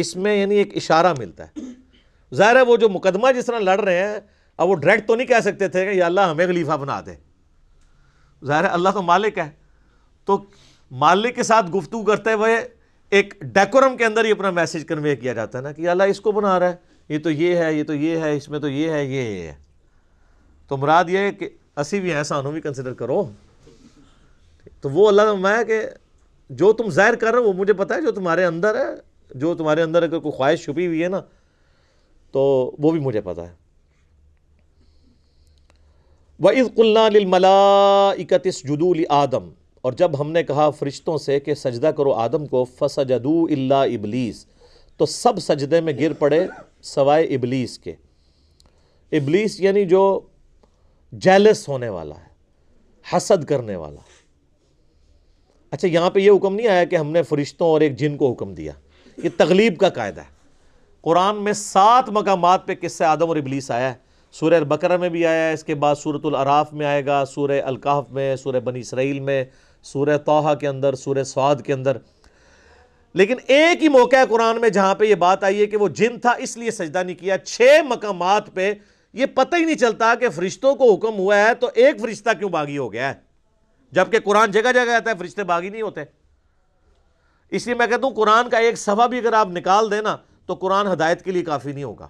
اس میں یعنی ایک اشارہ ملتا ہے. ظاہر ہے وہ جو مقدمہ جس طرح لڑ رہے ہیں, اب وہ ڈائریکٹ تو نہیں کہہ سکتے تھے کہ یا اللہ ہمیں خلیفہ بنا دے, ظاہر ہے اللہ تو مالک ہے. تو مالک کے ساتھ گفتگو کرتے ہوئے ایک ڈیکورم کے اندر ہی اپنا میسج کنوے کیا جاتا ہے نا کہ اللہ اس کو بنا رہا ہے, یہ تو یہ ہے, یہ تو یہ ہے, اس میں تو یہ ہے, یہ ہے. تو مراد یہ ہے کہ اسی بھی ہیں, سانوں بھی کنسیڈر کرو. تو وہ اللہ نے فرمایا کہ جو تم ظاہر کر رہے ہو وہ مجھے پتہ ہے, جو تمہارے اندر ہے, جو تمہارے اندر اگر کوئی خواہش چھپی ہوئی ہے نا تو وہ بھی مجھے پتہ ہے. وَإِذْ قُلْنَا لِلْمَلَائِكَةِ اسْجُدُوا لِآدَمَ, اور جب ہم نے کہا فرشتوں سے کہ سجدہ کرو آدم کو, فسجدوا الا ابلیس, تو سب سجدے میں گر پڑے سوائے ابلیس کے. ابلیس یعنی جو جیلس ہونے والا ہے, حسد کرنے والا. اچھا, یہاں پہ یہ حکم نہیں آیا کہ ہم نے فرشتوں اور ایک جن کو حکم دیا, یہ تغلیب کا قاعدہ ہے. قرآن میں 7 مقامات پہ قصہ آدم اور ابلیس آیا ہے, سورہ البقرہ میں بھی آیا ہے، اس کے بعد سورۃ الاعراف میں آئے گا، سورہ الکہف میں، سورہ بنی اسرائیل میں، سورہ طہ کے اندر، سورہ سعد کے اندر۔ لیکن ایک ہی موقع ہے قرآن میں جہاں پہ یہ بات آئی ہے کہ وہ جن تھا اس لیے سجدہ نہیں کیا۔ 6 مقامات پہ یہ پتہ ہی نہیں چلتا کہ فرشتوں کو حکم ہوا ہے تو ایک فرشتہ کیوں باغی ہو گیا ہے، جبکہ قرآن جگہ جگہ آتا ہے فرشتے باغی نہیں ہوتے۔ اس لیے میں کہتا ہوں قرآن کا ایک صفحہ بھی اگر آپ نکال دیں نا تو قرآن ہدایت کے لیے کافی نہیں ہوگا۔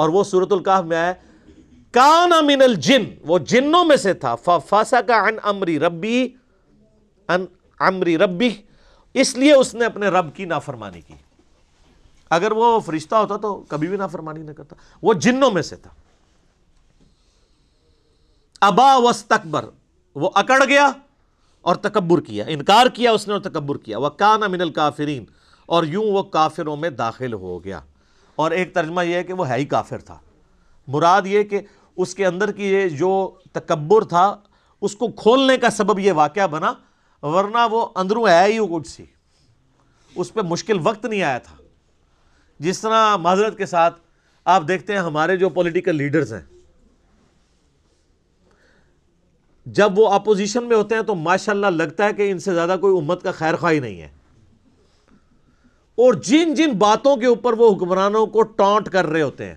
اور وہ سورۃ الکہف میں آیا کان من الجن، وہ جنوں میں سے تھا، ففسق عن امر ربی، اس لیے اس نے اپنے رب کی نافرمانی کی۔ اگر وہ فرشتہ ہوتا تو کبھی بھی نافرمانی نہ کرتا، وہ جنوں میں سے تھا۔ ابا واستکبر، وہ اکڑ گیا اور تکبر کیا، انکار کیا اس نے اور تکبر کیا۔ وکان من الکافرین، اور یوں وہ کافروں میں داخل ہو گیا۔ اور ایک ترجمہ یہ ہے کہ وہ ہے ہی کافر تھا۔ مراد یہ کہ اس کے اندر کی یہ جو تکبر تھا اس کو کھولنے کا سبب یہ واقعہ بنا، ورنہ وہ اندروں ہے ہی کچھ سی، اس پہ مشکل وقت نہیں آیا تھا۔ جس طرح معذرت کے ساتھ آپ دیکھتے ہیں ہمارے جو پولیٹیکل لیڈرز ہیں جب وہ اپوزیشن میں ہوتے ہیں تو ماشاءاللہ لگتا ہے کہ ان سے زیادہ کوئی امت کا خیر خواہ ہی نہیں ہے، اور جن جن باتوں کے اوپر وہ حکمرانوں کو ٹانٹ کر رہے ہوتے ہیں،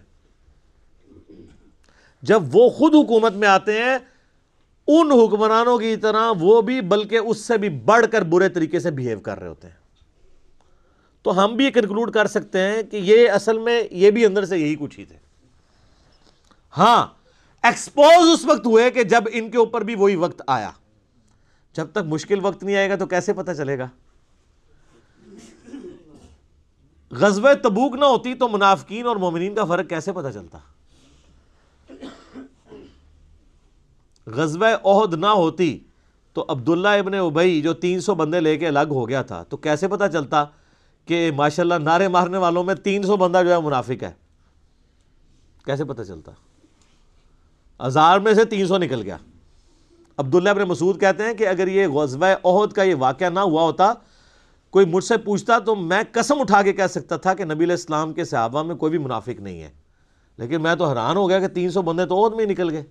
جب وہ خود حکومت میں آتے ہیں ان حکمرانوں کی طرح وہ بھی بلکہ اس سے بھی بڑھ کر برے طریقے سے بیہیو کر رہے ہوتے ہیں۔ تو ہم بھی کنکلوڈ کر سکتے ہیں کہ یہ اصل میں یہ بھی اندر سے یہی کچھ ہی تھے۔ ہاں ایکسپوز اس وقت ہوئے کہ جب ان کے اوپر بھی وہی وقت آیا، جب تک مشکل وقت نہیں آئے گا تو کیسے پتہ چلے گا۔ غزوہ تبوک نہ ہوتی تو منافقین اور مومنین کا فرق کیسے پتہ چلتا، غزوہ احد نہ ہوتی تو عبداللہ ابن ابی جو 300 بندے لے کے الگ ہو گیا تھا تو کیسے پتہ چلتا کہ ماشاءاللہ نعرے مارنے والوں میں 300 بندہ جو ہے منافق ہے، کیسے پتہ چلتا؟ 1000 میں سے 300 نکل گیا۔ عبداللہ ابن مسعود کہتے ہیں کہ اگر یہ غزوہ احد کا یہ واقعہ نہ ہوا ہوتا، کوئی مجھ سے پوچھتا تو میں قسم اٹھا کے کہہ سکتا تھا کہ نبی علیہ السلام کے صحابہ میں کوئی بھی منافق نہیں ہے، لیکن میں تو حیران ہو گیا کہ 300 بندے تو احد میں نکل گئے،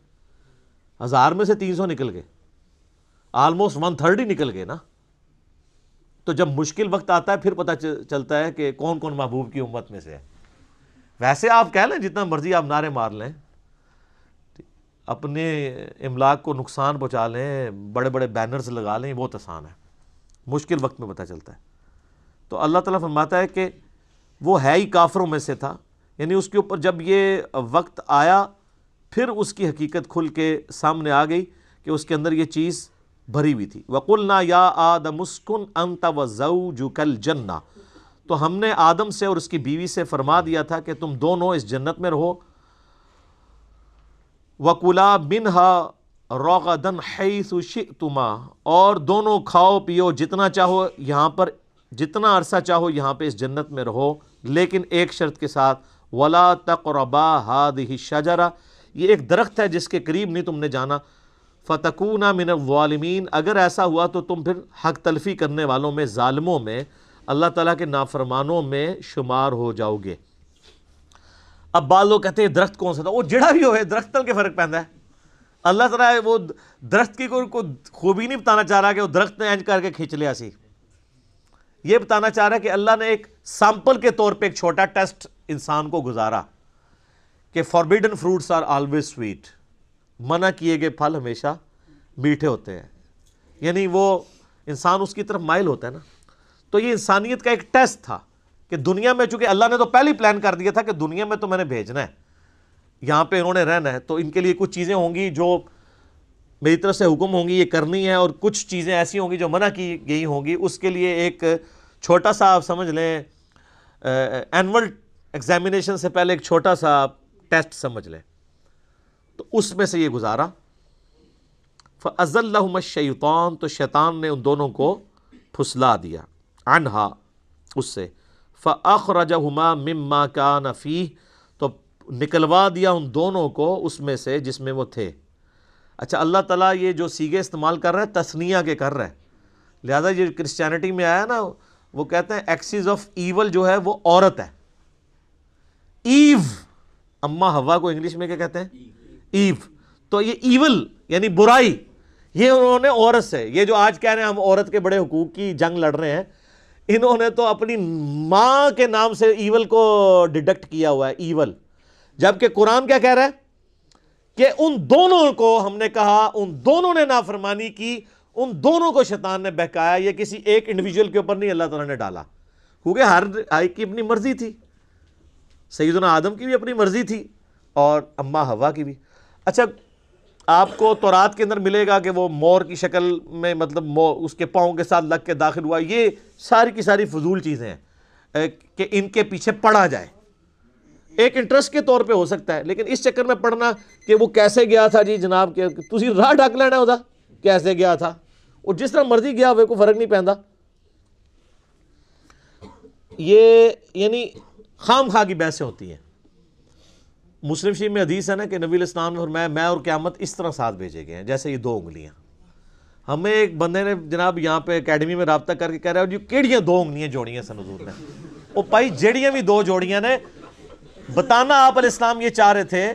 1000 میں سے 300 نکل گئے، آلموسٹ 1/3 ہی نکل گئے نا۔ تو جب مشکل وقت آتا ہے پھر پتہ چلتا ہے کہ کون کون محبوب کی امت میں سے ہے۔ ویسے آپ کہہ لیں جتنا مرضی آپ نعرے مار لیں، اپنے املاک کو نقصان پہنچا لیں، بڑے بڑے بینرز لگا لیں، بہت آسان ہے، مشکل وقت میں پتہ چلتا ہے۔ تو اللہ تعالیٰ فرماتا ہے کہ وہ ہے ہی کافروں میں سے تھا، یعنی اس کے اوپر جب یہ وقت آیا پھر اس کی حقیقت کھل کے سامنے آ گئی کہ اس کے اندر یہ چیز بھری ہوئی تھی۔ وَقُلْنَا يَا آدَمُ اسْكُنْ أَنْتَ وَزَوْجُكَ الْجَنَّةَ، تو ہم نے آدم سے اور اس کی بیوی سے فرما دیا تھا کہ تم دونوں اس جنت میں رہو۔ وَكُلَا مِنْهَا رَغَدًا حَيْثُ شِئْتُمَا، اور دونوں کھاؤ پیو جتنا چاہو یہاں پر، جتنا عرصہ چاہو یہاں پہ اس جنت میں رہو، لیکن ایک شرط کے ساتھ وَلَا تَقْرَبَا هَذِهِ الشَّجَرَةَ، یہ ایک درخت ہے جس کے قریب نہیں تم نے جانا۔ فَتَكُونَ مِنَ الظَّالِمِينَ، اگر ایسا ہوا تو تم پھر حق تلفی کرنے والوں میں، ظالموں میں، اللہ تعالیٰ کے نافرمانوں میں شمار ہو جاؤ گے۔ اب بعض لوگ کہتے ہیں درخت کون سا تھا، وہ جڑا بھی ہوئے درخت تل کے فرق پہنتا ہے۔ اللہ تعالیٰ وہ درخت کی کوئی خوبی نہیں بتانا چاہ رہا کہ وہ درخت نے اینج کر کے کھینچ لیا سی، یہ بتانا چاہ رہا کہ اللہ نے ایک سیمپل کے طور پہ ایک چھوٹا ٹیسٹ انسان کو گزارا کہ forbidden fruits are always sweet, منع کیے گئے پھل ہمیشہ میٹھے ہوتے ہیں، یعنی وہ انسان اس کی طرف مائل ہوتا ہے نا۔ تو یہ انسانیت کا ایک ٹیسٹ تھا کہ دنیا میں، چونکہ اللہ نے تو پہلے ہی پلان کر دیا تھا کہ دنیا میں تو میں نے بھیجنا ہے، یہاں پہ انہوں نے رہنا ہے، تو ان کے لیے کچھ چیزیں ہوں گی جو میری طرف سے حکم ہوں گی یہ کرنی ہے، اور کچھ چیزیں ایسی ہوں گی جو منع کی گئی ہوں گی۔ اس کے لیے ایک چھوٹا سا آپ سمجھ لیں اینول ایگزامینیشن سے پہلے ایک چھوٹا سا ٹیسٹ سمجھ لیں، تو اس میں سے یہ گزارا۔ فَأَزَلَّهُمَا الشَّيْطَانُ، تو شیطان نے ان دونوں کو پھسلا دیا، عَنْهَا، اس سے۔ فَأَخْرَجَهُمَا مِمَّا كَانَ فِيهِ، تو نکلوا دیا ان دونوں کو اس میں سے جس میں وہ تھے۔ اچھا اللہ تعالیٰ یہ جو سیگے استعمال کر رہا ہے تثنیہ کے کر رہا ہے، لہذا یہ کرسچینٹی میں آیا نا، وہ کہتے ہیں ایکسیز آف ایول جو ہے وہ عورت ہے، ایو اماں ہوا کو انگلش میں کیا کہتے ہیں؟ ایو. تو یہ ایول یعنی برائی، یہ انہوں نے عورت سے، یہ جو آج کہہ رہے ہیں ہم عورت کے بڑے حقوق کی جنگ لڑ رہے ہیں، انہوں نے تو اپنی ماں کے نام سے ایول کو ڈیڈکٹ کیا ہوا ہے، ایول. جبکہ قرآن کیا کہہ رہا ہے کہ ان دونوں کو ہم نے کہا، ان دونوں نے نافرمانی کی، ان دونوں کو شیطان نے بہکایا، یہ کسی ایک انڈیویجول کے اوپر نہیں اللہ تعالیٰ نے ڈالا، کیونکہ ہر ایک کی اپنی مرضی تھی، سیدنا آدم کی بھی اپنی مرضی تھی اور اماں حوا کی بھی. اچھا آپ کو تورات کے اندر ملے گا کہ وہ مور کی شکل میں، مطلب اس کے پاؤں کے ساتھ لگ کے داخل ہوا، یہ ساری کی ساری فضول چیزیں ہیں کہ ان کے پیچھے پڑا جائے، ایک انٹرسٹ کے طور پہ ہو سکتا ہے، لیکن اس چکر میں پڑھنا کہ وہ کیسے گیا تھا جی جناب، کہ تسی راہ ڈھک لینا ہوتا کیسے گیا تھا، اور جس طرح مرضی گیا ہوئے کو فرق نہیں پہنتا، یہ یعنی خام خواہ کی بحثیں ہوتی ہیں. مسلم شریف میں حدیث ہے نا کہ نبی علیہ السلام نے فرمایا میں اور قیامت اس طرح ساتھ بھیجے گئے ہیں جیسے یہ دو انگلیاں. ہمیں ایک بندے نے جناب یہاں پہ اکیڈمی میں رابطہ کر کے کہہ رہا ہے جی کیڑیاں دو انگلیاں جوڑیاں سن حضور نے، وہ بھائی جیڑیاں بھی دو جوڑیاں نے، بتانا آپ علیہ السلام یہ چاہ رہے تھے،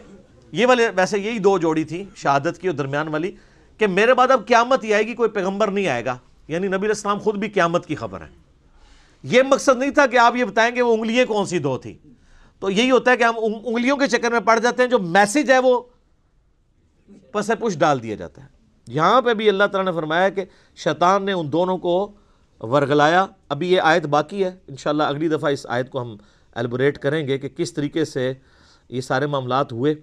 یہ والے ویسے یہی دو جوڑی تھی شہادت کی اور درمیان والی، کہ میرے بعد اب قیامت ہی آئے گی، کوئی پیغمبر نہیں آئے گا، یعنی نبی علیہ السلام خود بھی قیامت کی خبر ہے. یہ مقصد نہیں تھا کہ آپ یہ بتائیں کہ وہ انگلیاں کون سی دو تھی. تو یہی ہوتا ہے کہ ہم انگلیوں کے چکر میں پڑ جاتے ہیں، جو میسج ہے وہ پس پش ڈال دیا جاتا ہے. یہاں پہ بھی اللہ تعالیٰ نے فرمایا کہ شیطان نے ان دونوں کو ورغلایا. ابھی یہ آیت باقی ہے، انشاءاللہ اگلی دفعہ اس آیت کو ہم ایلبوریٹ کریں گے کہ کس طریقے سے یہ سارے معاملات ہوئے،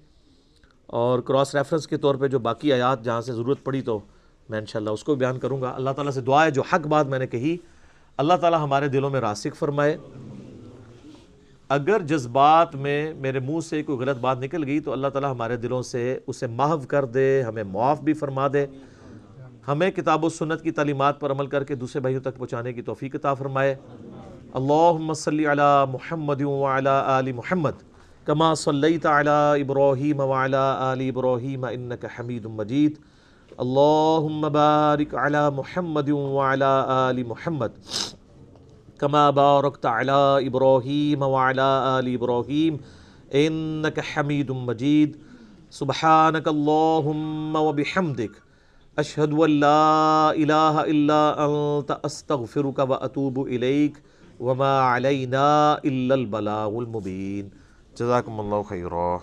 اور کراس ریفرنس کے طور پہ جو باقی آیات جہاں سے ضرورت پڑی تو میں انشاءاللہ اس کو بیان کروں گا. اللہ تعالیٰ سے دعا ہے جو حق بات میں نے کہی اللہ تعالیٰ ہمارے دلوں میں راسخ فرمائے. اگر جذبات میں میرے منہ سے کوئی غلط بات نکل گئی تو اللہ تعالیٰ ہمارے دلوں سے اسے معاف کر دے، ہمیں معاف بھی فرما دے، ہمیں کتاب و سنت کی تعلیمات پر عمل کر کے دوسرے بھائیوں تک پہنچانے کی توفیق عطا فرمائے. اللہم صلی علی محمد وعلی آل محمد کما صلیت علی ابراہیم وعلی آل ابراہیم انک حمید مجید. اللہم بارک علی محمد وعلی آل محمد کما بارکت علی ابراہیم وعلی آل ابراہیم انک حمید مجید. سبحانک اللہم وبحمدک اشہد ان لا الہ الا انت استغفرک واتوب الیک وما علينا إلا البلاغ المبين. جزاكم الله خيرا.